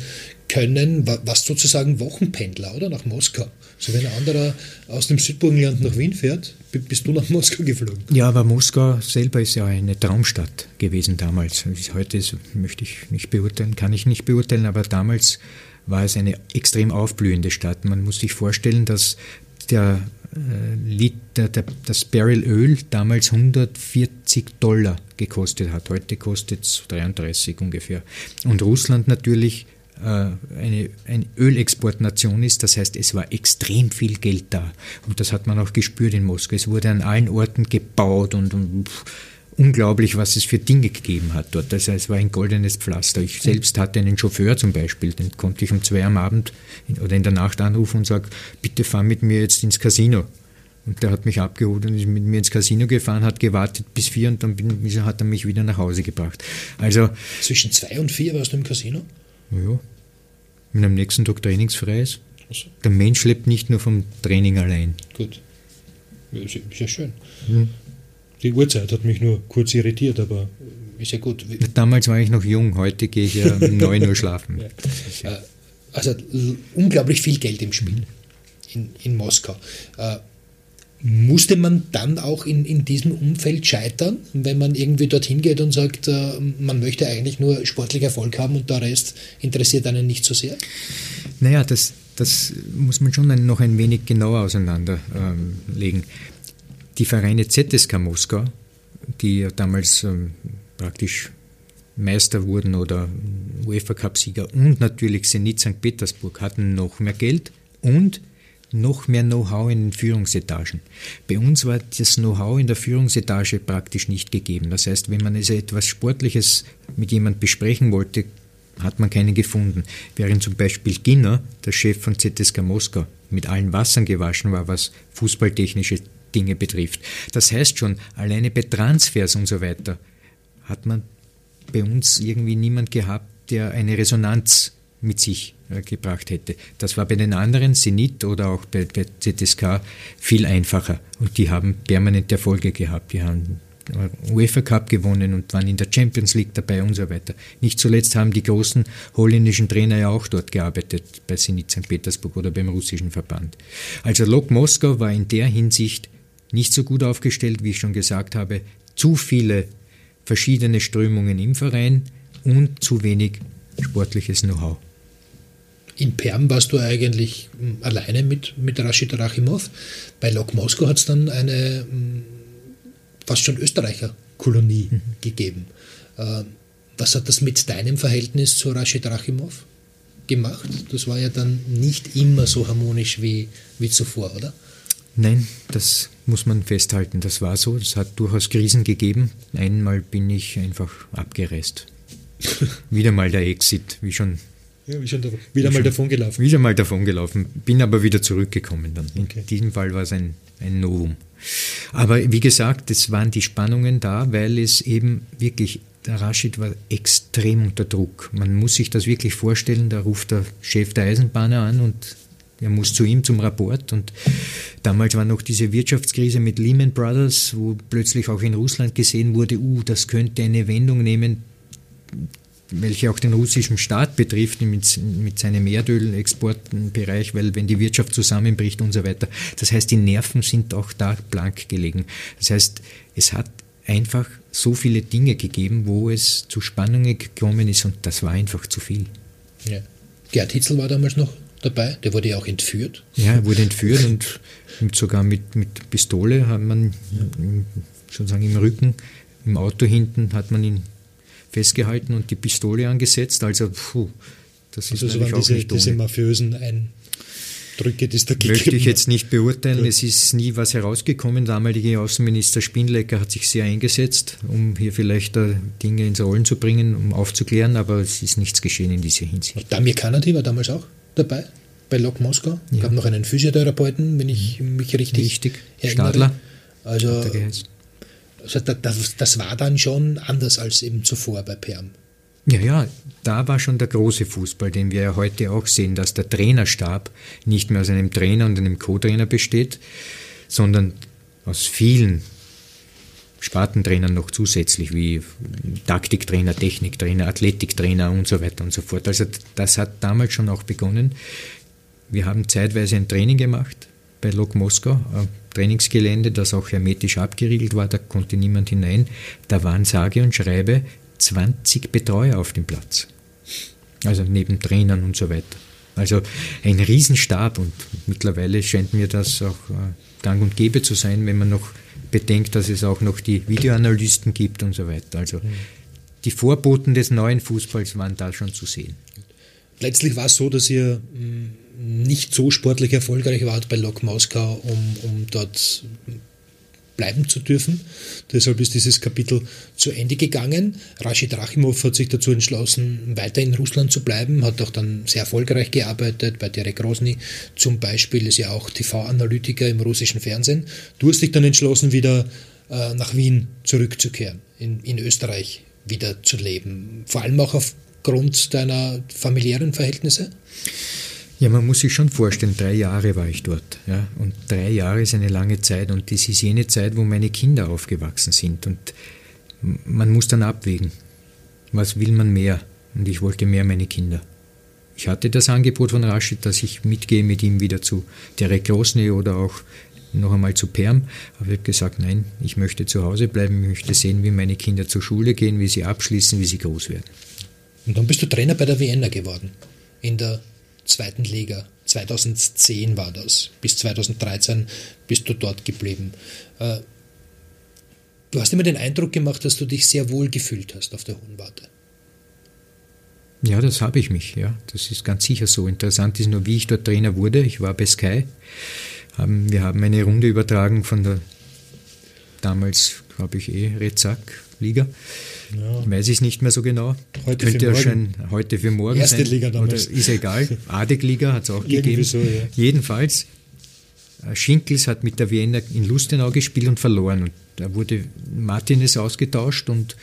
können, was sozusagen Wochenpendler, oder? Nach Moskau. So also wenn ein anderer aus dem Südburgenland nach Wien fährt, bist du nach Moskau geflogen. Ja, aber Moskau selber ist ja eine Traumstadt gewesen damals. Heute möchte ich nicht beurteilen, kann ich nicht beurteilen, aber damals war es eine extrem aufblühende Stadt. Man muss sich vorstellen, dass das Barrel Öl damals $140 gekostet hat. Heute kostet es 33 ungefähr. Und Russland natürlich eine Ölexportnation ist, das heißt, es war extrem viel Geld da. Und das hat man auch gespürt in Moskau. Es wurde an allen Orten gebaut und unglaublich, was es für Dinge gegeben hat dort. Das heißt, es war ein goldenes Pflaster. Ich selbst hatte einen Chauffeur zum Beispiel, den konnte ich um 2 am Abend oder in der Nacht anrufen und sagen, bitte fahr mit mir jetzt ins Casino. Und der hat mich abgeholt und ist mit mir ins Casino gefahren, hat gewartet bis 4 und dann hat er mich wieder nach Hause gebracht. Also zwischen 2 und 4 warst du im Casino? Ja, wenn am nächsten Tag trainingsfrei ist. Also. Der Mensch lebt nicht nur vom Training allein. Gut, ist ja schön. Mhm. Die Uhrzeit hat mich nur kurz irritiert, aber ist ja gut. Damals war ich noch jung, heute gehe ich ja um 9 Uhr schlafen. Ja. Also unglaublich viel Geld im Spiel in Moskau. Musste man dann auch in diesem Umfeld scheitern, wenn man irgendwie dorthin geht und sagt, man möchte eigentlich nur sportlich Erfolg haben und der Rest interessiert einen nicht so sehr? Naja, das muss man schon noch ein wenig genauer auseinanderlegen. Die Vereine ZSK Moskau, die damals praktisch Meister wurden oder UEFA-Cup-Sieger und natürlich Zenit St. Petersburg, hatten noch mehr Geld und noch mehr Know-how in den Führungsetagen. Bei uns war das Know-how in der Führungsetage praktisch nicht gegeben. Das heißt, wenn man etwas Sportliches mit jemandem besprechen wollte, hat man keinen gefunden. Während zum Beispiel Ginner, der Chef von ZSK Moskau, mit allen Wassern gewaschen war, was fußballtechnische Dinge betrifft. Das heißt schon, alleine bei Transfers und so weiter hat man bei uns irgendwie niemand gehabt, der eine Resonanz mit sich gebracht hätte. Das war bei den anderen, Zenit oder auch bei ZSK, viel einfacher. Und die haben permanent Erfolge gehabt. Die haben UEFA Cup gewonnen und waren in der Champions League dabei und so weiter. Nicht zuletzt haben die großen holländischen Trainer ja auch dort gearbeitet, bei Zenit St. Petersburg oder beim russischen Verband. Also Lok Moskau war in der Hinsicht nicht so gut aufgestellt, wie ich schon gesagt habe, zu viele verschiedene Strömungen im Verein und zu wenig sportliches Know-how. In Perm warst du eigentlich alleine mit Rashid Rachimov. Bei Lok Moskau hat es dann eine fast schon Österreicher-Kolonie gegeben. Was hat das mit deinem Verhältnis zu Rashid Rachimov gemacht? Das war ja dann nicht immer so harmonisch wie zuvor, oder? Nein, das muss man festhalten. Das war so. Es hat durchaus Krisen gegeben. Einmal bin ich einfach abgereist. Wieder mal der Exit, wie schon Ja, ich bin wieder mal davon gelaufen. Wieder mal davon gelaufen, bin aber wieder zurückgekommen dann. Okay. In diesem Fall war es ein Novum. Aber wie gesagt, es waren die Spannungen da, weil es eben wirklich, der Raschid war extrem unter Druck. Man muss sich das wirklich vorstellen, da ruft der Chef der Eisenbahner an und er muss zu ihm zum Rapport, und damals war noch diese Wirtschaftskrise mit Lehman Brothers, wo plötzlich auch in Russland gesehen wurde, das könnte eine Wendung nehmen, welche auch den russischen Staat betrifft mit seinem Erdölexportbereich, weil wenn die Wirtschaft zusammenbricht und so weiter. Das heißt, die Nerven sind auch da blank gelegen. Das heißt, es hat einfach so viele Dinge gegeben, wo es zu Spannungen gekommen ist, und das war einfach zu viel. Ja. Gerd Hitzl war damals noch dabei, der wurde ja auch entführt. Ja, er wurde entführt und sogar mit Pistole hat man sozusagen im Rücken, im Auto hinten hat man ihn festgehalten und die Pistole angesetzt. Also, das ist natürlich auch nicht ohne. Diese mafiösen Eindrücke, die es da gegeben hat. Möchte ich jetzt nicht beurteilen. Ja. Es ist nie was herausgekommen. Der damalige Außenminister Spindlecker hat sich sehr eingesetzt, um hier vielleicht Dinge ins Rollen zu bringen, um aufzuklären, aber es ist nichts geschehen in dieser Hinsicht. Damir Kanadi war damals auch dabei, bei Lok Moskau. Es gab noch einen Physiotherapeuten, wenn ich mich richtig erinnere. Stadler. Also, das war dann schon anders als eben zuvor bei Perm. Ja, da war schon der große Fußball, den wir ja heute auch sehen, dass der Trainerstab nicht mehr aus einem Trainer und einem Co-Trainer besteht, sondern aus vielen Spartentrainern noch zusätzlich, wie Taktiktrainer, Techniktrainer, Athletiktrainer und so weiter und so fort. Also das hat damals schon auch begonnen. Wir haben zeitweise ein Training gemacht bei Lok Moskau, ein Trainingsgelände, das auch hermetisch abgeriegelt war, da konnte niemand hinein. Da waren sage und schreibe 20 Betreuer auf dem Platz, also neben Trainern und so weiter. Also ein Riesenstab, und mittlerweile scheint mir das auch gang und gäbe zu sein, wenn man noch bedenkt, dass es auch noch die Videoanalysten gibt und so weiter. Also die Vorboten des neuen Fußballs waren da schon zu sehen. Letztlich war es so, dass ihr nicht so sportlich erfolgreich wart bei Lok Moskau, um dort bleiben zu dürfen. Deshalb ist dieses Kapitel zu Ende gegangen. Raschid Rachimov hat sich dazu entschlossen, weiter in Russland zu bleiben, hat auch dann sehr erfolgreich gearbeitet, bei Derek Grozny zum Beispiel, ist ja auch TV-Analytiker im russischen Fernsehen. Du hast dich dann entschlossen, wieder nach Wien zurückzukehren, in Österreich wieder zu leben, vor allem auch aufgrund deiner familiären Verhältnisse? Ja, man muss sich schon vorstellen, 3 Jahre war ich dort. Ja? Und 3 Jahre ist eine lange Zeit, und das ist jene Zeit, wo meine Kinder aufgewachsen sind. Und man muss dann abwägen, was will man mehr? Und ich wollte mehr meine Kinder. Ich hatte das Angebot von Raschid, dass ich mitgehe mit ihm wieder zu Derek Grozny oder auch noch einmal zu Perm. Aber ich habe gesagt, nein, ich möchte zu Hause bleiben, ich möchte sehen, wie meine Kinder zur Schule gehen, wie sie abschließen, wie sie groß werden. Und dann bist du Trainer bei der Vienna geworden, in der zweiten Liga. 2010 war das. Bis 2013 bist du dort geblieben. Du hast immer den Eindruck gemacht, dass du dich sehr wohl gefühlt hast auf der Hohen Warte. Ja, das habe ich mich. Ja, das ist ganz sicher so. Interessant ist nur, wie ich dort Trainer wurde. Ich war bei Sky. Wir haben eine Runde übertragen von der damals, glaube ich, Rezak-Liga. Ja. Ich weiß es nicht mehr so genau. Heute könnte ja schon heute für morgen erste sein. Liga damals. Oder ist egal. ADEC-Liga hat es auch gegeben. So, ja. Jedenfalls, Schinkels hat mit der Vienna in Lustenau gespielt und verloren. Und da wurde Martinez ausgetauscht, und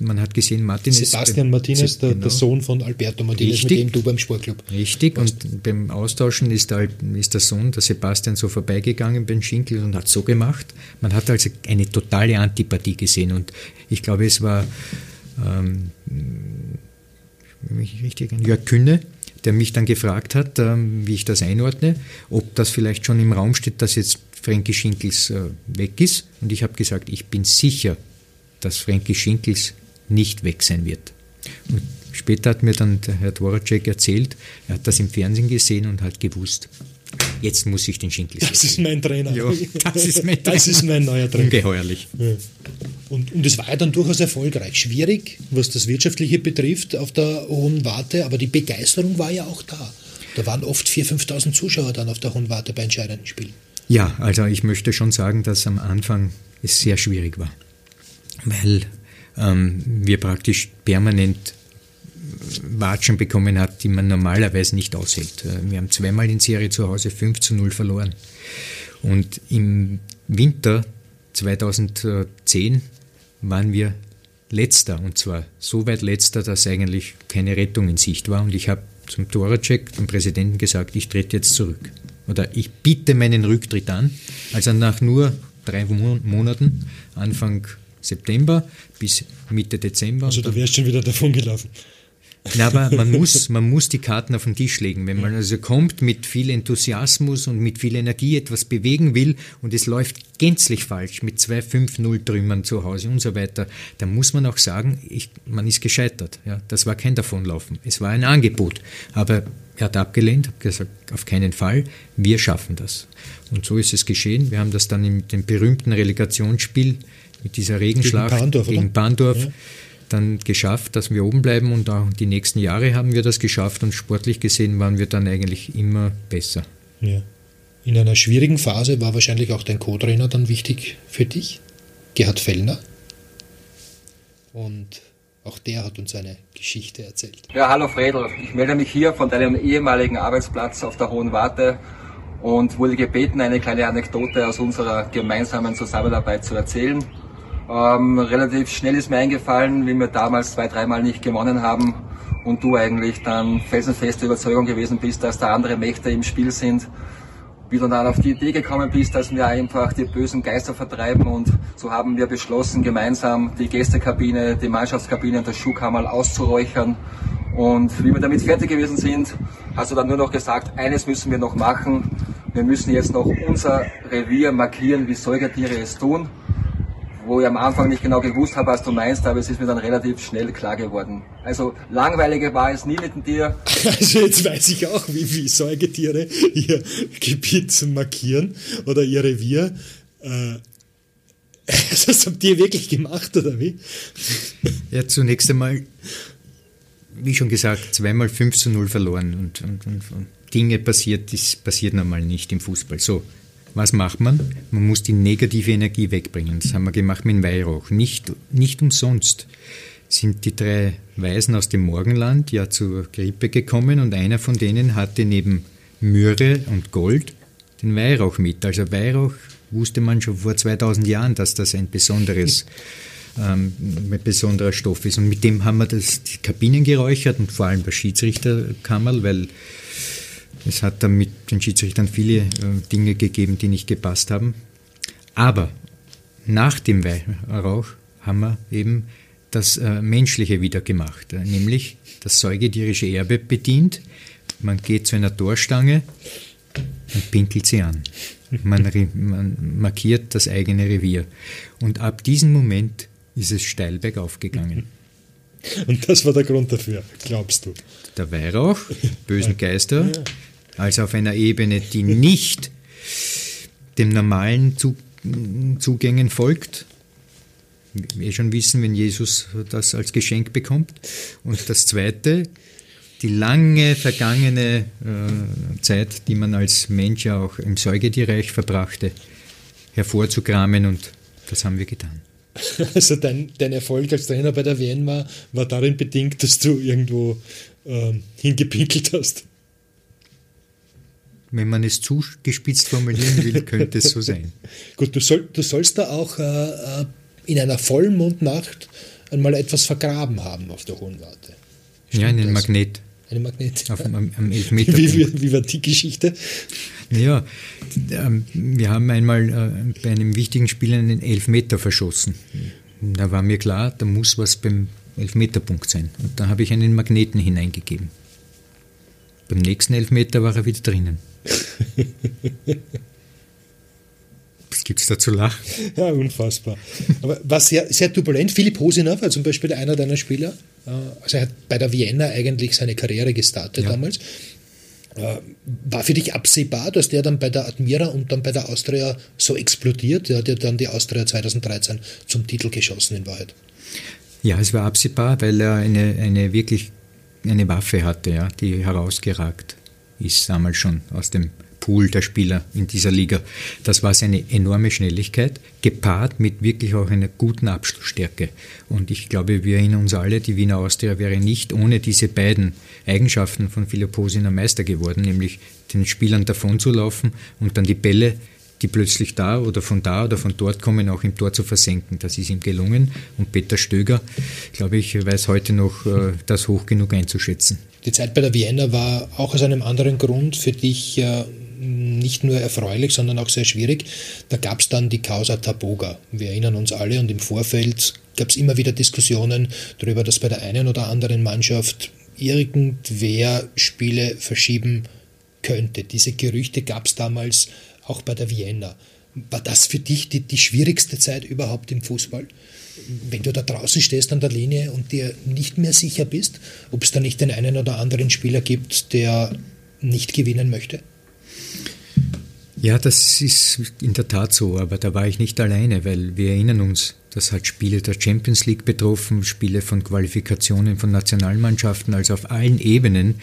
man hat gesehen, Martinez... Sebastian Martinez, der Sohn von Alberto Martinez, mit dem du beim Sportclub... Richtig, warst. Und beim Austauschen ist der Sohn, der Sebastian, so vorbeigegangen beim Schinkel und hat so gemacht. Man hat also eine totale Antipathie gesehen, und ich glaube, es war Jörg Kühne, der mich dann gefragt hat, wie ich das einordne, ob das vielleicht schon im Raum steht, dass jetzt Frankie Schinkels weg ist. Und ich habe gesagt, ich bin sicher, dass Frankie Schinkels nicht weg sein wird. Und später hat mir dann der Herr Dvoracek erzählt, er hat das im Fernsehen gesehen und hat gewusst, jetzt muss ich den Schinkels Das sehen. Ist mein Trainer. Ja, das ist mein Trainer. Das ist mein neuer Trainer. Ungeheuerlich. Ja. Und es war ja dann durchaus erfolgreich. Schwierig, was das Wirtschaftliche betrifft, auf der Hohen Warte, aber die Begeisterung war ja auch da. Da waren oft 4.000, 5.000 Zuschauer dann auf der Hohen Warte bei entscheidenden Spielen. Ja, also ich möchte schon sagen, dass am Anfang es sehr schwierig war, weil wir praktisch permanent Watschen bekommen hat, die man normalerweise nicht aushält. Wir haben zweimal in Serie zu Hause 5:0 verloren. Und im Winter 2010 waren wir Letzter, und zwar so weit Letzter, dass eigentlich keine Rettung in Sicht war. Und ich habe zum Toracek, dem Präsidenten, gesagt, ich trete jetzt zurück. Oder ich bitte meinen Rücktritt an. Also nach nur 3 Monaten, Anfang September bis Mitte Dezember. Also da wärst schon wieder davon gelaufen. Na, aber man muss die Karten auf den Tisch legen. Wenn man also kommt mit viel Enthusiasmus und mit viel Energie, etwas bewegen will und es läuft gänzlich falsch mit 2 5-0 Trümmern zu Hause und so weiter, dann muss man auch sagen, man ist gescheitert. Ja, das war kein Davonlaufen. Es war ein Angebot. Aber er hat abgelehnt, hat gesagt, auf keinen Fall, wir schaffen das. Und so ist es geschehen. Wir haben das dann mit dem berühmten Relegationsspiel, mit dieser Regenschlacht gegen Bahndorf, dann geschafft, dass wir oben bleiben, und auch die nächsten Jahre haben wir das geschafft, und sportlich gesehen waren wir dann eigentlich immer besser. Ja. In einer schwierigen Phase war wahrscheinlich auch dein Co-Trainer dann wichtig für dich, Gerhard Fellner. Und auch der hat uns eine Geschichte erzählt. Ja, hallo Fredl, ich melde mich hier von deinem ehemaligen Arbeitsplatz auf der Hohen Warte und wurde gebeten, eine kleine Anekdote aus unserer gemeinsamen Zusammenarbeit zu erzählen. Relativ schnell ist mir eingefallen, wie wir damals 2-3 Mal nicht gewonnen haben und du eigentlich dann felsenfest der Überzeugung gewesen bist, dass da andere Mächte im Spiel sind, wie du dann auf die Idee gekommen bist, dass wir einfach die bösen Geister vertreiben, und so haben wir beschlossen, gemeinsam die Gästekabine, die Mannschaftskabine und das Schuhkammerl auszuräuchern, und wie wir damit fertig gewesen sind, hast du dann nur noch gesagt, eines müssen wir noch machen, wir müssen jetzt noch unser Revier markieren, wie Säugetiere es tun. Wo ich am Anfang nicht genau gewusst habe, was du meinst, aber es ist mir dann relativ schnell klar geworden. Also langweiliger war es nie mit dem Tier. Also jetzt weiß ich auch, wie viele Säugetiere ihr Gebiet markieren oder ihr Revier. Also das habt ihr wirklich gemacht, oder wie? Ja, zunächst einmal, wie schon gesagt, 2-mal 5:0 verloren, und Dinge passiert, das passiert normal nicht im Fußball. So. Was macht man? Man muss die negative Energie wegbringen. Das haben wir gemacht mit dem Weihrauch. Nicht umsonst sind die 3 Waisen aus dem Morgenland ja zur Grippe gekommen, und einer von denen hatte neben Myrrhe und Gold den Weihrauch mit. Also Weihrauch wusste man schon vor 2000 Jahren, dass das ein besonderer Stoff ist. Und mit dem haben wir die Kabinen geräuchert, und vor allem das Schiedsrichterkammerl, weil es hat dann mit den Schiedsrichtern viele Dinge gegeben, die nicht gepasst haben. Aber nach dem Weihrauch haben wir eben das Menschliche wieder gemacht, nämlich das säugetierische Erbe bedient. Man geht zu einer Torstange und pinkelt sie an. Man markiert das eigene Revier. Und ab diesem Moment ist es steil bergauf gegangen. Und das war der Grund dafür, glaubst du? Der Weihrauch, bösen Geister, also auf einer Ebene, die nicht dem normalen Zugängen folgt. Wir schon wissen, wenn Jesus das als Geschenk bekommt. Und das Zweite, die lange vergangene Zeit, die man als Mensch ja auch im Säugetierreich verbrachte, hervorzukramen, und das haben wir getan. Also dein Erfolg als Trainer bei der WN war darin bedingt, dass du irgendwo hingepinkelt hast. Wenn man es zugespitzt formulieren will, könnte es so sein. Gut, du sollst da auch in einer Vollmondnacht einmal etwas vergraben haben auf der Hohen Warte. Ja, einen Magnet. Einen Magnet. Am 11 Meter. Wie war die Geschichte? Naja, wir haben einmal bei einem wichtigen Spiel einen Elfmeter verschossen. Da war mir klar, da muss was beim Elfmeterpunkt sein. Und da habe ich einen Magneten hineingegeben. Beim nächsten Elfmeter war er wieder drinnen. Was gibt es da zu lachen? Ja, unfassbar. Aber war sehr, sehr turbulent. Philipp Hosiner war zum Beispiel einer deiner Spieler. Also er hat bei der Vienna eigentlich seine Karriere gestartet damals. War für dich absehbar, dass der dann bei der Admira und dann bei der Austria so explodiert? Der hat ja dann die Austria 2013 zum Titel geschossen in Wahrheit. Ja, es war absehbar, weil er wirklich eine Waffe hatte, ja, die herausgeragt ist damals schon aus dem Pool der Spieler in dieser Liga. Das war seine enorme Schnelligkeit, gepaart mit wirklich auch einer guten Abschlussstärke. Und ich glaube, wir in uns alle, die Wiener Austria wäre nicht ohne diese beiden Eigenschaften von Philipp Posiner Meister geworden, nämlich den Spielern davonzulaufen und dann die Bälle, die plötzlich da oder von dort kommen, auch im Tor zu versenken. Das ist ihm gelungen. Und Peter Stöger, glaube ich, weiß heute noch, das hoch genug einzuschätzen. Die Zeit bei der Vienna war auch aus einem anderen Grund für dich nicht nur erfreulich, sondern auch sehr schwierig. Da gab es dann die Causa Taboga. Wir erinnern uns alle und im Vorfeld gab es immer wieder Diskussionen darüber, dass bei der einen oder anderen Mannschaft irgendwer Spiele verschieben könnte. Diese Gerüchte gab es damals auch bei der Vienna. War das für dich die schwierigste Zeit überhaupt im Fußball? Wenn du da draußen stehst an der Linie und dir nicht mehr sicher bist, ob es da nicht den einen oder anderen Spieler gibt, der nicht gewinnen möchte? Ja, das ist in der Tat so, aber da war ich nicht alleine, weil wir erinnern uns, das hat Spiele der Champions League betroffen, Spiele von Qualifikationen von Nationalmannschaften, also auf allen Ebenen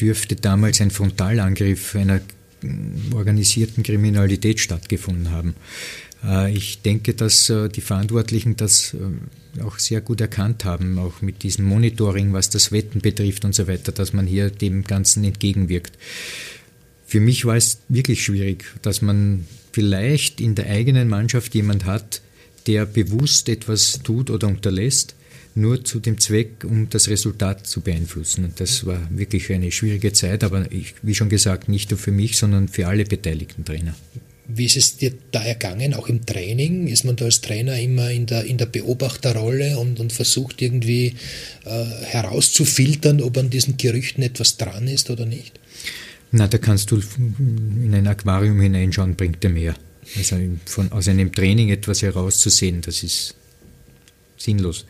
dürfte damals ein Frontalangriff einer organisierten Kriminalität stattgefunden haben. Ich denke, dass die Verantwortlichen das auch sehr gut erkannt haben, auch mit diesem Monitoring, was das Wetten betrifft und so weiter, dass man hier dem Ganzen entgegenwirkt. Für mich war es wirklich schwierig, dass man vielleicht in der eigenen Mannschaft jemand hat, der bewusst etwas tut oder unterlässt, nur zu dem Zweck, um das Resultat zu beeinflussen. Und das war wirklich eine schwierige Zeit, aber wie schon gesagt, nicht nur für mich, sondern für alle beteiligten Trainer. Wie ist es dir da ergangen, auch im Training? Ist man da als Trainer immer in der Beobachterrolle und versucht irgendwie herauszufiltern, ob an diesen Gerüchten etwas dran ist oder nicht? Na, da kannst du in ein Aquarium hineinschauen, bringt dir mehr. Also aus einem Training etwas herauszusehen, das ist sinnlos.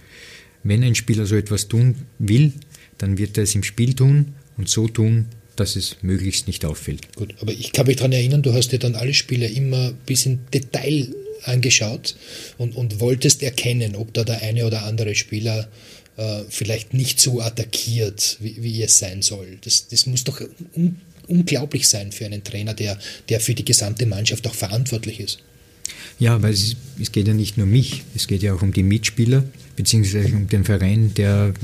Wenn ein Spieler so etwas tun will, dann wird er es im Spiel tun und so tun, dass es möglichst nicht auffällt. Gut, aber ich kann mich daran erinnern, du hast dir dann alle Spiele immer bis in Detail angeschaut und wolltest erkennen, ob da der eine oder andere Spieler vielleicht nicht so attackiert, wie es sein soll. Das muss doch unglaublich sein für einen Trainer, der für die gesamte Mannschaft auch verantwortlich ist. Ja, weil es geht ja nicht nur um mich, es geht ja auch um die Mitspieler, beziehungsweise um den Verein, der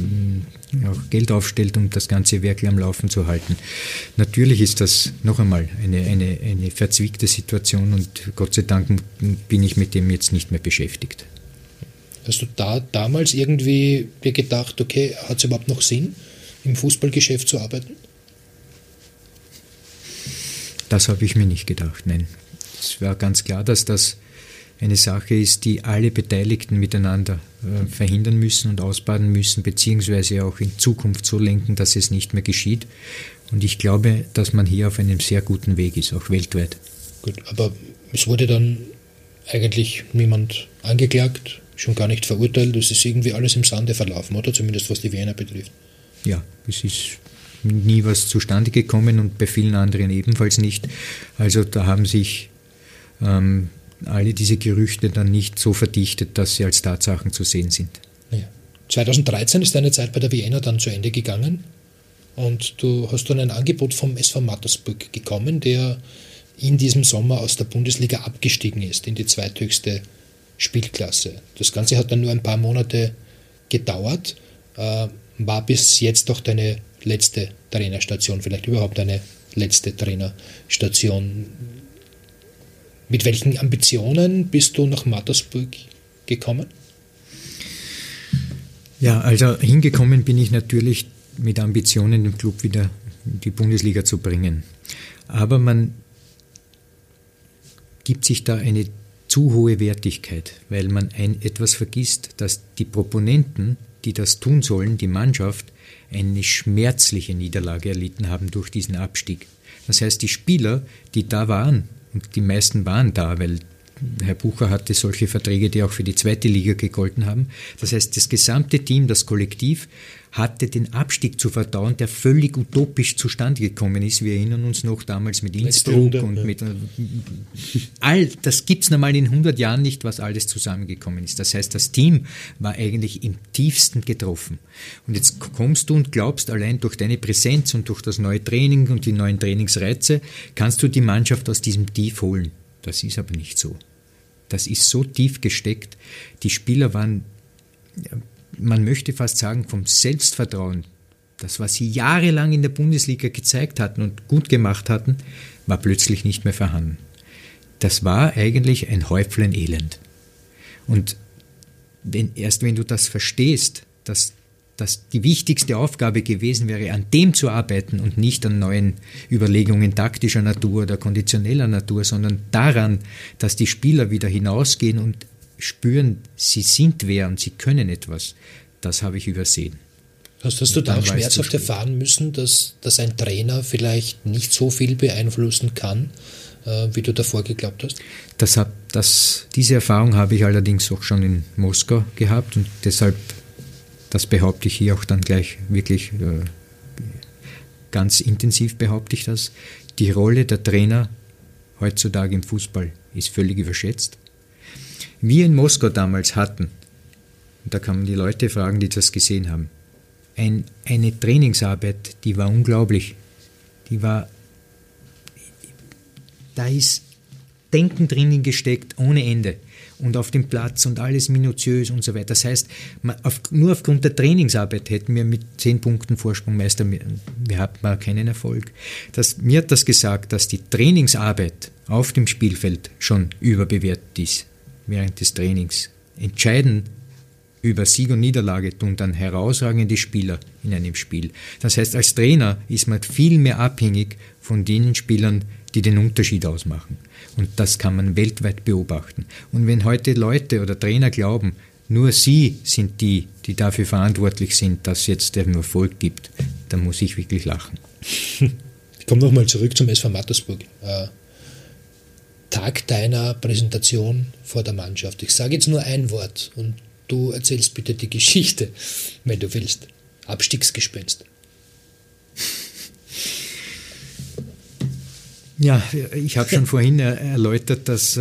auch Geld aufstellt, um das ganze Werk am Laufen zu halten. Natürlich ist das noch einmal eine verzwickte Situation und Gott sei Dank bin ich mit dem jetzt nicht mehr beschäftigt. Hast du damals irgendwie dir gedacht, okay, hat es überhaupt noch Sinn, im Fußballgeschäft zu arbeiten? Das habe ich mir nicht gedacht, nein. Es war ganz klar, dass das eine Sache ist, die alle Beteiligten miteinander verhindern müssen und ausbaden müssen, beziehungsweise auch in Zukunft so lenken, dass es nicht mehr geschieht. Und ich glaube, dass man hier auf einem sehr guten Weg ist, auch weltweit. Gut, aber es wurde dann eigentlich niemand angeklagt, schon gar nicht verurteilt. Es ist irgendwie alles im Sande verlaufen, oder? Zumindest was die Vienna betrifft. Ja, es ist nie was zustande gekommen und bei vielen anderen ebenfalls nicht. Also da haben sich alle diese Gerüchte dann nicht so verdichtet, dass sie als Tatsachen zu sehen sind. Ja. 2013 ist deine Zeit bei der Vienna dann zu Ende gegangen und du hast dann ein Angebot vom SV Mattersburg bekommen, der in diesem Sommer aus der Bundesliga abgestiegen ist, in die zweithöchste Spielklasse. Das Ganze hat dann nur ein paar Monate gedauert, war bis jetzt doch deine letzte Trainerstation, vielleicht überhaupt eine letzte Trainerstation. Mit welchen Ambitionen bist du nach Mattersburg gekommen? Ja, also hingekommen bin ich natürlich mit Ambitionen, den Club wieder in die Bundesliga zu bringen. Aber man gibt sich da eine zu hohe Wertigkeit, weil man etwas vergisst, dass die Proponenten, die das tun sollen, die Mannschaft, eine schmerzliche Niederlage erlitten haben durch diesen Abstieg. Das heißt, die Spieler, die da waren, und die meisten waren da, weil Herr Bucher hatte solche Verträge, die auch für die zweite Liga gegolten haben. Das heißt, das gesamte Team, das Kollektiv, hatte den Abstieg zu verdauen, der völlig utopisch zustande gekommen ist. Wir erinnern uns noch damals mit Innsbruck und mit all, das gibt es normal in 100 Jahren nicht, was alles zusammengekommen ist. Das heißt, das Team war eigentlich im tiefsten getroffen. Und jetzt kommst du und glaubst, allein durch deine Präsenz und durch das neue Training und die neuen Trainingsreize kannst du die Mannschaft aus diesem Tief holen. Das ist aber nicht so. Das ist so tief gesteckt. Die Spieler waren, man möchte fast sagen, vom Selbstvertrauen, das, was sie jahrelang in der Bundesliga gezeigt hatten und gut gemacht hatten, war plötzlich nicht mehr vorhanden. Das war eigentlich ein Häuflein Elend. Und erst wenn du das verstehst, dass das die wichtigste Aufgabe gewesen wäre, an dem zu arbeiten und nicht an neuen Überlegungen taktischer Natur oder konditioneller Natur, sondern daran, dass die Spieler wieder hinausgehen und spüren, sie sind wer und sie können etwas, das habe ich übersehen. Hast du da auch schmerzhaft erfahren müssen, dass ein Trainer vielleicht nicht so viel beeinflussen kann, wie du davor geglaubt hast? Diese Erfahrung habe ich allerdings auch schon in Moskau gehabt und deshalb, das behaupte ich hier auch dann gleich wirklich ganz intensiv, behaupte ich das, die Rolle der Trainer heutzutage im Fußball ist völlig überschätzt. Wir in Moskau damals hatten, und da kann man die Leute fragen, die das gesehen haben, eine Trainingsarbeit, die war unglaublich. Da ist Denken drinnen gesteckt, ohne Ende. Und auf dem Platz und alles minutiös und so weiter. Das heißt, nur aufgrund der Trainingsarbeit hätten wir mit 10 Punkten Vorsprung Meister, wir hatten keinen Erfolg. Mir hat das gesagt, dass die Trainingsarbeit auf dem Spielfeld schon überbewertet ist. Während des Trainings entscheiden über Sieg und Niederlage tun dann herausragende Spieler in einem Spiel. Das heißt, als Trainer ist man viel mehr abhängig von den Spielern, die den Unterschied ausmachen. Und das kann man weltweit beobachten. Und wenn heute Leute oder Trainer glauben, nur sie sind die, die dafür verantwortlich sind, dass es jetzt den Erfolg gibt, dann muss ich wirklich lachen. Ich komme nochmal zurück zum SV Mattersburg. Tag deiner Präsentation vor der Mannschaft. Ich sage jetzt nur ein Wort und du erzählst bitte die Geschichte, wenn du willst. Abstiegsgespenst. Ja, ich habe schon vorhin erläutert, dass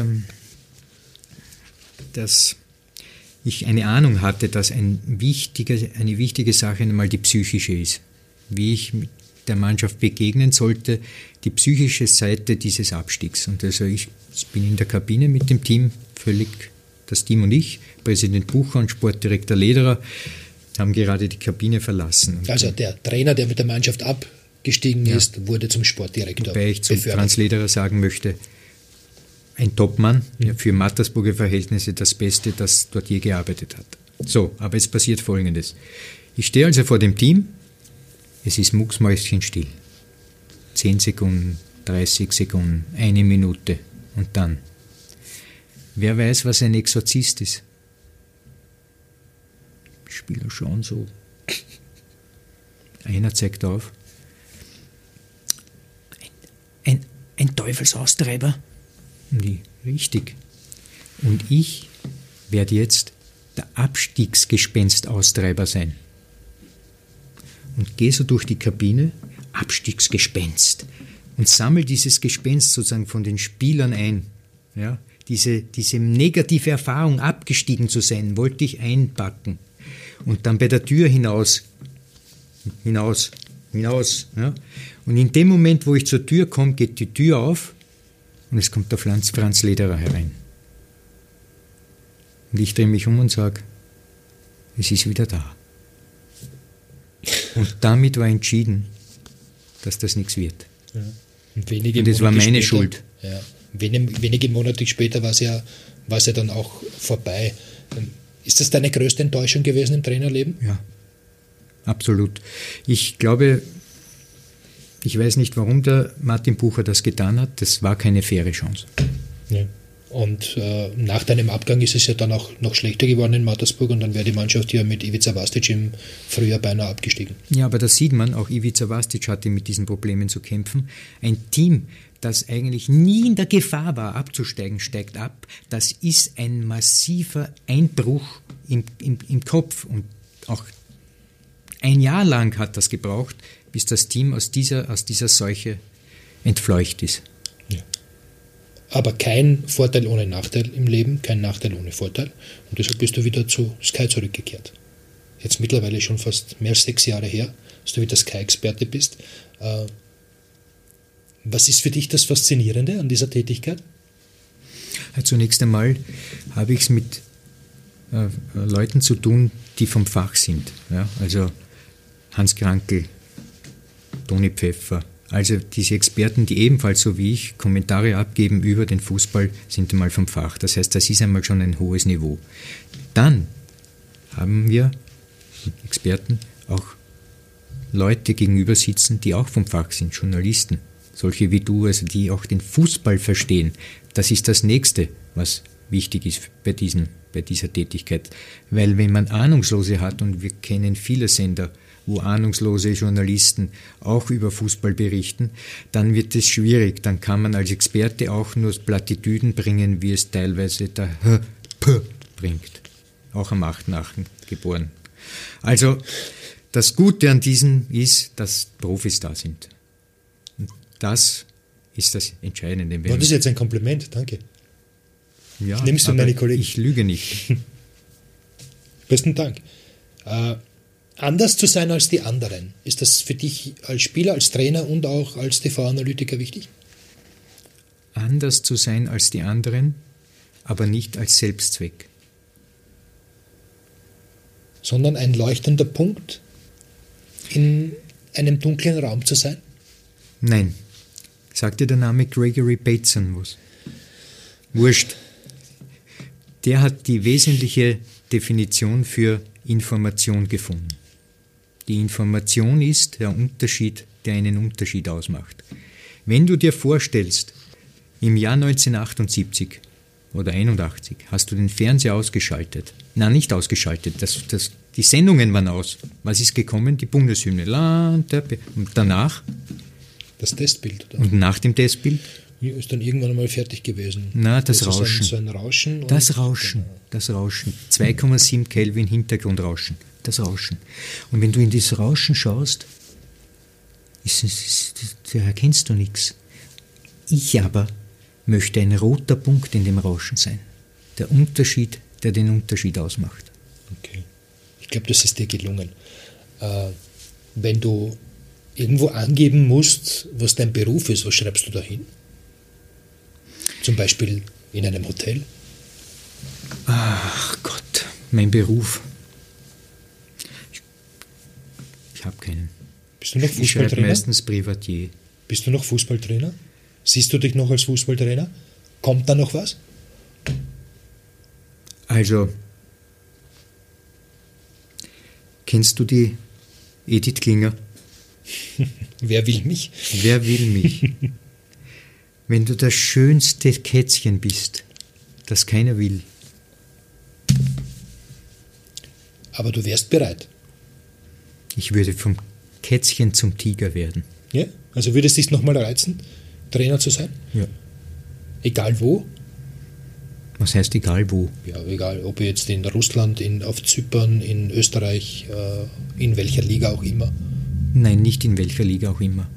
ich eine Ahnung hatte, dass eine wichtige Sache einmal die psychische ist. Wie ich mit der Mannschaft begegnen sollte, die psychische Seite dieses Abstiegs. Und also ich bin in der Kabine mit dem Team, völlig das Team und ich, Präsident Bucher und Sportdirektor Lederer, haben gerade die Kabine verlassen. Also der Trainer, der mit der Mannschaft abgestiegen ist, wurde zum Sportdirektor. Wobei ich zum Franz Lederer sagen möchte, ein Topmann, für Mattersburger Verhältnisse das Beste, das dort je gearbeitet hat. So, aber jetzt passiert Folgendes. Ich stehe also vor dem Team, es ist mucksmäuschenstill. 10 Sekunden, 30 Sekunden, 1 Minute und dann. Wer weiß, was ein Exorzist ist? Spieler schauen so. Einer zeigt auf. Ein Teufelsaustreiber? Richtig. Und ich werde jetzt der Abstiegsgespenstaustreiber sein. Und gehe so durch die Kabine, Abstiegsgespenst, und sammle dieses Gespenst sozusagen von den Spielern ein. Ja, diese negative Erfahrung, abgestiegen zu sein, wollte ich einpacken. Und dann bei der Tür hinaus. Ja. Und in dem Moment, wo ich zur Tür komme, geht die Tür auf und es kommt der Franz Lederer herein. Und ich drehe mich um und sage, es ist wieder da. Und damit war entschieden, dass das nichts wird. Ja. Und das war meine Schuld. Ja. Wenige Monate später war es ja dann auch vorbei. Ist das deine größte Enttäuschung gewesen im Trainerleben? Ja, absolut. Ich glaube, ich weiß nicht, warum der Martin Bucher das getan hat. Das war keine faire Chance. Ja. Und nach deinem Abgang ist es ja dann auch noch schlechter geworden in Mattersburg und dann wäre die Mannschaft ja mit Ivica Vastic im Frühjahr beinahe abgestiegen. Ja, aber das sieht man, auch Ivica Vastic hatte mit diesen Problemen zu kämpfen. Ein Team, das eigentlich nie in der Gefahr war, abzusteigen, steigt ab. Das ist ein massiver Einbruch im Kopf und auch Ein Jahr lang hat das gebraucht, bis das Team aus dieser Seuche entfleucht ist. Ja. Aber kein Vorteil ohne Nachteil im Leben, kein Nachteil ohne Vorteil. Und deshalb bist du wieder zu Sky zurückgekehrt. Jetzt mittlerweile schon fast mehr als 6 Jahre her, dass du wieder Sky-Experte bist. Was ist für dich das Faszinierende an dieser Tätigkeit? Zunächst einmal habe ich es mit Leuten zu tun, die vom Fach sind. Ja? Also Hans Krankl, Toni Pfeffer, also diese Experten, die ebenfalls so wie ich Kommentare abgeben über den Fußball, sind einmal vom Fach. Das heißt, das ist einmal schon ein hohes Niveau. Dann haben wir Experten auch Leute gegenüber sitzen, die auch vom Fach sind, Journalisten, solche wie du, also die auch den Fußball verstehen. Das ist das Nächste, was wichtig ist bei dieser Tätigkeit. Weil wenn man Ahnungslose hat, und wir kennen viele Sender, wo ahnungslose Journalisten auch über Fußball berichten, dann wird es schwierig. Dann kann man als Experte auch nur Plattitüden bringen, wie es teilweise der H.P. bringt. Auch am 8.8. geboren. Also das Gute an diesem ist, dass Profis da sind. Und das ist das Entscheidende. War das jetzt ein Kompliment? Danke. Ja, ich nehme es von meinen Kollegen. Ich lüge nicht. Besten Dank. Anders zu sein als die anderen, ist das für dich als Spieler, als Trainer und auch als TV-Analytiker wichtig? Anders zu sein als die anderen, aber nicht als Selbstzweck. Sondern ein leuchtender Punkt in einem dunklen Raum zu sein? Nein. Sagt dir der Name Gregory Bateson was? Wurscht. Der hat die wesentliche Definition für Information gefunden. Die Information ist der Unterschied, der einen Unterschied ausmacht. Wenn du dir vorstellst, im Jahr 1978 oder 81 hast du den Fernseher ausgeschaltet. Nein, nicht ausgeschaltet, die Sendungen waren aus. Was ist gekommen? Die Bundeshymne. Und danach? Das Testbild. Oder? Und nach dem Testbild? Ist dann irgendwann einmal fertig gewesen. Na, das Rauschen. So ein Rauschen. Das Rauschen, das Rauschen. 2,7 Kelvin Hintergrundrauschen. Das Rauschen. Und wenn du in dieses Rauschen schaust, da erkennst du nichts. Ich aber möchte ein roter Punkt in dem Rauschen sein. Der Unterschied, der den Unterschied ausmacht. Okay. Ich glaube, das ist dir gelungen. Wenn du irgendwo angeben musst, was dein Beruf ist, was schreibst du da hin? Zum Beispiel in einem Hotel? Ach Gott, mein Beruf. Ich habe keinen. Bist du noch Fußballtrainer? Ich schreibe meistens Privatier. Bist du noch Fußballtrainer? Siehst du dich noch als Fußballtrainer? Kommt da noch was? Also, kennst du die Edith Klinger? Wer will mich? Wer will mich? Wenn du das schönste Kätzchen bist, das keiner will. Aber du wärst bereit. Ich würde vom Kätzchen zum Tiger werden. Ja, also würdest du dich nochmal reizen, Trainer zu sein? Ja. Egal wo? Was heißt egal wo? Ja, egal, ob jetzt in Russland, auf Zypern, in Österreich, in welcher Liga auch immer. Nein, nicht in welcher Liga auch immer.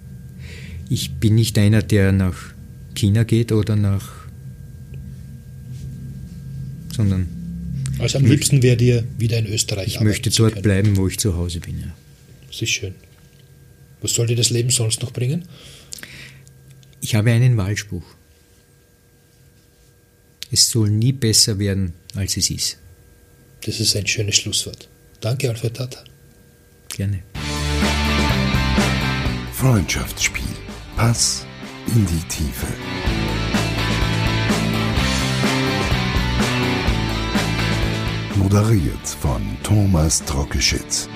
Ich bin nicht einer, der nach China geht oder nach, sondern also am liebsten wäre dir wieder in Österreich. Ich möchte dort bleiben, wo ich zu Hause bin. Ja. Das ist schön. Was soll dir das Leben sonst noch bringen? Ich habe einen Wahlspruch. Es soll nie besser werden, als es ist. Das ist ein schönes Schlusswort. Danke, Alfred Tata. Gerne. Freundschaftsspiel. Pass in die Tiefe. Moderiert von Thomas Trokischitz.